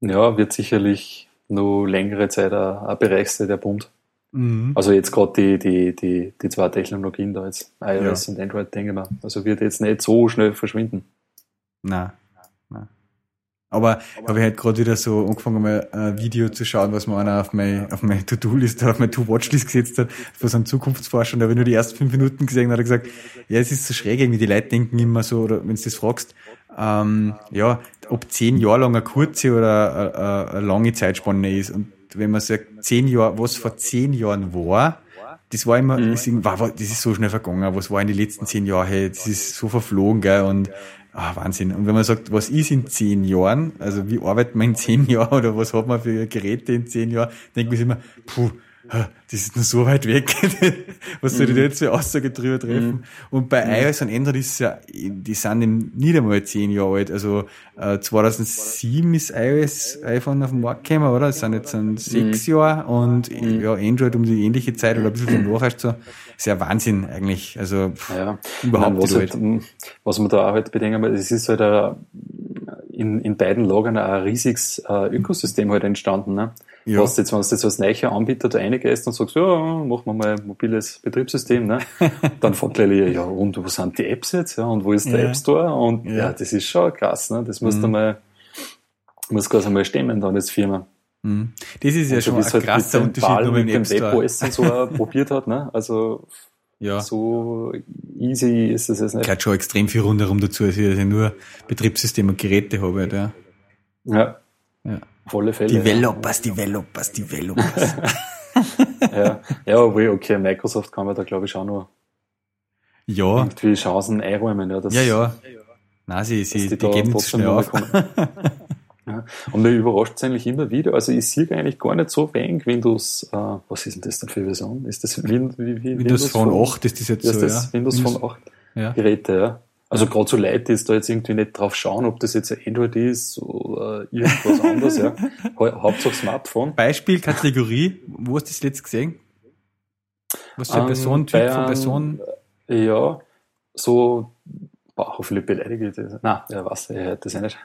Ja, wird sicherlich noch längere Zeit ein, ein Bereich sein, der boomt. Mhm. Also jetzt gerade die, die, die, die zwei Technologien da jetzt, iOS ja. und Android, denke ich mal. Also wird jetzt nicht so schnell verschwinden. Nein. Nein. Aber habe ich halt gerade wieder so angefangen, mal ein Video zu schauen, was mir einer auf meine, auf meine To-Do-List, auf meine To-Watch-List gesetzt hat, von so einem Zukunftsforscher. Und da habe ich nur die ersten fünf Minuten gesehen und hat er gesagt, ja, es ist so schräg, irgendwie die Leute denken immer so, oder wenn du das fragst, ähm, ja, ob zehn Jahre lang eine kurze oder eine, eine lange Zeitspanne ist. Und wenn man sagt, zehn Jahre, was vor zehn Jahren war, das war immer, mhm. das ist so schnell vergangen, was war in den letzten zehn Jahren, hey, das ist so verflogen, gell, und ah, Wahnsinn. Und wenn man sagt, was ist in zehn Jahren, also wie arbeitet man in zehn Jahren oder was hat man für Geräte in zehn Jahren, denkt man sich immer, puh, das ist noch so weit weg. Was soll ich da jetzt für Aussage drüber treffen? Und bei iOS und Android ist es ja, die sind eben nicht einmal zehn Jahre alt. Also äh, zweitausendsieben ist iOS iPhone auf den Markt gekommen, oder? Das sind jetzt ein sechs Jahre und ja, Android um die ähnliche Zeit oder ein bisschen danach erst so. Ist ja Wahnsinn eigentlich. Also pff, ja, überhaupt nein, was, halt, was man da auch halt bedenken muss, es ist halt ein, in, in beiden Lagern ein riesiges äh, Ökosystem halt entstanden, ne? Ja. Was jetzt, wenn du jetzt als neuer Anbieter da reingehst und sagst, ja, machen wir mal ein mobiles Betriebssystem, ne? Dann fragt gleich, ja, und wo sind die Apps jetzt? Ja, und wo ist der ja. App Store? Und ja. ja, das ist schon krass, ne? Das musst mhm. du mal, musst quasi mal stemmen dann als Firma. Mhm. Das ist ja und schon ein halt krasser Unterschied, wenn man mit dem WebOS und so probiert hat, ne? Also, ja. so easy ist das jetzt nicht. Ich habe schon extrem viel rundherum dazu, also dass ich nur Betriebssystem und Geräte habe, halt, ja. Ja. Ja. Volle Fälle. Developers, ja. Developers, Developers. ja, ja, aber okay, Microsoft kann man da, glaube ich, auch noch ja. irgendwie Chancen einräumen. Ja, dass, ja, ja. Nein, sie, sie die, die geben es schnell auf. ja. Und mir überrascht es eigentlich immer wieder. Also ich sehe eigentlich gar nicht so wenig Windows, äh, was ist denn das denn für Version? Ist das Win, wie, wie, Windows Phone acht? Ist das jetzt so, ist das ja. Windows Phone acht ja. Geräte, ja. Also gerade so Leute, die jetzt da jetzt irgendwie nicht drauf schauen, ob das jetzt ein Android ist oder irgendwas anderes, ja. Hauptsache Smartphone. Beispiel, Kategorie, wo hast du das letztes gesehen? Was für ein um, Personentyp von Personen? Ja, so, boah, wie viele beleidige ich das? Nein, ja, was, ich hört das ja nicht.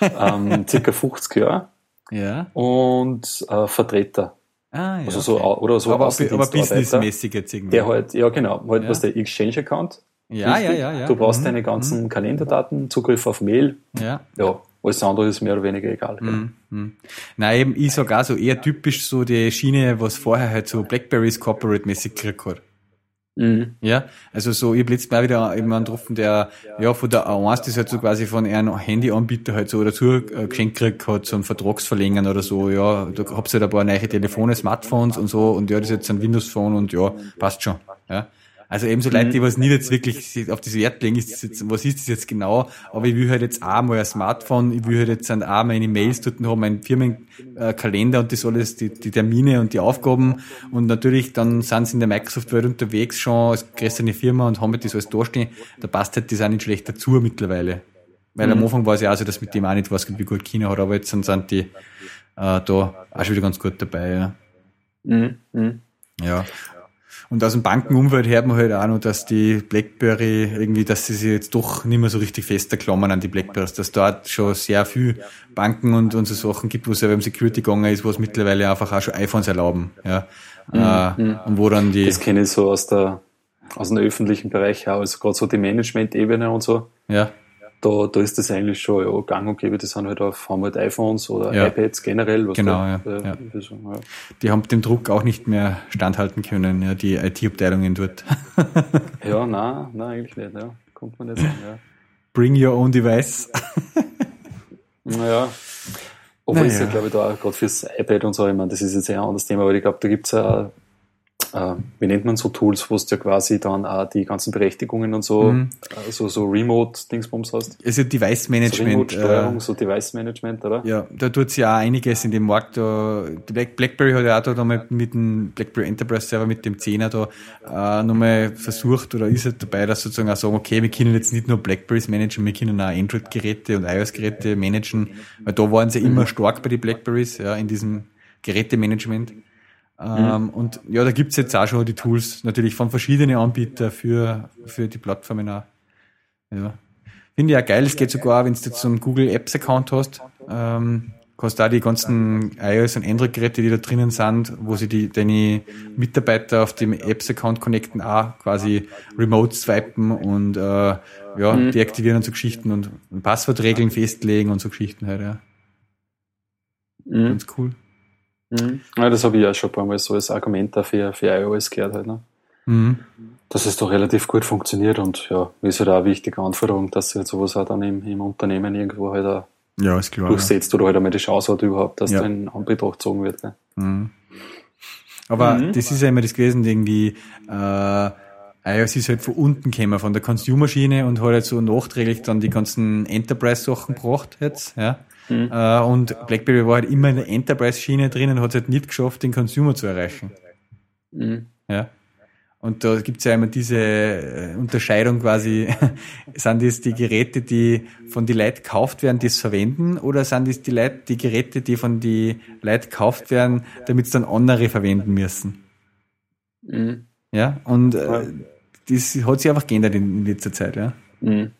um, circa fünfzig Jahre ja. und äh, Vertreter. Ah, ja, also so, okay. oder so aber aber businessmäßig jetzt irgendwie. Der halt, ja genau, halt ja. was der Exchange-Account. Ja, ja, ja, ja. Du brauchst mhm. deine ganzen mhm. Kalenderdaten, Zugriff auf Mail. Ja. ja. Alles andere ist mehr oder weniger egal. Mhm. Mhm. Nein, eben, ich sage auch so eher typisch so die Schiene, was vorher halt so Blackberries Corporate-mäßig gekriegt hat. Mhm. Ja, also so, ich habe letztes Mal wieder jemanden getroffen, der ja von der A eins, das halt so quasi von einem Handyanbieter halt so dazu äh, geschenkt gekriegt hat, so einen Vertragsverlängern oder so, ja, da hab's halt ein paar neue Telefone, Smartphones und so und ja, das ist jetzt ein Windows Phone und ja, passt schon, ja. Also eben so Leute, die was nicht jetzt wirklich auf das Wert legen, ist das jetzt, was ist das jetzt genau, aber ich will halt jetzt auch mal ein Smartphone, ich will halt jetzt auch meine Mails dort haben, meinen Firmenkalender und das alles, die, die Termine und die Aufgaben, und natürlich dann sind sie in der Microsoft-Welt unterwegs schon als größere Firma und haben halt das alles dastehen, da passt halt das auch nicht schlecht dazu mittlerweile, weil mhm. am Anfang war es ja auch so, dass mit dem auch nicht weiß, wie gut China hat, aber jetzt sind die äh, da auch schon wieder ganz gut dabei. Ja. Mhm. Mhm. Ja. Und aus dem Bankenumfeld hört man halt auch noch, dass die BlackBerry irgendwie, dass sie sich jetzt doch nicht mehr so richtig fester klammern an die BlackBerrys, dass dort schon sehr viel Banken und, und so Sachen gibt, wo es ja beim Security gegangen ist, wo es mittlerweile einfach auch schon iPhones erlauben. Ja. Mhm. Äh, und wo dann die. Das kenne ich so aus der, aus dem öffentlichen Bereich auch, also gerade so die Management-Ebene und so. Ja. Da, da ist das eigentlich schon ja, gang und gäbe, die sind halt auf, haben halt iPhones oder ja. iPads generell. Was genau, da, ja, äh, ja. ja. Die haben dem Druck auch nicht mehr standhalten können, ja, die I T-Abteilungen dort. Ja, nein, nein, eigentlich nicht, ja. Kommt man nicht an, ja. Bring your own device. Naja, aber naja. Ist ja, glaube ich, da auch gerade fürs iPad und so, ich meine, das ist jetzt eher ein anderes Thema, aber ich glaube, da gibt es ja Uh, wie nennt man so Tools, wo es ja quasi dann auch die ganzen Berechtigungen und so, mhm. also so Remote-Dingsbums hast? Also Device-Management. So Remote-Steuerung, äh, so Device-Management, oder? Ja, da tut es ja auch einiges in dem Markt. Da, die Black, BlackBerry hat ja auch da nochmal mit dem BlackBerry Enterprise-Server, mit dem zehner da äh, nochmal versucht oder ist halt dabei, dass sozusagen auch sagen, okay, wir können jetzt nicht nur BlackBerrys managen, wir können auch Android-Geräte und iOS-Geräte managen, weil da waren sie mhm. immer stark bei den BlackBerrys, ja, in diesem Gerätemanagement. Ähm, mhm. Und ja, da gibt's jetzt auch schon die Tools, natürlich von verschiedenen Anbietern für, für die Plattformen auch. Ja. Finde ich auch geil, es geht sogar, wenn du jetzt so einen Google Apps Account hast, ähm, kannst du auch die ganzen iOS und Android Geräte, die da drinnen sind, wo sie die, deine Mitarbeiter auf dem Apps Account connecten, auch quasi remote swipen und, äh, ja, mhm. deaktivieren und so Geschichten und Passwortregeln festlegen und so Geschichten halt, ja. Mhm. Ganz cool. Mhm. Ja, das habe ich ja schon ein paar Mal so als Argument dafür für iOS gehört, halt, ne? Mhm. Dass es doch relativ gut funktioniert und ja, ist halt auch eine wichtige Anforderung, dass sich halt sowas auch dann im, im Unternehmen irgendwo halt auch ja, ist klar, durchsetzt ja. oder halt einmal die Chance hat überhaupt, dass ja. da in Anbetracht gezogen wird. Ne? Mhm. Aber mhm. das ist ja immer das gewesen, irgendwie äh, iOS ist halt von unten gekommen, von der Consumer-Schiene und hat halt so nachträglich dann die ganzen Enterprise-Sachen gebracht jetzt, ja. Mhm. Uh, und BlackBerry war halt immer in der Enterprise-Schiene drin und hat es halt nicht geschafft, den Consumer zu erreichen. Mhm. Ja. Und da gibt es ja immer diese Unterscheidung quasi, sind das die Geräte, die von den Leuten gekauft werden, die es verwenden, oder sind das die Leute, die Geräte, die von den Leuten gekauft werden, damit es dann andere verwenden müssen? Mhm. Ja, und äh, das hat sich einfach geändert in, in letzter Zeit, ja. Mhm.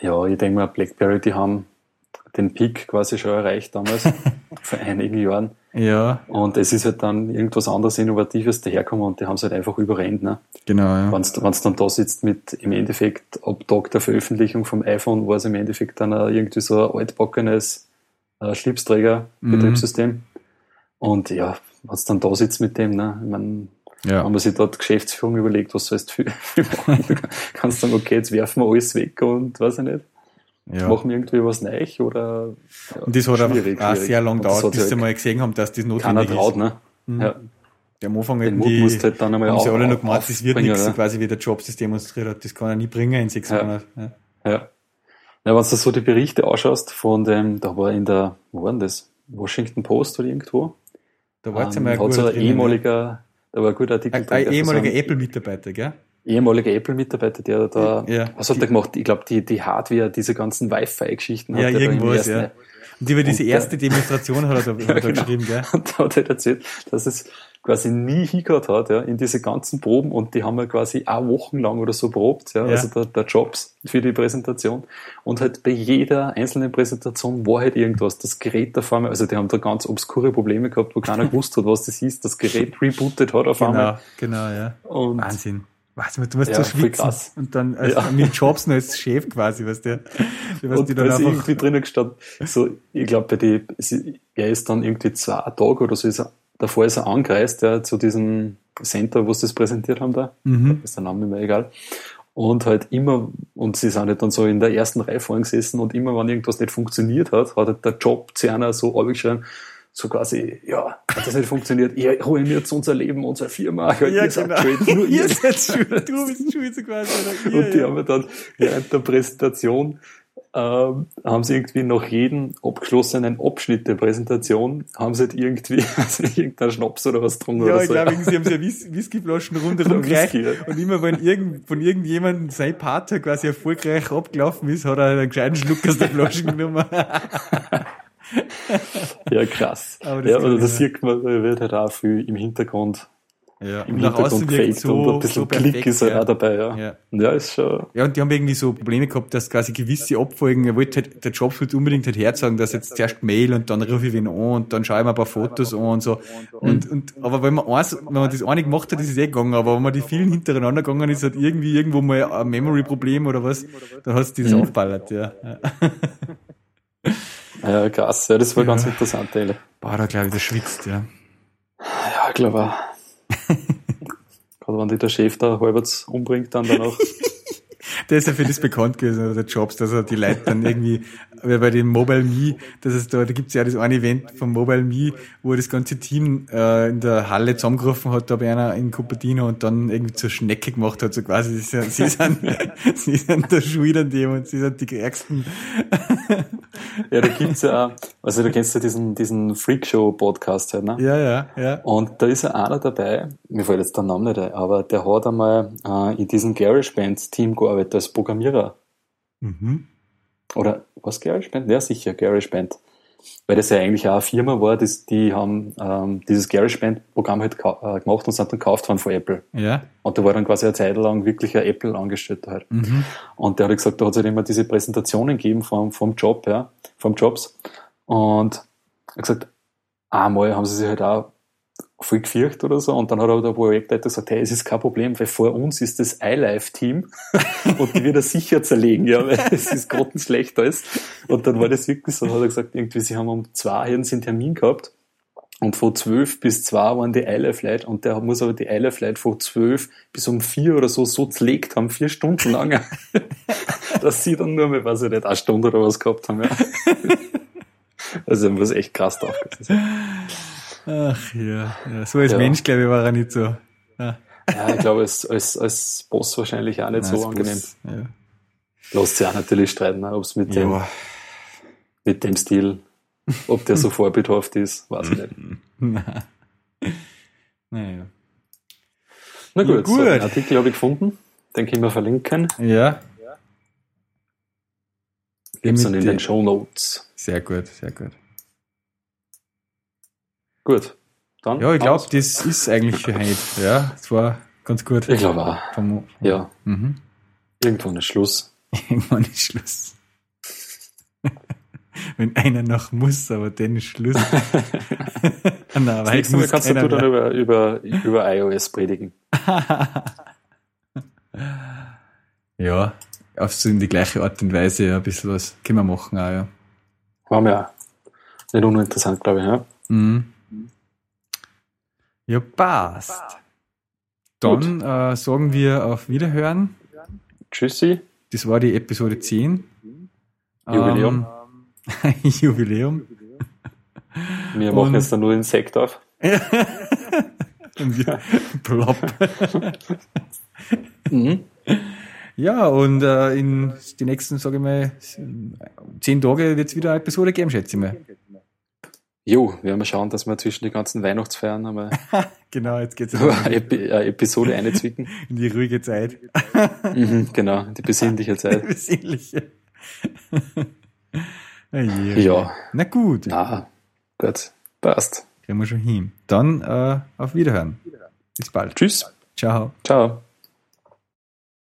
Ja, ich denke mal, BlackBerry, die haben den Peak quasi schon erreicht damals, vor einigen Jahren. Ja. Und es ist halt dann irgendwas anderes Innovatives daherkommen und die haben es halt einfach überrennt. Ne? Genau, ja. Wenn du dann da sitzt mit, im Endeffekt, ab Tag der Veröffentlichung vom iPhone war es im Endeffekt dann irgendwie so ein altbackenes äh, Schlipsträger-Betriebssystem. Mhm. Und ja, wenn du dann da sitzt mit dem, ne, ich meine, ja. wenn man sich dort Geschäftsführung überlegt, was sollst du viel machen, du kannst sagen, okay, jetzt werfen wir alles weg und weiß ich nicht. Ja. Machen wir irgendwie was Neues oder ja, und das hat auch schwierig. Sehr lange gedauert, bis sie mal gesehen haben, dass das notwendig keiner traut, ist. Ne? Mhm. Ja. Der am Anfang den die, halt dann einmal haben auf, sie alle noch gemacht, auf, das wird nichts, quasi wie der Jobs das demonstriert hat, das kann er nie bringen in sechs ja. Monaten. Ja. Ja. Ja, wenn du so die Berichte ausschaust von dem, da war in der, wo war denn das? Washington Post oder irgendwo? Da war jetzt um, einmal ein guter Artikel. Ehemaliger, da war ein guter Artikel. Ein, ein ehemaliger so Apple-Mitarbeiter, gell? Ehemaliger Apple-Mitarbeiter, der da, ja, was hat die, der gemacht? Ich glaube, die, die Hardware, diese ganzen Wi-Fi-Geschichten ja, hat er irgendwas, ja. Und über diese und erste der, Demonstration hat er da, ja, hat er genau. geschrieben, gell? Und da hat er erzählt, dass es quasi nie hingehört hat, ja, in diese ganzen Proben und die haben wir quasi auch wochenlang oder so probt, ja, ja. also der, der Jobs für die Präsentation und halt bei jeder einzelnen Präsentation war halt irgendwas, das Gerät auf einmal, also die haben da ganz obskure Probleme gehabt, wo keiner gewusst hat, was das ist, das Gerät rebootet hat auf genau, einmal. Genau, ja. Und Wahnsinn. Weißt du, du musst ja, so schwitzen und dann also ja. mit Jobs noch als Chef quasi, weißt du. Weißt und da ist irgendwie drinnen gestanden. So, ich glaube, bei er ist dann irgendwie zwei Tage oder so, ist er, davor ist er angereist, ja, zu diesem Center, wo sie das präsentiert haben da. Mhm. Ist der Name mir egal. Und halt immer, und sie sind halt dann so in der ersten Reihe vorhin gesessen und immer, wenn irgendwas nicht funktioniert hat, hat halt der Job zu einer so abgeschrieben, so quasi, ja, hat das nicht funktioniert, ihr ruiniert unser Leben, unsere Firma, ja, ihr genau. seid schuld, nur ihr seid schuld, du bist schuld quasi. Oder? Und die ja. haben dann während der Präsentation, ähm, haben sie irgendwie nach jedem abgeschlossenen Abschnitt der Präsentation, haben sie halt irgendwie, also irgendeinen Schnaps oder was getrunken ja, oder so. Ja, ich glaube, sie haben ja Whis- Whiskyflaschen rundherum gereicht und immer wenn irgend, von irgendjemandem sein Partner quasi erfolgreich abgelaufen ist, hat er einen gescheiten Schluck aus der Flasche genommen. Ja, krass. Aber das, ja, also das sieht man, da wird halt auch viel im Hintergrund. Ja. Im und nach Hintergrund fake so, und ein bisschen so perfekt, Klick ist halt ja. auch dabei. Ja. Ja. Ja, ist schon. Ja, und die haben irgendwie so Probleme gehabt, dass quasi gewisse Abfolgen, er wollte halt, der Jobs wollte unbedingt halt herzeigen, dass jetzt zuerst Mail und dann rufe ich wen an und dann schaue ich mir ein paar Fotos an und so. Und, und, aber wenn man eins, wenn man das eine gemacht hat, ist es eh gegangen, aber wenn man die vielen hintereinander gegangen ist, hat irgendwie irgendwo mal ein Memory-Problem oder was, dann hast du das mhm. aufgeballert, ja. Ja, krass, ja, das war ja. ganz interessant, ehrlich. Boah, da glaube ich, der schwitzt, ja. Ja, ich glaube auch. Gerade wenn dich der Chef da halbwegs umbringt, dann danach. Der ist ja für das bekannt gewesen, der Jobs, dass er die Leute dann irgendwie, bei dem Mobile Me, das ist da, da gibt's ja das eine Event vom Mobile Me, wo er das ganze Team äh, in der Halle zusammengerufen hat, da bei einer in Cupertino und dann irgendwie zur Schnecke gemacht hat, so quasi, sie sind, sie sind, sie sind da schuld an dem und sie sind die Ärgsten. Ja, da gibt's ja auch, also da kennst du diesen, diesen Freakshow-Podcast halt, ne? Ja, ja, ja. Und da ist ja einer dabei, mir fällt jetzt der Name nicht ein, aber der hat einmal äh, in diesem GarageBand-Team gearbeitet, als Programmierer. Mhm. Oder was, GarageBand? Ja, sicher, GarageBand. Weil das ja eigentlich auch eine Firma war, die, die haben ähm, dieses GarageBand-Programm halt ka- äh, gemacht und sind dann gekauft worden von Apple. Ja. Und da war dann quasi eine Zeit lang wirklich ein Apple-Angestellter halt. Mhm. Und der hat gesagt, da hat es halt immer diese Präsentationen gegeben vom, vom Job, ja, vom Jobs. Und er hat gesagt, einmal haben sie sich halt auch viel gefürcht oder so, und dann hat aber der Projektleiter gesagt, hey, es ist kein Problem, weil vor uns ist das iLife-Team und die wird er sicher zerlegen, ja, weil es ist grottenschlecht alles. Und dann war das wirklich so, hat er gesagt, irgendwie, sie haben um zwei Hirn einen Termin gehabt und von zwölf bis zwei waren die iLife-Leute und der muss aber die iLife-Leute von zwölf bis um vier oder so so zerlegt haben, vier Stunden lang, dass sie dann nur mehr, weiß ich nicht, eine Stunde oder was gehabt haben. Ja. Also das ist echt krass drauf. Ach ja, ja, so als ja. Mensch, glaube ich, war er nicht so. Ja, ja, ich glaube, als, als, als Boss wahrscheinlich auch nicht. Nein, so angenehm. Boss, ja. Lässt sich auch natürlich streiten, ob es mit, ja. mit dem Stil, ob der so vorbildhaft ist, weiß ich nicht. Na. Naja. Na gut, ja, gut. So einen Artikel habe ich gefunden, den können wir verlinken. Ja. Gibt es dann in den Shownotes. Sehr gut, sehr gut. Gut, dann. Ja, ich glaube, das ist eigentlich für heute. Ja, das war ganz gut. Ich glaube auch. Vom, vom, ja. Mhm. Irgendwann ist Schluss. Irgendwann ist Schluss. Wenn einer noch muss, aber dann ist Schluss. Nein, das nächste Mal kannst du dann über, über, über iOS predigen. Ja, auf so in die gleiche Art und Weise, ja, ein bisschen was können wir machen auch, ja. War mir auch. Nicht uninteressant, glaube ich, ja. Mhm. Ja, passt. Dann äh, sagen wir auf Wiederhören. Tschüssi. Das war die Episode zehn. Jubiläum. Ähm, Jubiläum. Wir machen und jetzt dann nur den Sekt auf. Und wir plopp. Mhm. Ja, und äh, in die nächsten, sage ich mal, zehn Tage wird es wieder eine Episode geben, schätze ich mal. Jo, wir werden schauen, dass wir zwischen den ganzen Weihnachtsfeiern einmal genau, jetzt geht's eine Epi- Episode einzwicken. In die ruhige Zeit. Mhm, genau, die besinnliche Zeit. Die besinnliche. Oh je, ja. Okay. Na gut. Na, gut, passt. Kriegen wir schon hin. Dann äh, auf Wiederhören. Bis bald. Tschüss. Ciao. Ciao.